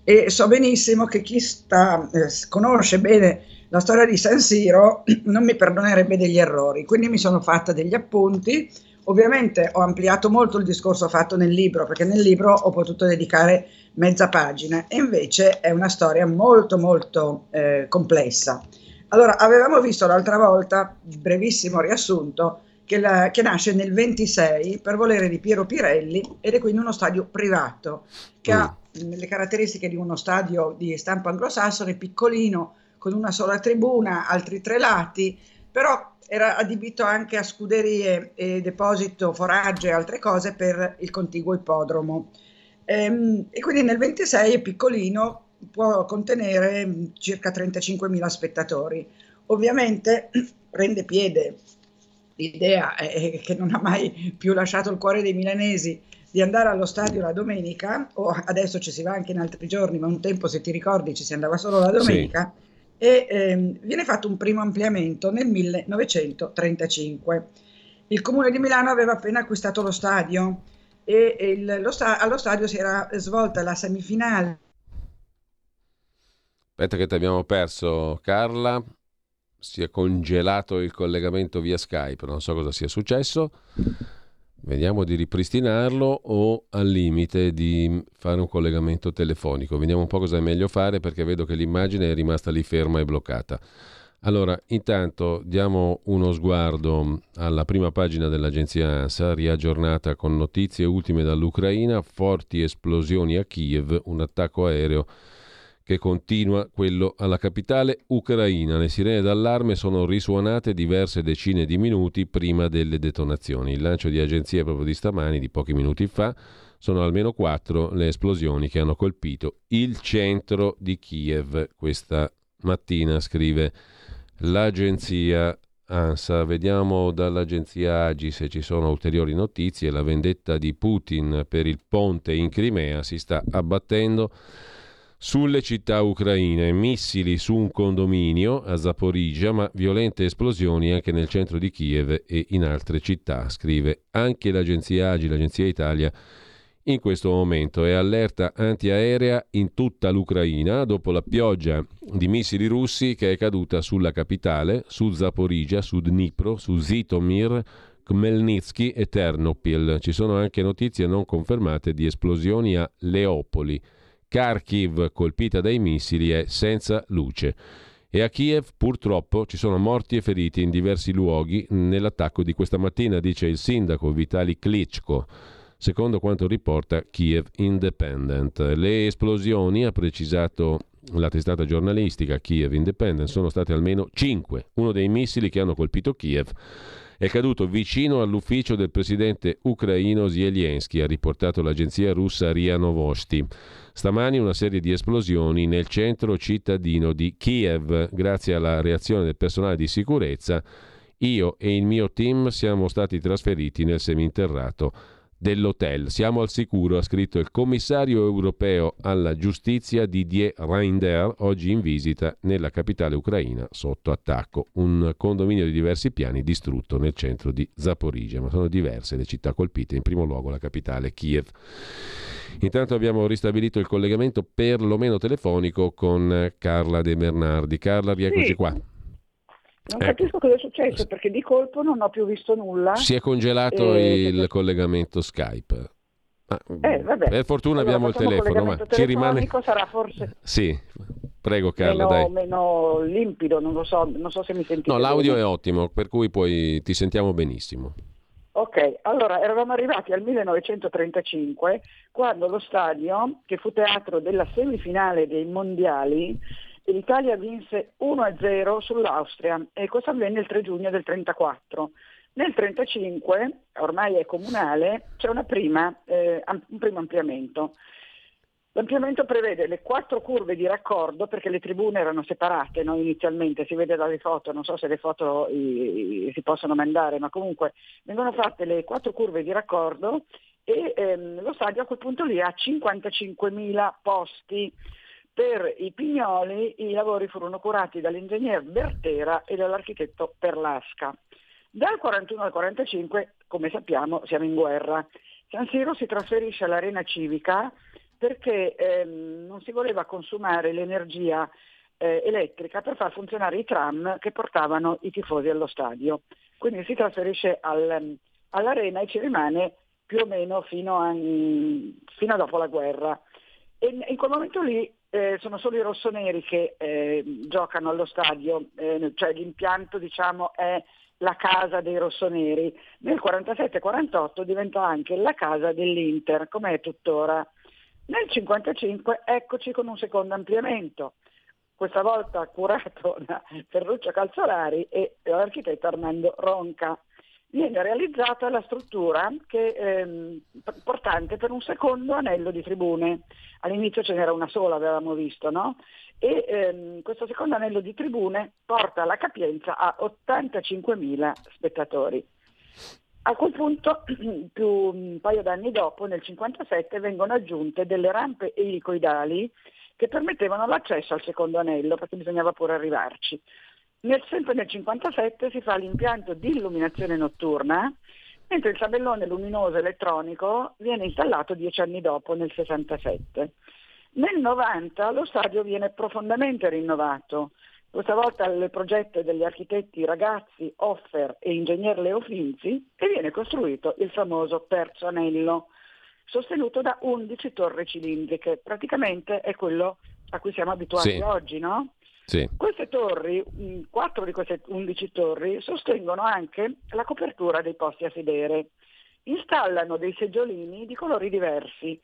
E so benissimo che chi sta, eh, conosce bene la storia di San Siro non mi perdonerebbe degli errori, quindi mi sono fatta degli appunti. Ovviamente ho ampliato molto il discorso fatto nel libro, perché nel libro ho potuto dedicare mezza pagina e invece è una storia molto molto eh, complessa. Allora, avevamo visto l'altra volta, brevissimo riassunto, che, la, che nasce nel ventisei per volere di Piero Pirelli ed è quindi uno stadio privato che mm. ha le caratteristiche di uno stadio di stampo anglosassone, piccolino, con una sola tribuna, altri tre lati, però era adibito anche a scuderie e deposito foraggi e altre cose per il contiguo ippodromo. Ehm, e quindi nel ventisei è piccolino, può contenere circa trentacinquemila spettatori. Ovviamente prende piede l'idea eh, che non ha mai più lasciato il cuore dei milanesi di andare allo stadio la domenica, o adesso ci si va anche in altri giorni, ma un tempo, se ti ricordi, ci si andava solo la domenica, sì. e ehm, viene fatto un primo ampliamento nel millenovecentotrentacinque. Il Comune di Milano aveva appena acquistato lo stadio e, e il, lo sta- allo stadio si era svolta la semifinale. Aspetta che ti abbiamo perso, Carla. Si è congelato il collegamento via Skype, non so cosa sia successo. Vediamo di ripristinarlo o al limite di fare un collegamento telefonico. Vediamo un po' cosa è meglio fare, perché vedo che l'immagine è rimasta lì ferma e bloccata. Allora, intanto diamo uno sguardo alla prima pagina dell'agenzia ANSA, riaggiornata con notizie ultime dall'Ucraina. Forti esplosioni a Kiev, un attacco aereo che continua, quello alla capitale ucraina. Le sirene d'allarme sono risuonate diverse decine di minuti prima delle detonazioni. Il lancio di agenzie proprio di stamani, di pochi minuti fa, sono almeno quattro le esplosioni che hanno colpito il centro di Kiev questa mattina, scrive l'agenzia ANSA. Vediamo dall'agenzia AGI se ci sono ulteriori notizie. La vendetta di Putin per il ponte in Crimea si sta abbattendo sulle città ucraine. Missili su un condominio a Zaporizhia, ma violente esplosioni anche nel centro di Kiev e in altre città, scrive anche l'agenzia AGI, l'agenzia Italia, in questo momento. È allerta antiaerea in tutta l'Ucraina dopo la pioggia di missili russi che è caduta sulla capitale, su Zaporizhia, su Dnipro, su Zitomir, Khmelnytsky e Ternopil. Ci sono anche notizie non confermate di esplosioni a Leopoli. Kharkiv, colpita dai missili, è senza luce. E a Kiev purtroppo ci sono morti e feriti in diversi luoghi nell'attacco di questa mattina, dice il sindaco Vitali Klitschko, secondo quanto riporta Kiev Independent. Le esplosioni, ha precisato la testata giornalistica Kiev Independent, sono state almeno cinque. Uno dei missili che hanno colpito Kiev è caduto vicino all'ufficio del presidente ucraino Zelensky, ha riportato l'agenzia russa R I A Novosti. Stamani una serie di esplosioni nel centro cittadino di Kiev. Grazie alla reazione del personale di sicurezza, io e il mio team siamo stati trasferiti nel seminterrato dell'hotel. Siamo al sicuro, ha scritto il commissario europeo alla giustizia Didier Reynders, oggi in visita nella capitale ucraina sotto attacco. Un condominio di diversi piani distrutto nel centro di Zaporizhia, ma sono diverse le città colpite, in primo luogo la capitale Kiev. Intanto abbiamo ristabilito il collegamento perlomeno telefonico con Carla De Bernardi. Carla, rieccoci sì. qua. Non ecco. capisco cosa è successo, perché di colpo non ho più visto nulla. Si è congelato e... il collegamento Skype. Ah, eh, vabbè. Per fortuna allora, abbiamo il telefono, ma ci rimane... sarà forse... Sì, prego Carla, meno, dai. Meno limpido, non lo so, non so se mi sentite. No, l'audio bene. È ottimo, per cui poi ti sentiamo benissimo. Ok, allora eravamo arrivati al millenovecentotrentacinque, quando lo stadio, che fu teatro della semifinale dei mondiali, l'Italia vinse uno a zero sull'Austria, e questo avvenne il tre giugno del trentaquattro. Nel trentacinque, ormai è comunale, c'è una prima, eh, un primo ampliamento. L'ampliamento prevede le quattro curve di raccordo, perché le tribune erano separate, no? Inizialmente, si vede dalle foto, non so se le foto i, i, si possono mandare, ma comunque vengono fatte le quattro curve di raccordo, e ehm, lo stadio a quel punto lì ha cinquantacinquemila posti. Per i Pignoli i lavori furono curati dall'ingegner Bertera e dall'architetto Perlasca. Dal quarantuno al quarantacinque, come sappiamo, siamo in guerra. San Siro si trasferisce all'Arena Civica perché ehm, non si voleva consumare l'energia eh, elettrica per far funzionare i tram che portavano i tifosi allo stadio. Quindi si trasferisce al, all'Arena e ci rimane più o meno fino a, fino a dopo la guerra. E in quel momento lì Eh, sono solo i rossoneri che eh, giocano allo stadio, eh, cioè l'impianto, diciamo, è la casa dei rossoneri. Nel quarantasette quarantotto diventa anche la casa dell'Inter, come è tuttora. Nel cinquantacinque eccoci con un secondo ampliamento, questa volta curato da Ferruccio Calzolari e l'architetto Armando Ronca. Viene realizzata la struttura che è portante per un secondo anello di tribune. All'inizio ce n'era una sola, avevamo visto, no? E ehm, questo secondo anello di tribune porta la capienza a ottantacinquemila spettatori. A quel punto, più un paio d'anni dopo, nel cinquantasette, vengono aggiunte delle rampe elicoidali che permettevano l'accesso al secondo anello, perché bisognava pure arrivarci. Nel, sempre nel cinquantasette si fa l'impianto di illuminazione notturna, mentre il tabellone luminoso elettronico viene installato dieci anni dopo, nel sessantasette. Nel novanta lo stadio viene profondamente rinnovato, questa volta al progetto degli architetti Ragazzi, Offer e ingegner Leo Finzi, e viene costruito il famoso terzo anello, sostenuto da undici torri cilindriche, praticamente è quello a cui siamo abituati sì. oggi, no? Sì. Queste torri, quattro di queste undici torri, sostengono anche la copertura dei posti a sedere. Installano dei seggiolini di colori diversi,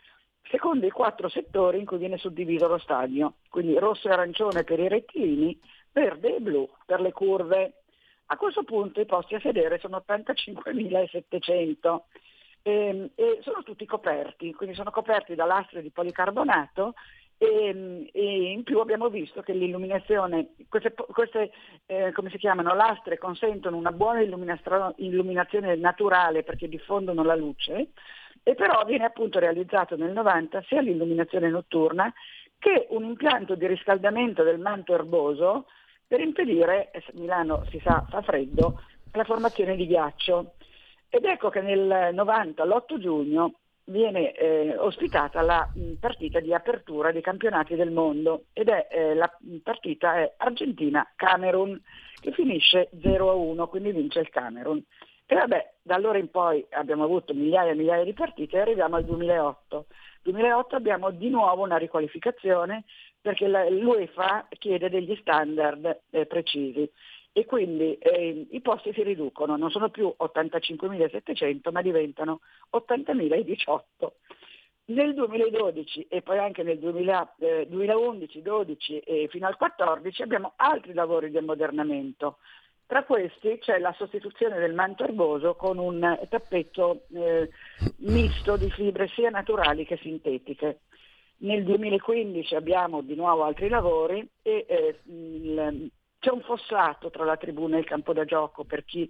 secondo i quattro settori in cui viene suddiviso lo stadio, quindi rosso e arancione per i rettilini, verde e blu per le curve. A questo punto i posti a sedere sono ottantacinquemilasettecento e, e sono tutti coperti, quindi sono coperti da lastre di policarbonato. E, e in più abbiamo visto che l'illuminazione, queste, queste eh, come si chiamano, lastre consentono una buona illuminastro- illuminazione naturale perché diffondono la luce, e però viene appunto realizzato nel novanta sia l'illuminazione notturna che un impianto di riscaldamento del manto erboso per impedire, Milano si sa fa freddo, la formazione di ghiaccio. Ed ecco che nel novanta, l'otto giugno, viene eh, ospitata la mh, partita di apertura dei campionati del mondo, ed è eh, la mh, partita è Argentina-Camerun, che finisce zero a uno, quindi vince il Camerun. E vabbè, da allora in poi abbiamo avuto migliaia e migliaia di partite e arriviamo al duemilaotto. duemilaotto abbiamo di nuovo una riqualificazione perché la, l'UEFA chiede degli standard eh, precisi e quindi eh, i posti si riducono, non sono più ottantacinquemilasettecento ma diventano ottantamila e diciotto. Nel duemiladodici e poi anche nel duemila, eh, duemilaundici, dodici e fino al quattordici abbiamo altri lavori di ammodernamento. Tra questi c'è la sostituzione del manto erboso con un tappeto eh, misto di fibre sia naturali che sintetiche. Nel duemilaquindici abbiamo di nuovo altri lavori e eh, il, c'è un fossato tra la tribuna e il campo da gioco per chi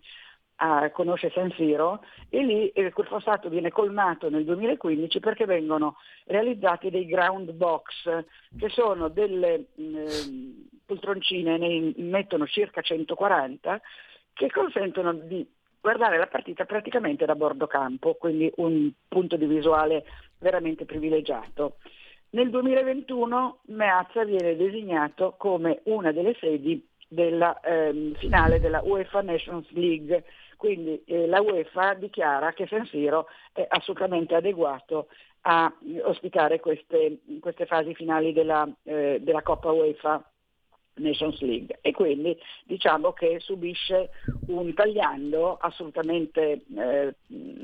eh, conosce San Siro e lì eh, quel fossato viene colmato nel duemilaquindici perché vengono realizzati dei ground box che sono delle... Eh, poltroncine, ne mettono circa centoquaranta, che consentono di guardare la partita praticamente da bordo campo, quindi un punto di visuale veramente privilegiato. Nel duemilaventuno Meazza viene designato come una delle sedi della eh, finale della UEFA Nations League, quindi eh, la UEFA dichiara che San Siro è assolutamente adeguato a eh, ospitare queste, queste fasi finali della, eh, della Coppa UEFA Nations League e quindi diciamo che subisce un tagliando assolutamente eh,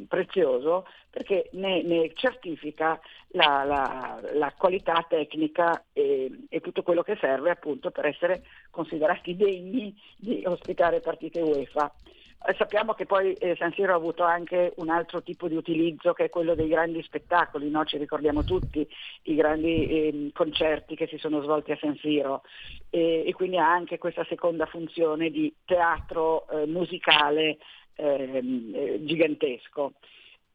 prezioso perché ne, ne certifica la, la, la qualità tecnica e, e tutto quello che serve appunto per essere considerati degni di ospitare partite UEFA. Sappiamo che poi eh, San Siro ha avuto anche un altro tipo di utilizzo che è quello dei grandi spettacoli, no? Ci ricordiamo tutti i grandi eh, concerti che si sono svolti a San Siro e, e quindi ha anche questa seconda funzione di teatro eh, musicale eh, gigantesco.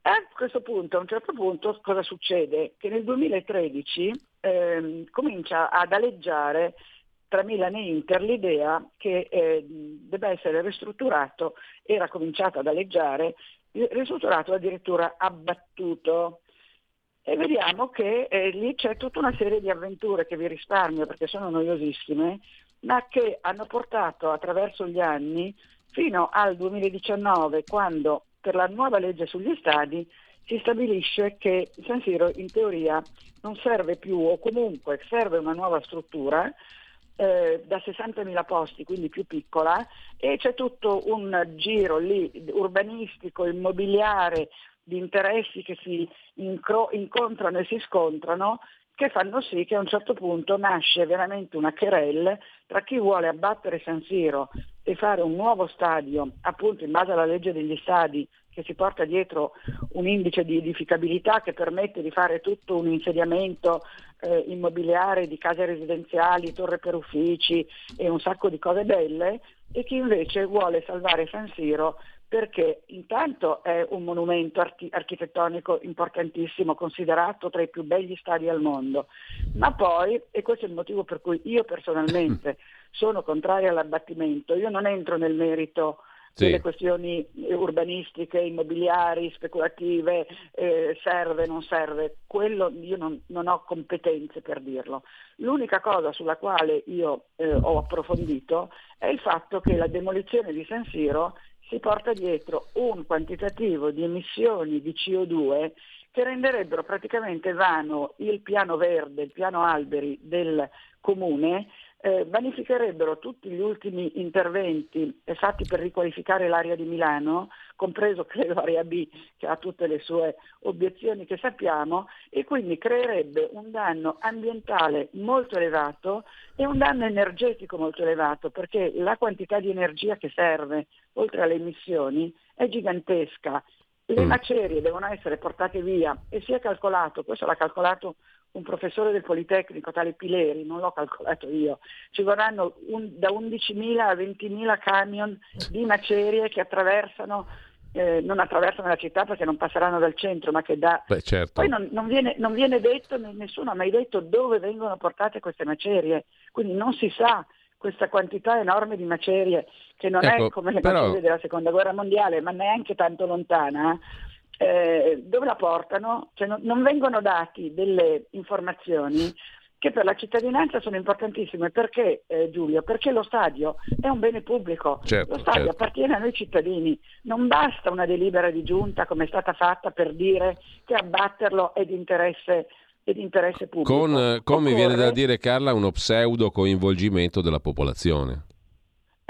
A questo punto, a un certo punto, cosa succede? Che nel duemilatredici eh, comincia ad aleggiare tra Milan e Inter l'idea che eh, debba essere ristrutturato, era cominciato ad aleggiare, ristrutturato addirittura abbattuto. E vediamo che eh, lì c'è tutta una serie di avventure che vi risparmio perché sono noiosissime, ma che hanno portato attraverso gli anni fino al duemiladiciannove, quando per la nuova legge sugli stadi si stabilisce che San Siro in teoria non serve più o comunque serve una nuova struttura da sessantamila posti, quindi più piccola, e c'è tutto un giro lì urbanistico, immobiliare, di interessi che si incro- incontrano e si scontrano, che fanno sì che a un certo punto nasce veramente una querelle tra chi vuole abbattere San Siro e fare un nuovo stadio, appunto in base alla legge degli stadi, che si porta dietro un indice di edificabilità che permette di fare tutto un insediamento eh, immobiliare di case residenziali, torre per uffici e un sacco di cose belle, e chi invece vuole salvare San Siro perché intanto è un monumento archi- architettonico importantissimo, considerato tra i più belli stadi al mondo, ma poi, e questo è il motivo per cui io personalmente sono contraria all'abbattimento, io non entro nel merito delle sì. questioni urbanistiche, immobiliari, speculative, eh, serve, non serve, quello io non, non ho competenze per dirlo. L'unica cosa sulla quale io eh, ho approfondito è il fatto che la demolizione di San Siro si porta dietro un quantitativo di emissioni di C O due che renderebbero praticamente vano il piano verde, il piano alberi del comune, Eh, vanificherebbero tutti gli ultimi interventi eh, fatti per riqualificare l'area di Milano, compreso credo l'area B che ha tutte le sue obiezioni che sappiamo, e quindi creerebbe un danno ambientale molto elevato e un danno energetico molto elevato, perché la quantità di energia che serve, oltre alle emissioni, è gigantesca. Le macerie devono essere portate via e si è calcolato, questo l'ha calcolato un professore del Politecnico, tale Pileri, non l'ho calcolato io, ci vorranno un, da undicimila a ventimila camion di macerie che attraversano, eh, non attraversano la città perché non passeranno dal centro, ma che da... Beh, certo. Poi non, non, viene, non viene detto, nessuno ha mai detto dove vengono portate queste macerie, quindi non si sa questa quantità enorme di macerie, che non ecco, è come le però... macerie della Seconda Guerra Mondiale, ma neanche tanto lontana, Eh, dove la portano? Cioè, non, non vengono dati delle informazioni che per la cittadinanza sono importantissime. Perché, eh, Giulio? Perché lo stadio è un bene pubblico, certo, lo stadio certo. appartiene a noi cittadini, non basta una delibera di giunta come è stata fatta per dire che abbatterlo è di interesse, è di interesse pubblico. Con, eh, come Occorre... viene da dire, Carla, uno pseudo coinvolgimento della popolazione.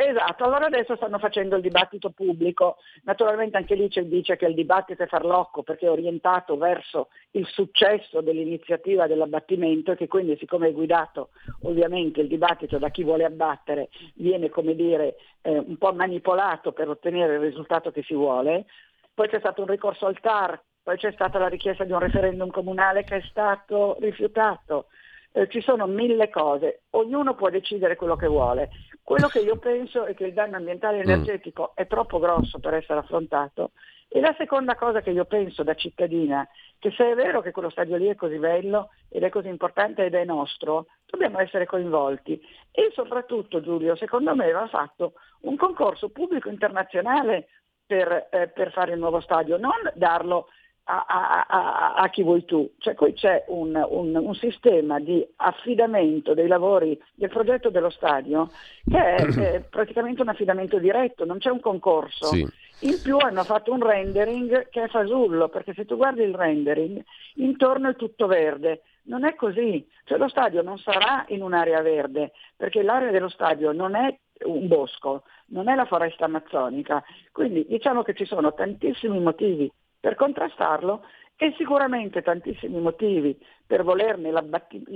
Esatto, allora adesso stanno facendo il dibattito pubblico, naturalmente anche lì c'è, dice che il dibattito è farlocco perché è orientato verso il successo dell'iniziativa dell'abbattimento e che quindi, siccome è guidato ovviamente il dibattito da chi vuole abbattere, viene, come dire, eh, un po' manipolato per ottenere il risultato che si vuole. Poi c'è stato un ricorso al T A R, poi c'è stata la richiesta di un referendum comunale che è stato rifiutato. Eh, ci sono mille cose, ognuno può decidere quello che vuole. Quello che io penso è che il danno ambientale e energetico mm. è troppo grosso per essere affrontato, e la seconda cosa che io penso da cittadina, che se è vero che quello stadio lì è così bello ed è così importante ed è nostro, dobbiamo essere coinvolti. E soprattutto, Giulio, secondo me va fatto un concorso pubblico internazionale per, eh, per fare il nuovo stadio, non darlo A, a, a, a chi vuoi tu, cioè qui c'è un, un, un sistema di affidamento dei lavori del progetto dello stadio che è, è praticamente un affidamento diretto, non c'è un concorso. Sì. In più hanno fatto un rendering che è fasullo, perché se tu guardi il rendering intorno è tutto verde, non è così, cioè lo stadio non sarà in un'area verde, perché l'area dello stadio non è un bosco, non è la foresta amazzonica, quindi diciamo che ci sono tantissimi motivi per contrastarlo e sicuramente tantissimi motivi per volerne l'abbattimento,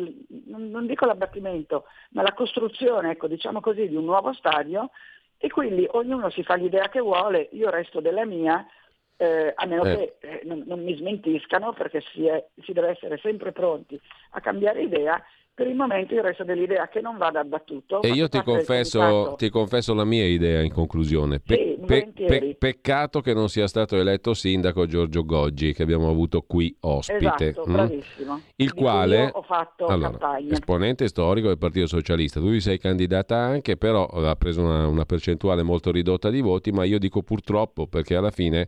non dico l'abbattimento, ma la costruzione, ecco, diciamo così, di un nuovo stadio, e quindi ognuno si fa l'idea che vuole, io resto della mia, eh, a meno eh. che eh, non, non mi smentiscano, perché si, è, si deve essere sempre pronti a cambiare idea. Per il momento io resto dell'idea che non vada abbattuto. E io ti confesso, ti confesso la mia idea in conclusione. Pe- sì, pe- pe- peccato che non sia stato eletto sindaco Giorgio Goggi, che abbiamo avuto qui ospite. Esatto, mm? bravissimo. Il Di quale... Io ho fatto allora, campagna. Esponente storico del Partito Socialista. Tu vi sei candidata anche, però ha preso una, una percentuale molto ridotta di voti, ma io dico purtroppo, perché alla fine...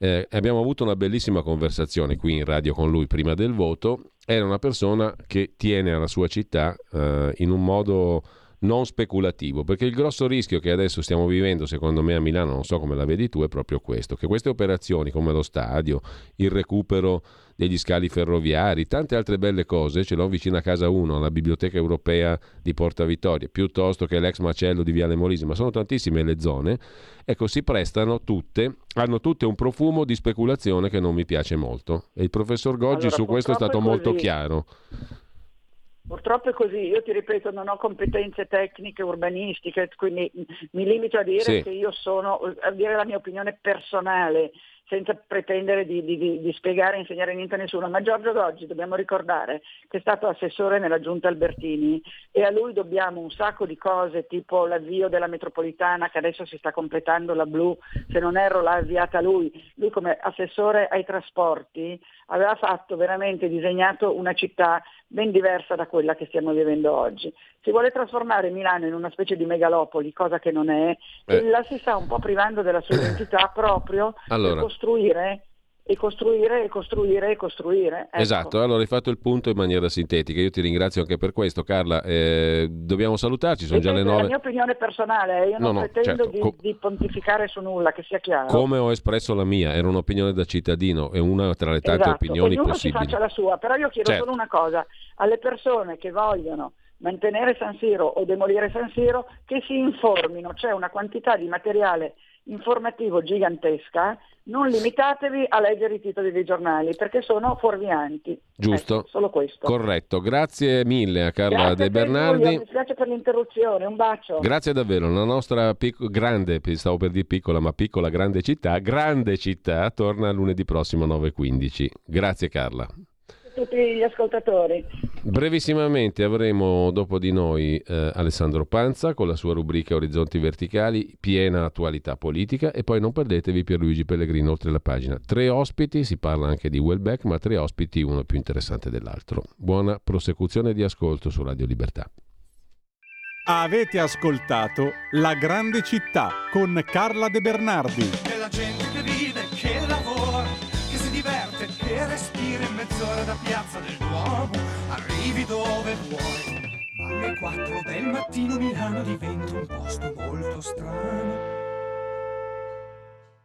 Eh, abbiamo avuto una bellissima conversazione qui in radio con lui prima del voto. Era una persona che tiene alla sua città eh, in un modo non speculativo, perché il grosso rischio che adesso stiamo vivendo, secondo me, a Milano, non so come la vedi tu, è proprio questo, che queste operazioni come lo stadio, il recupero degli scali ferroviari, tante altre belle cose, ce l'ho vicino a casa uno, alla Biblioteca Europea di Porta Vittoria, piuttosto che l'ex macello di Viale Molise, ma sono tantissime le zone, ecco, si prestano tutte, hanno tutte un profumo di speculazione che non mi piace molto, e il professor Goggi allora, su questo è stato molto chiaro. Purtroppo è così, io ti ripeto, non ho competenze tecniche, urbanistiche, quindi mi limito a dire sì. che io sono, a dire la mia opinione personale, senza pretendere di, di, di spiegare e insegnare niente a nessuno, ma Giorgio Goggi, dobbiamo ricordare, che è stato assessore nella Giunta Albertini, e a lui dobbiamo un sacco di cose, tipo l'avvio della metropolitana, che adesso si sta completando, la blu, se non erro l'ha avviata lui, lui come assessore ai trasporti aveva fatto veramente, disegnato una città ben diversa da quella che stiamo vivendo oggi. Si vuole trasformare Milano in una specie di megalopoli, cosa che non è, eh. e la si sta un po' privando della sua identità proprio allora. per costruire e costruire e costruire e costruire. Ecco. Esatto, allora hai fatto il punto in maniera sintetica, io ti ringrazio anche per questo, Carla. Eh, dobbiamo salutarci, sono Dipende già le nove. La mia opinione personale, eh. io non no, no, pretendo certo. di, Com- di pontificare su nulla, che sia chiaro. Come ho espresso la mia, era un'opinione da cittadino, è una tra le tante esatto. opinioni ognuno possibili. Ognuno si faccia la sua, però io chiedo certo. solo una cosa, alle persone che vogliono mantenere San Siro o demolire San Siro, che si informino, c'è una quantità di materiale informativo gigantesca, non limitatevi a leggere i titoli dei giornali perché sono fuorvianti. Giusto, eh, solo questo. Corretto, grazie mille a Carla De Bernardi. Grazie, mi spiace per l'interruzione, un bacio. Grazie davvero, la nostra pic- grande, stavo per dire piccola, ma piccola grande città, grande città, torna lunedì prossimo nove e quindici. Grazie Carla. Tutti gli ascoltatori. Brevissimamente avremo dopo di noi eh, Alessandro Panza con la sua rubrica Orizzonti Verticali, piena attualità politica, e poi non perdetevi Pierluigi Pellegrino oltre la pagina. Tre ospiti, si parla anche di Wellbeck, ma tre ospiti, uno più interessante dell'altro. Buona prosecuzione di ascolto su Radio Libertà. Avete ascoltato La Grande Città con Carla De Bernardi. È la gente che vive, che lavora, che si diverte, che respira in mezz'ora da Piazza del Duomo. arrivi dove vuoi. Ma alle quattro del mattino Milano diventa un posto molto strano.